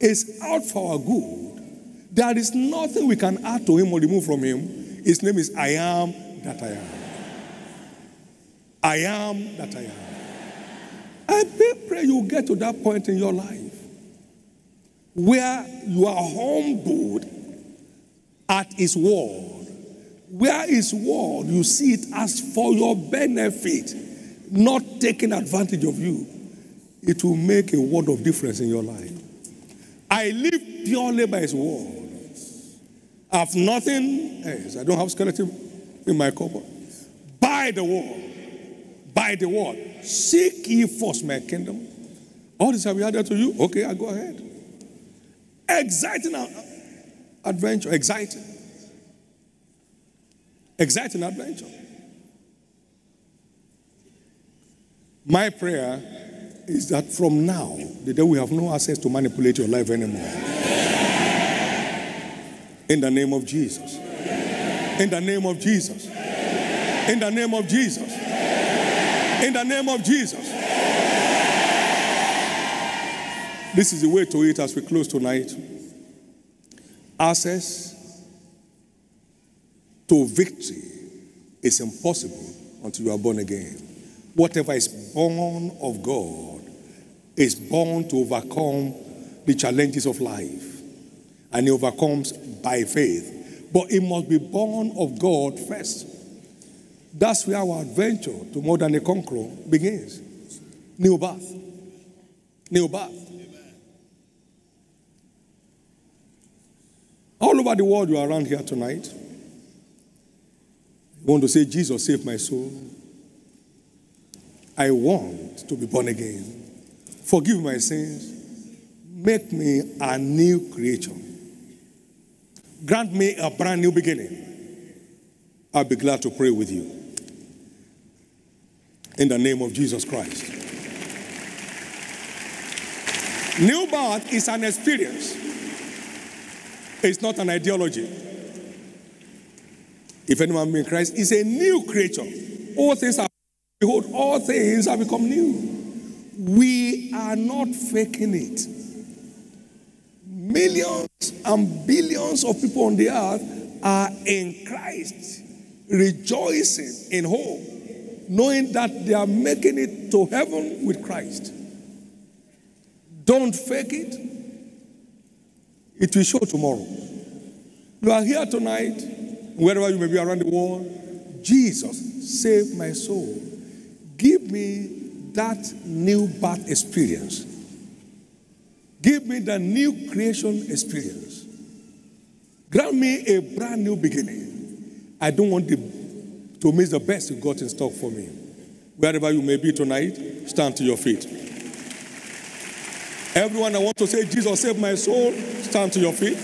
It's out for our good. There is nothing we can add to him or remove from him. His name is I am that I am. I am that I am. I pray you get to that point in your life where you are humbled at his word. Where his word, you see it as for your benefit, not taking advantage of you. It will make a world of difference in your life. I live purely by his word. I have nothing else. I don't have skeleton in my cupboard. By the word. By the word. Seek ye first my kingdom. All this have we added to you? Okay, I go ahead. Exciting adventure. Exciting. Exciting adventure. My prayer is that from now, the devil will have no access to manipulate your life anymore. In the name of Jesus. In the name of Jesus. In the name of Jesus. In the name of Jesus. This is the way to it as we close tonight. Access to victory is impossible until you are born again. Whatever is born of God is born to overcome the challenges of life. And he overcomes by faith. But it must be born of God first. That's where our adventure to more than a conqueror begins. New birth. New birth. Amen. All over the world you are around here tonight. You want to say, Jesus, save my soul. I want to be born again. Forgive my sins. Make me a new creature. Grant me a brand new beginning. I'll be glad to pray with you. In the name of Jesus Christ. New birth is an experience. It's not an ideology. If anyone be in Christ, it's a new creature. All things are, behold, all things have become new. We are not faking it. Millions and billions of people on the earth are in Christ, rejoicing in hope. knowing that they are making it to heaven with Christ. Don't fake it. It will show tomorrow. You are here tonight, wherever you may be around the world. Jesus, save my soul. Give me that new birth experience. Give me the new creation experience. Grant me a brand new beginning. I don't want to miss the best you got in stock for me. Wherever you may be tonight, stand to your feet. Everyone, I want to say, Jesus, save my soul, stand to your feet.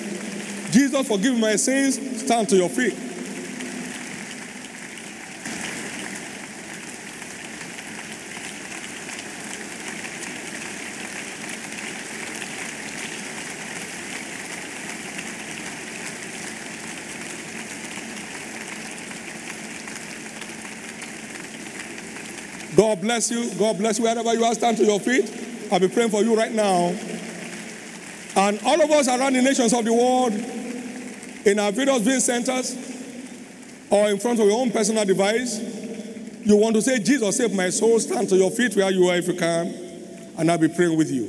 Jesus, forgive my sins, stand to your feet. God bless you. God bless you. Wherever you are, stand to your feet. I'll be praying for you right now. And all of us around the nations of the world, in our various viewing centers, or in front of your own personal device, you want to say, Jesus, save my soul, stand to your feet where you are if you can, and I'll be praying with you.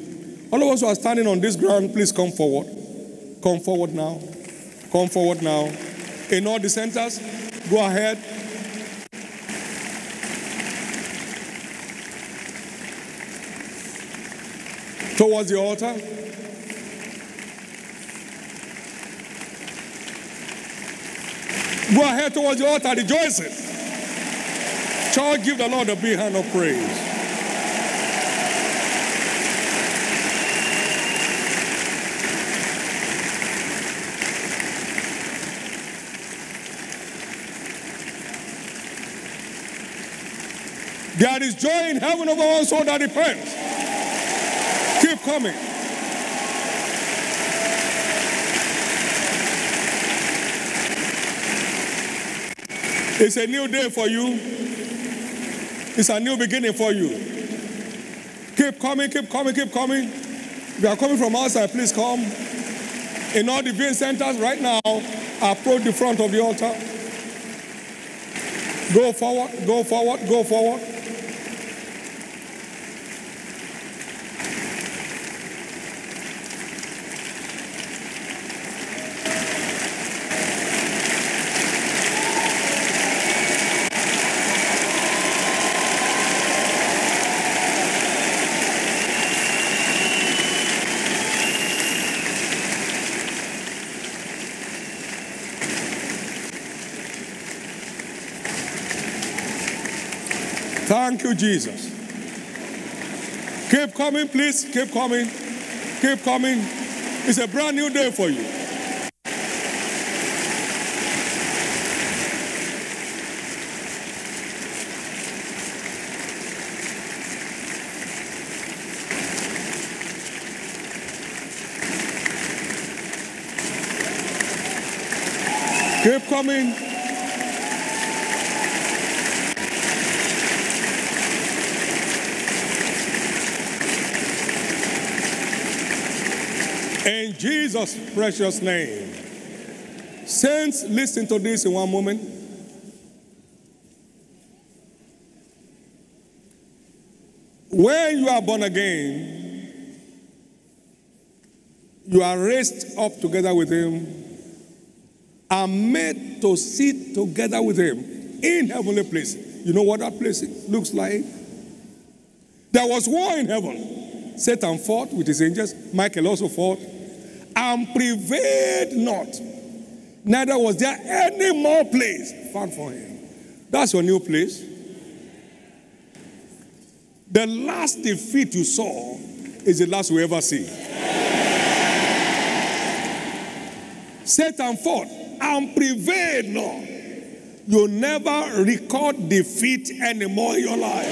All of us who are standing on this ground, please come forward. Come forward now. Come forward now. In all the centers, go ahead. Towards the altar. Go ahead towards the altar, rejoicing. Church, give the Lord a big hand of praise. There is joy in heaven over one soul that repents. Keep coming. It's a new day for you. It's a new beginning for you. Keep coming, keep coming, keep coming. If you are coming from outside, please come. In all the viewing centers right now, approach the front of the altar. Go forward, go forward, go forward. Thank you, Jesus. Keep coming, please. Keep coming. Keep coming. It's a brand new day for you. Keep coming. In Jesus' precious name. Saints, listen to this in one moment. When you are born again, you are raised up together with Him and made to sit together with Him in heavenly places. You know what that place looks like? There was war in heaven. Satan fought with his angels. Michael also fought. And prevailed not, neither was there any more place found for him. That's your new place. The last defeat you saw is the last we ever see. Satan fought and prevailed not. You'll never record defeat anymore in your life.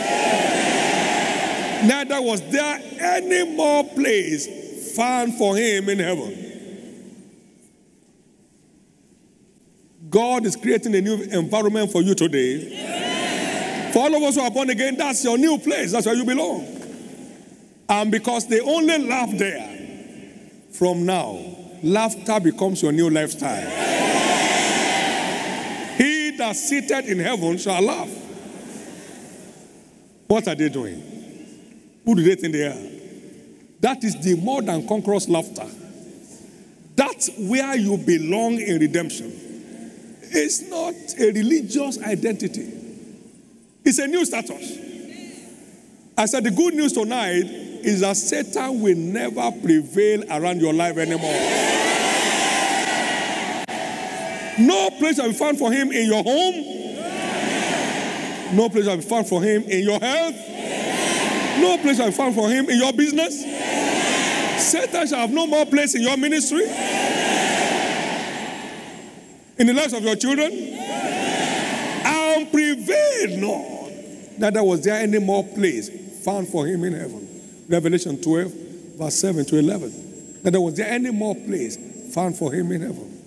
Neither was there any more place found for him in heaven. God is creating a new environment for you today. Yeah. For all of us who are born again, that's your new place. That's where you belong. And because they only laugh there, from now, laughter becomes your new lifestyle. Yeah. He that's seated in heaven shall laugh. What are they doing? Who do they think they are? That is the more than conquerors laughter. That's where you belong in redemption. It's not a religious identity. It's a new status. I said the good news tonight is that Satan will never prevail around your life anymore. No place will be found for him in your home. No place will be found for him in your health. No place will be found for him in your business. Satan shall have no more place in your ministry, in the lives of your children. And prevailed not, neither was there any more place found for him in heaven. Revelation 12, verse 7 to 11. Neither was there any more place found for him in heaven.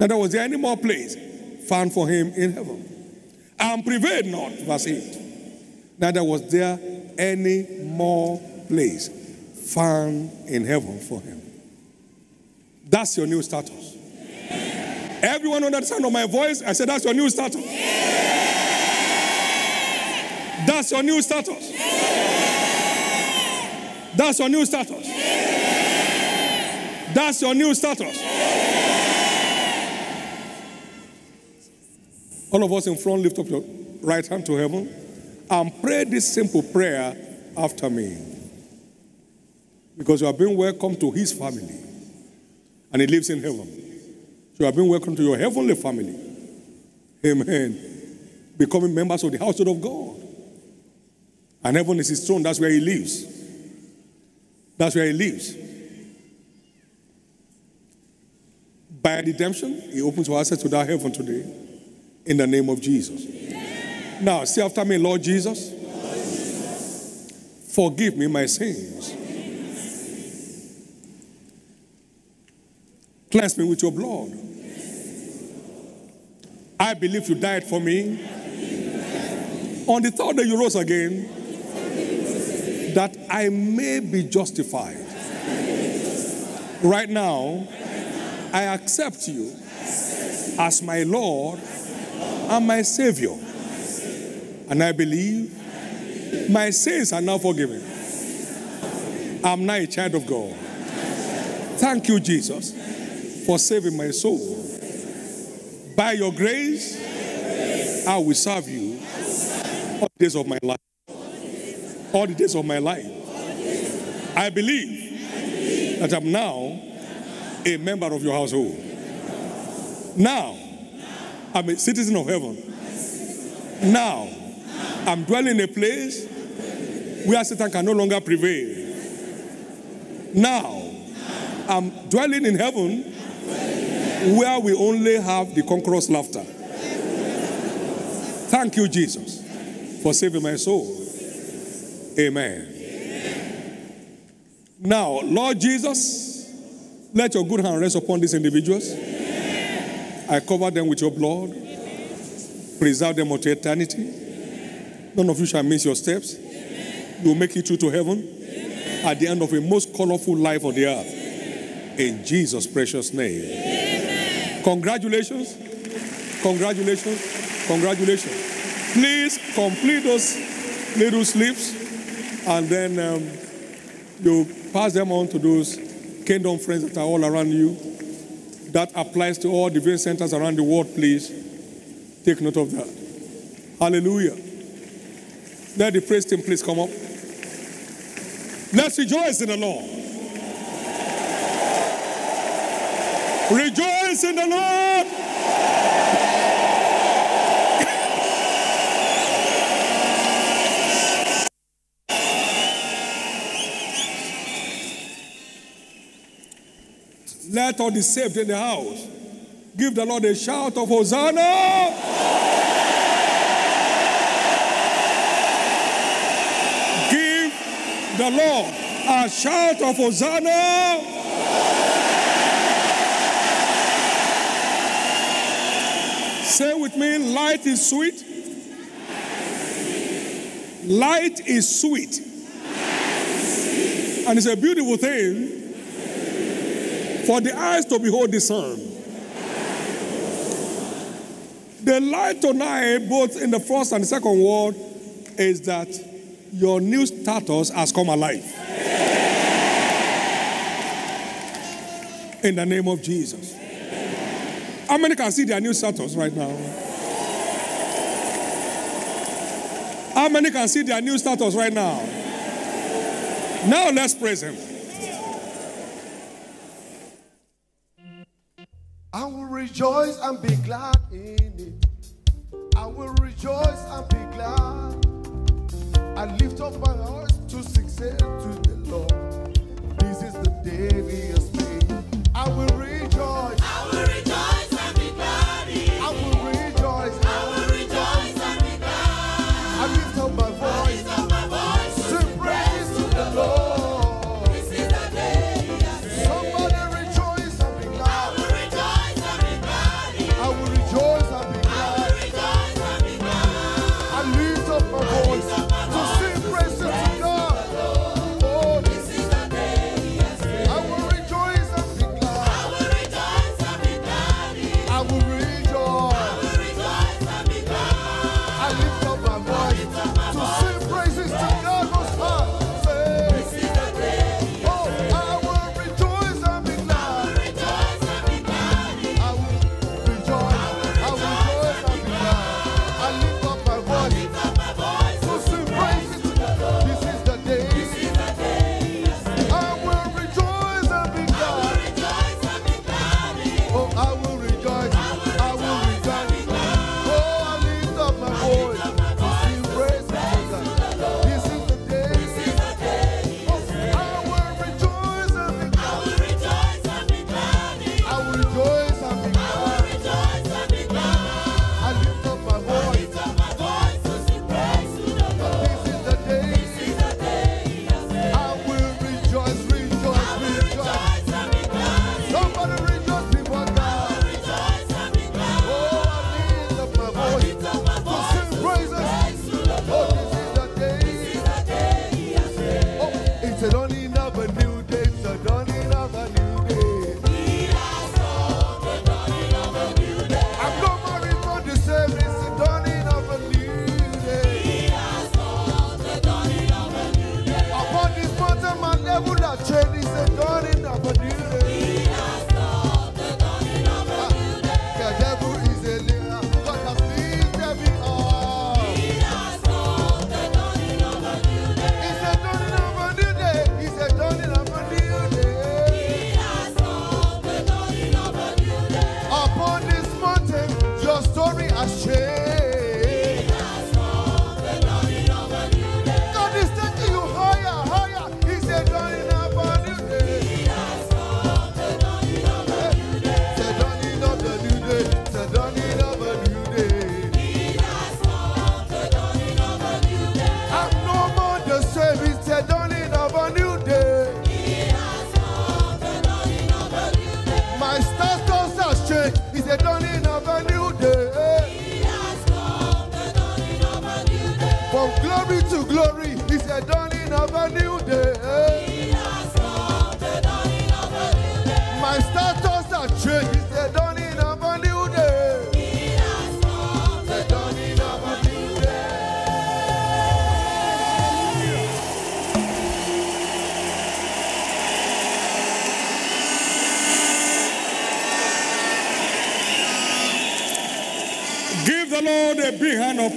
Neither was there any more place found for him in heaven. And prevailed not, verse 8. Neither was there any more place found in heaven for him. That's your new status. Yeah. Everyone under the sound of my voice, I said, that's your new status. Yeah. That's your new status. Yeah. That's your new status. Yeah. That's your new status. Yeah. All of us in front, lift up your right hand to heaven and pray this simple prayer after me. Because you have been welcomed to his family. And he lives in heaven. So you have been welcomed to your heavenly family. Amen. Becoming members of the household of God. And heaven is his throne. That's where he lives. That's where he lives. By redemption, he opens our access to that heaven today. In the name of Jesus. Amen. Now, say after me, Lord Jesus. Lord Jesus. Forgive me my sins. Cleanse me with your blood. I believe you died for me. On the third day you rose again, that I may be justified. Right now, I accept you as my Lord and my Savior. And I believe my sins are now forgiven. I'm now a child of God. Thank you, Jesus, for saving my soul. By your grace, I will serve you all the days of my life. All the days of my life. I believe that I'm now a member of your household. Now, I'm a citizen of heaven. Now, I'm dwelling in a place where Satan can no longer prevail. Now, I'm dwelling in heaven, where we only have the conqueror's laughter. Thank you, Jesus, for saving my soul. Amen. Amen. Now, Lord Jesus, let your good hand rest upon these individuals. Amen. I cover them with your blood. Preserve them unto eternity. None of you shall miss your steps. You will make it through to heaven at the end of a most colorful life on the earth. In Jesus' precious name. Amen. Congratulations. Congratulations. Congratulations. Please complete those little slips and then you pass them on to those kingdom friends that are all around you. That applies to all the various centers around the world, please. Take note of that. Hallelujah. Let the praise team please come up. Let's rejoice in the Lord. Rejoice in the Lord. Let all the saved in the house give the Lord a shout of Hosanna. Give the Lord a shout of Hosanna. Say with me, light is sweet. Light is sweet. And it's a beautiful thing for the eyes to behold the sun. The light tonight, both in the first and the second word, is that your new status has come alive. In the name of Jesus. How many can see their new status right now? How many can see their new status right now? Now let's praise him. I will rejoice and be glad in it. I will rejoice and be glad. I lift up my heart to success to the Lord. This is the day we has made. I will rejoice. I will rejoice.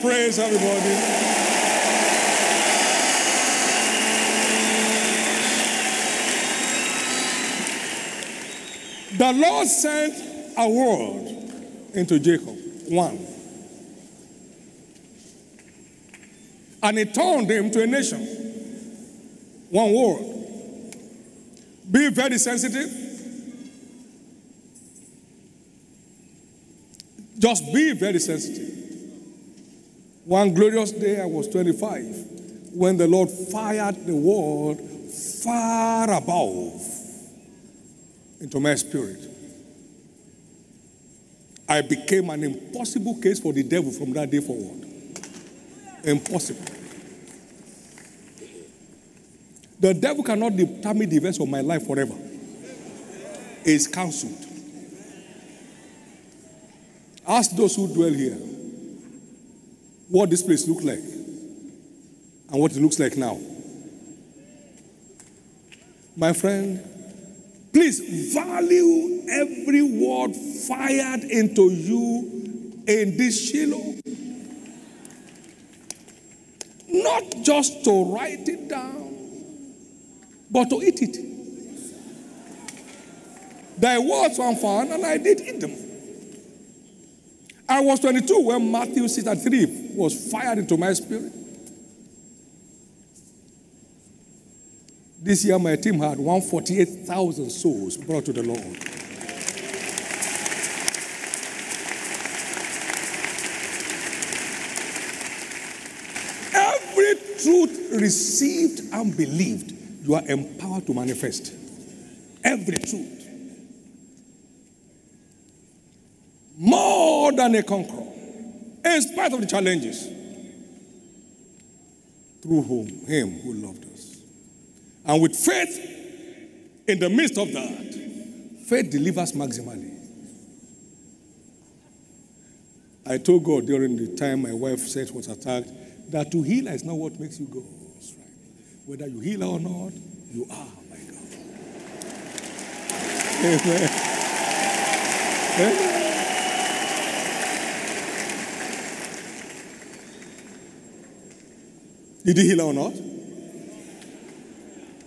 Praise everybody. The Lord sent a word into Jacob, one. And it turned him to a nation. One word. Be very sensitive. Just be very sensitive. One glorious day, I was 25, when the Lord fired the word far above into my spirit. I became an impossible case for the devil from that day forward. Impossible. The devil cannot determine the events of my life forever. It's cancelled. Ask those who dwell here what this place looked like and what it looks like now. My friend, please value every word fired into you in this Shiloh. Not just to write it down, but to eat it. There was one found, and I did eat them. I was 22 when Matthew 6:3 was fired into my spirit. This year, my team had 148,000 souls brought to the Lord. Every truth received and believed, you are empowered to manifest. Every truth. More than a conqueror, in spite of the challenges, through him who loved us. And with faith, in the midst of that, faith delivers maximally. I told God during the time my wife said was attacked, that to heal is not what makes you go straight. Whether you heal or not, you are, my God. Amen. Amen. Did you heal or not?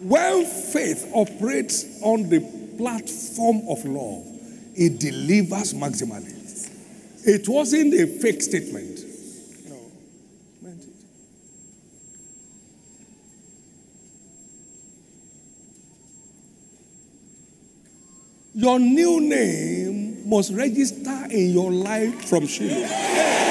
When faith operates on the platform of love, it delivers maximally. It wasn't a fake statement. No, meant it. Your new name must register in your life from Shiloh.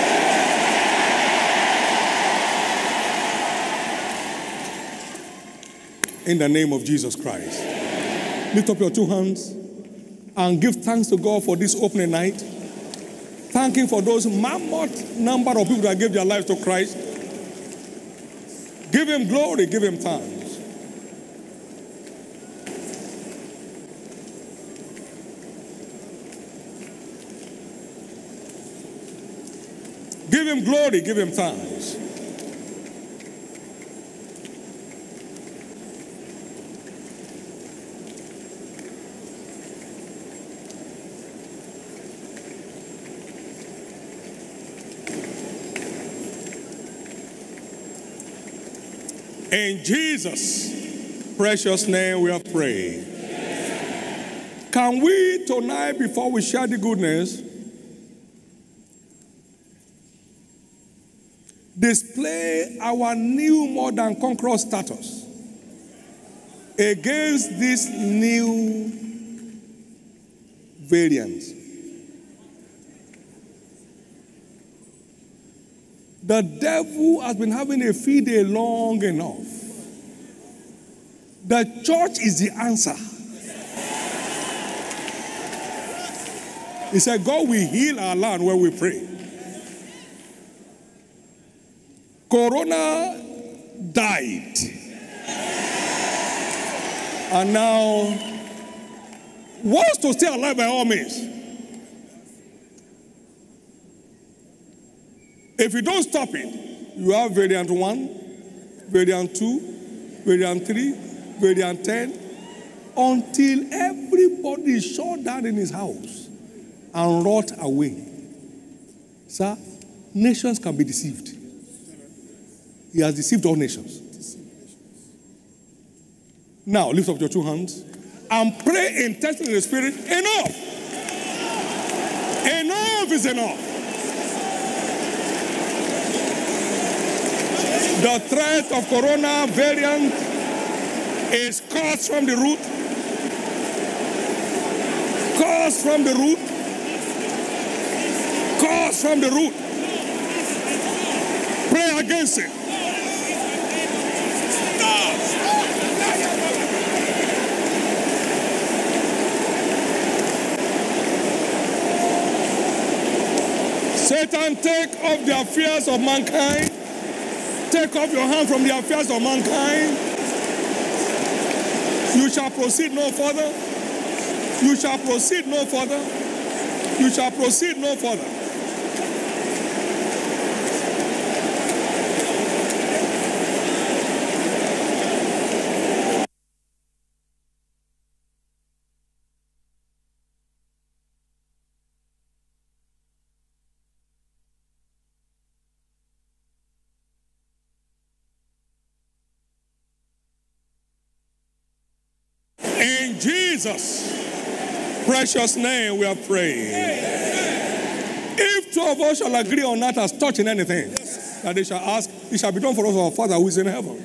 In the name of Jesus Christ. Amen. Lift up your two hands and give thanks to God for this opening night. Thank Him for those mammoth number of people that gave their lives to Christ. Give Him glory, give Him thanks. Give Him glory, give Him thanks. In Jesus' precious name we are praying. Yes. Can we tonight, before we share the goodness, display our new more than conqueror status against this new variant? The devil has been having a field day long enough. The church is the answer. He said, God will heal our land when we pray. Corona died. And now wants to stay alive by all means. If you don't stop it, you have variant 1, variant 2, variant 3, variant 10, until everybody is shut down in his house and rot away. Sir, nations can be deceived. He has deceived all nations. Now, lift up your two hands and pray in testing in the spirit. Enough! Enough is enough. The threat of corona variant is caused from the root. Caused from the root. Caused from the root. Pray against it. Stop. Satan, take off the affairs of mankind. Take off your hand from the affairs of mankind. You shall proceed no further. You shall proceed no further. You shall proceed no further. Jesus' precious name we are praying. Amen. If two of us shall agree on that as touching anything, yes, that they shall ask, it shall be done for us our Father who is in heaven.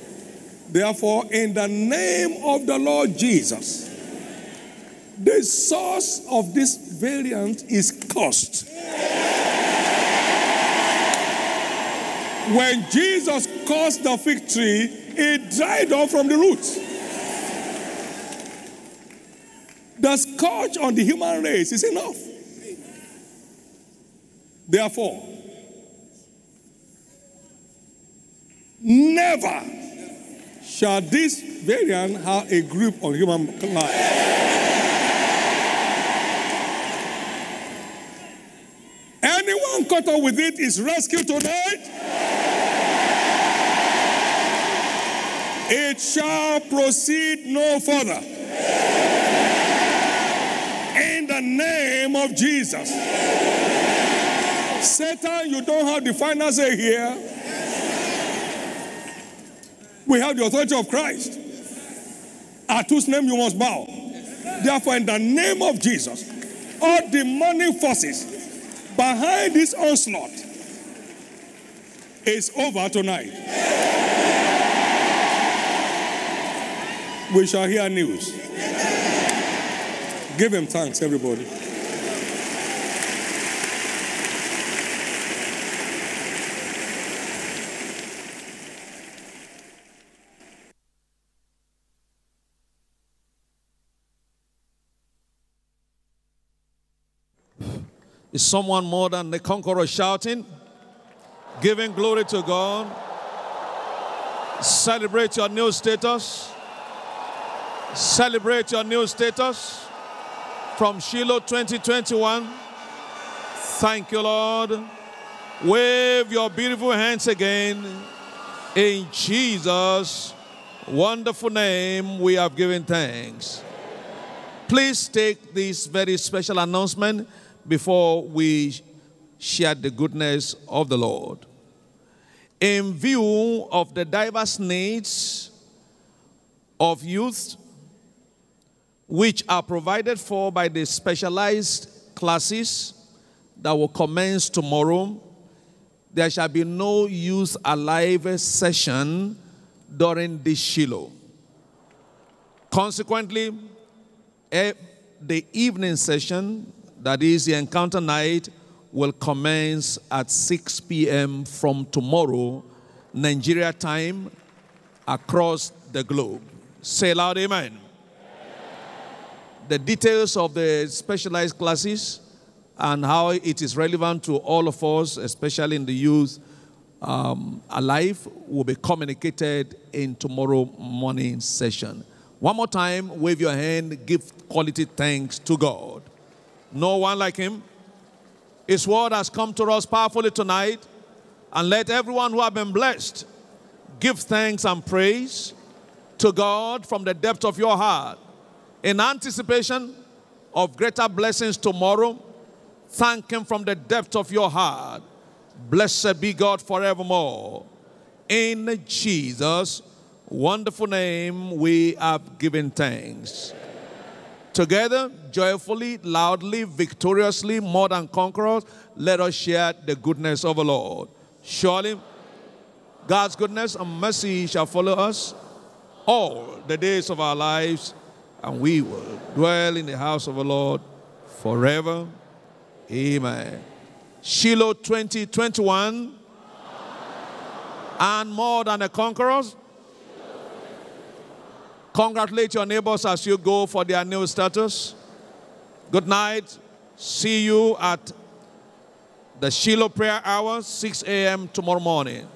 Therefore, in the name of the Lord Jesus, the source of this variant is cursed. Yeah. When Jesus cursed the fig tree, it dried up from the roots. The scourge on the human race is enough. Therefore, never shall this variant have a grip on human life. Anyone caught up with it is rescued tonight. It shall proceed no further. In the name of Jesus. Satan, you don't have the final say here. We have the authority of Christ, at whose name you must bow. Therefore, in the name of Jesus, all demonic forces behind this onslaught is over tonight. We shall hear news. Give him thanks, everybody. Is someone more than the conqueror shouting? Giving glory to God. Celebrate your new status. Celebrate your new status from Shiloh 2021. Thank you, Lord. Wave your beautiful hands again. In Jesus' wonderful name, we have given thanks. Please take this very special announcement before we share the goodness of the Lord. In view of the diverse needs of youth, which are provided for by the specialized classes that will commence tomorrow, there shall be no Youth Alive session during this Shiloh. Consequently, the evening session, that is, the encounter night, will commence at 6 p.m. from tomorrow, Nigeria time, across the globe. Say loud, amen. Amen. The details of the specialized classes and how it is relevant to all of us, especially in the youth alive, will be communicated in tomorrow morning session. One more time, wave your hand, give quality thanks to God. No one like him. His word has come to us powerfully tonight. And let everyone who have been blessed give thanks and praise to God from the depth of your heart. In anticipation of greater blessings tomorrow, thank him from the depth of your heart. Blessed be God forevermore. In Jesus' wonderful name, we have given thanks. Together, joyfully, loudly, victoriously, more than conquerors, let us share the goodness of the Lord. Surely, God's goodness and mercy shall follow us all the days of our lives, and we will dwell in the house of the Lord forever. Amen. Shiloh 2021, and more than the conquerors. Congratulate your neighbors as you go for their new status. Good night. See you at the Shiloh prayer hour, 6 a.m. tomorrow morning.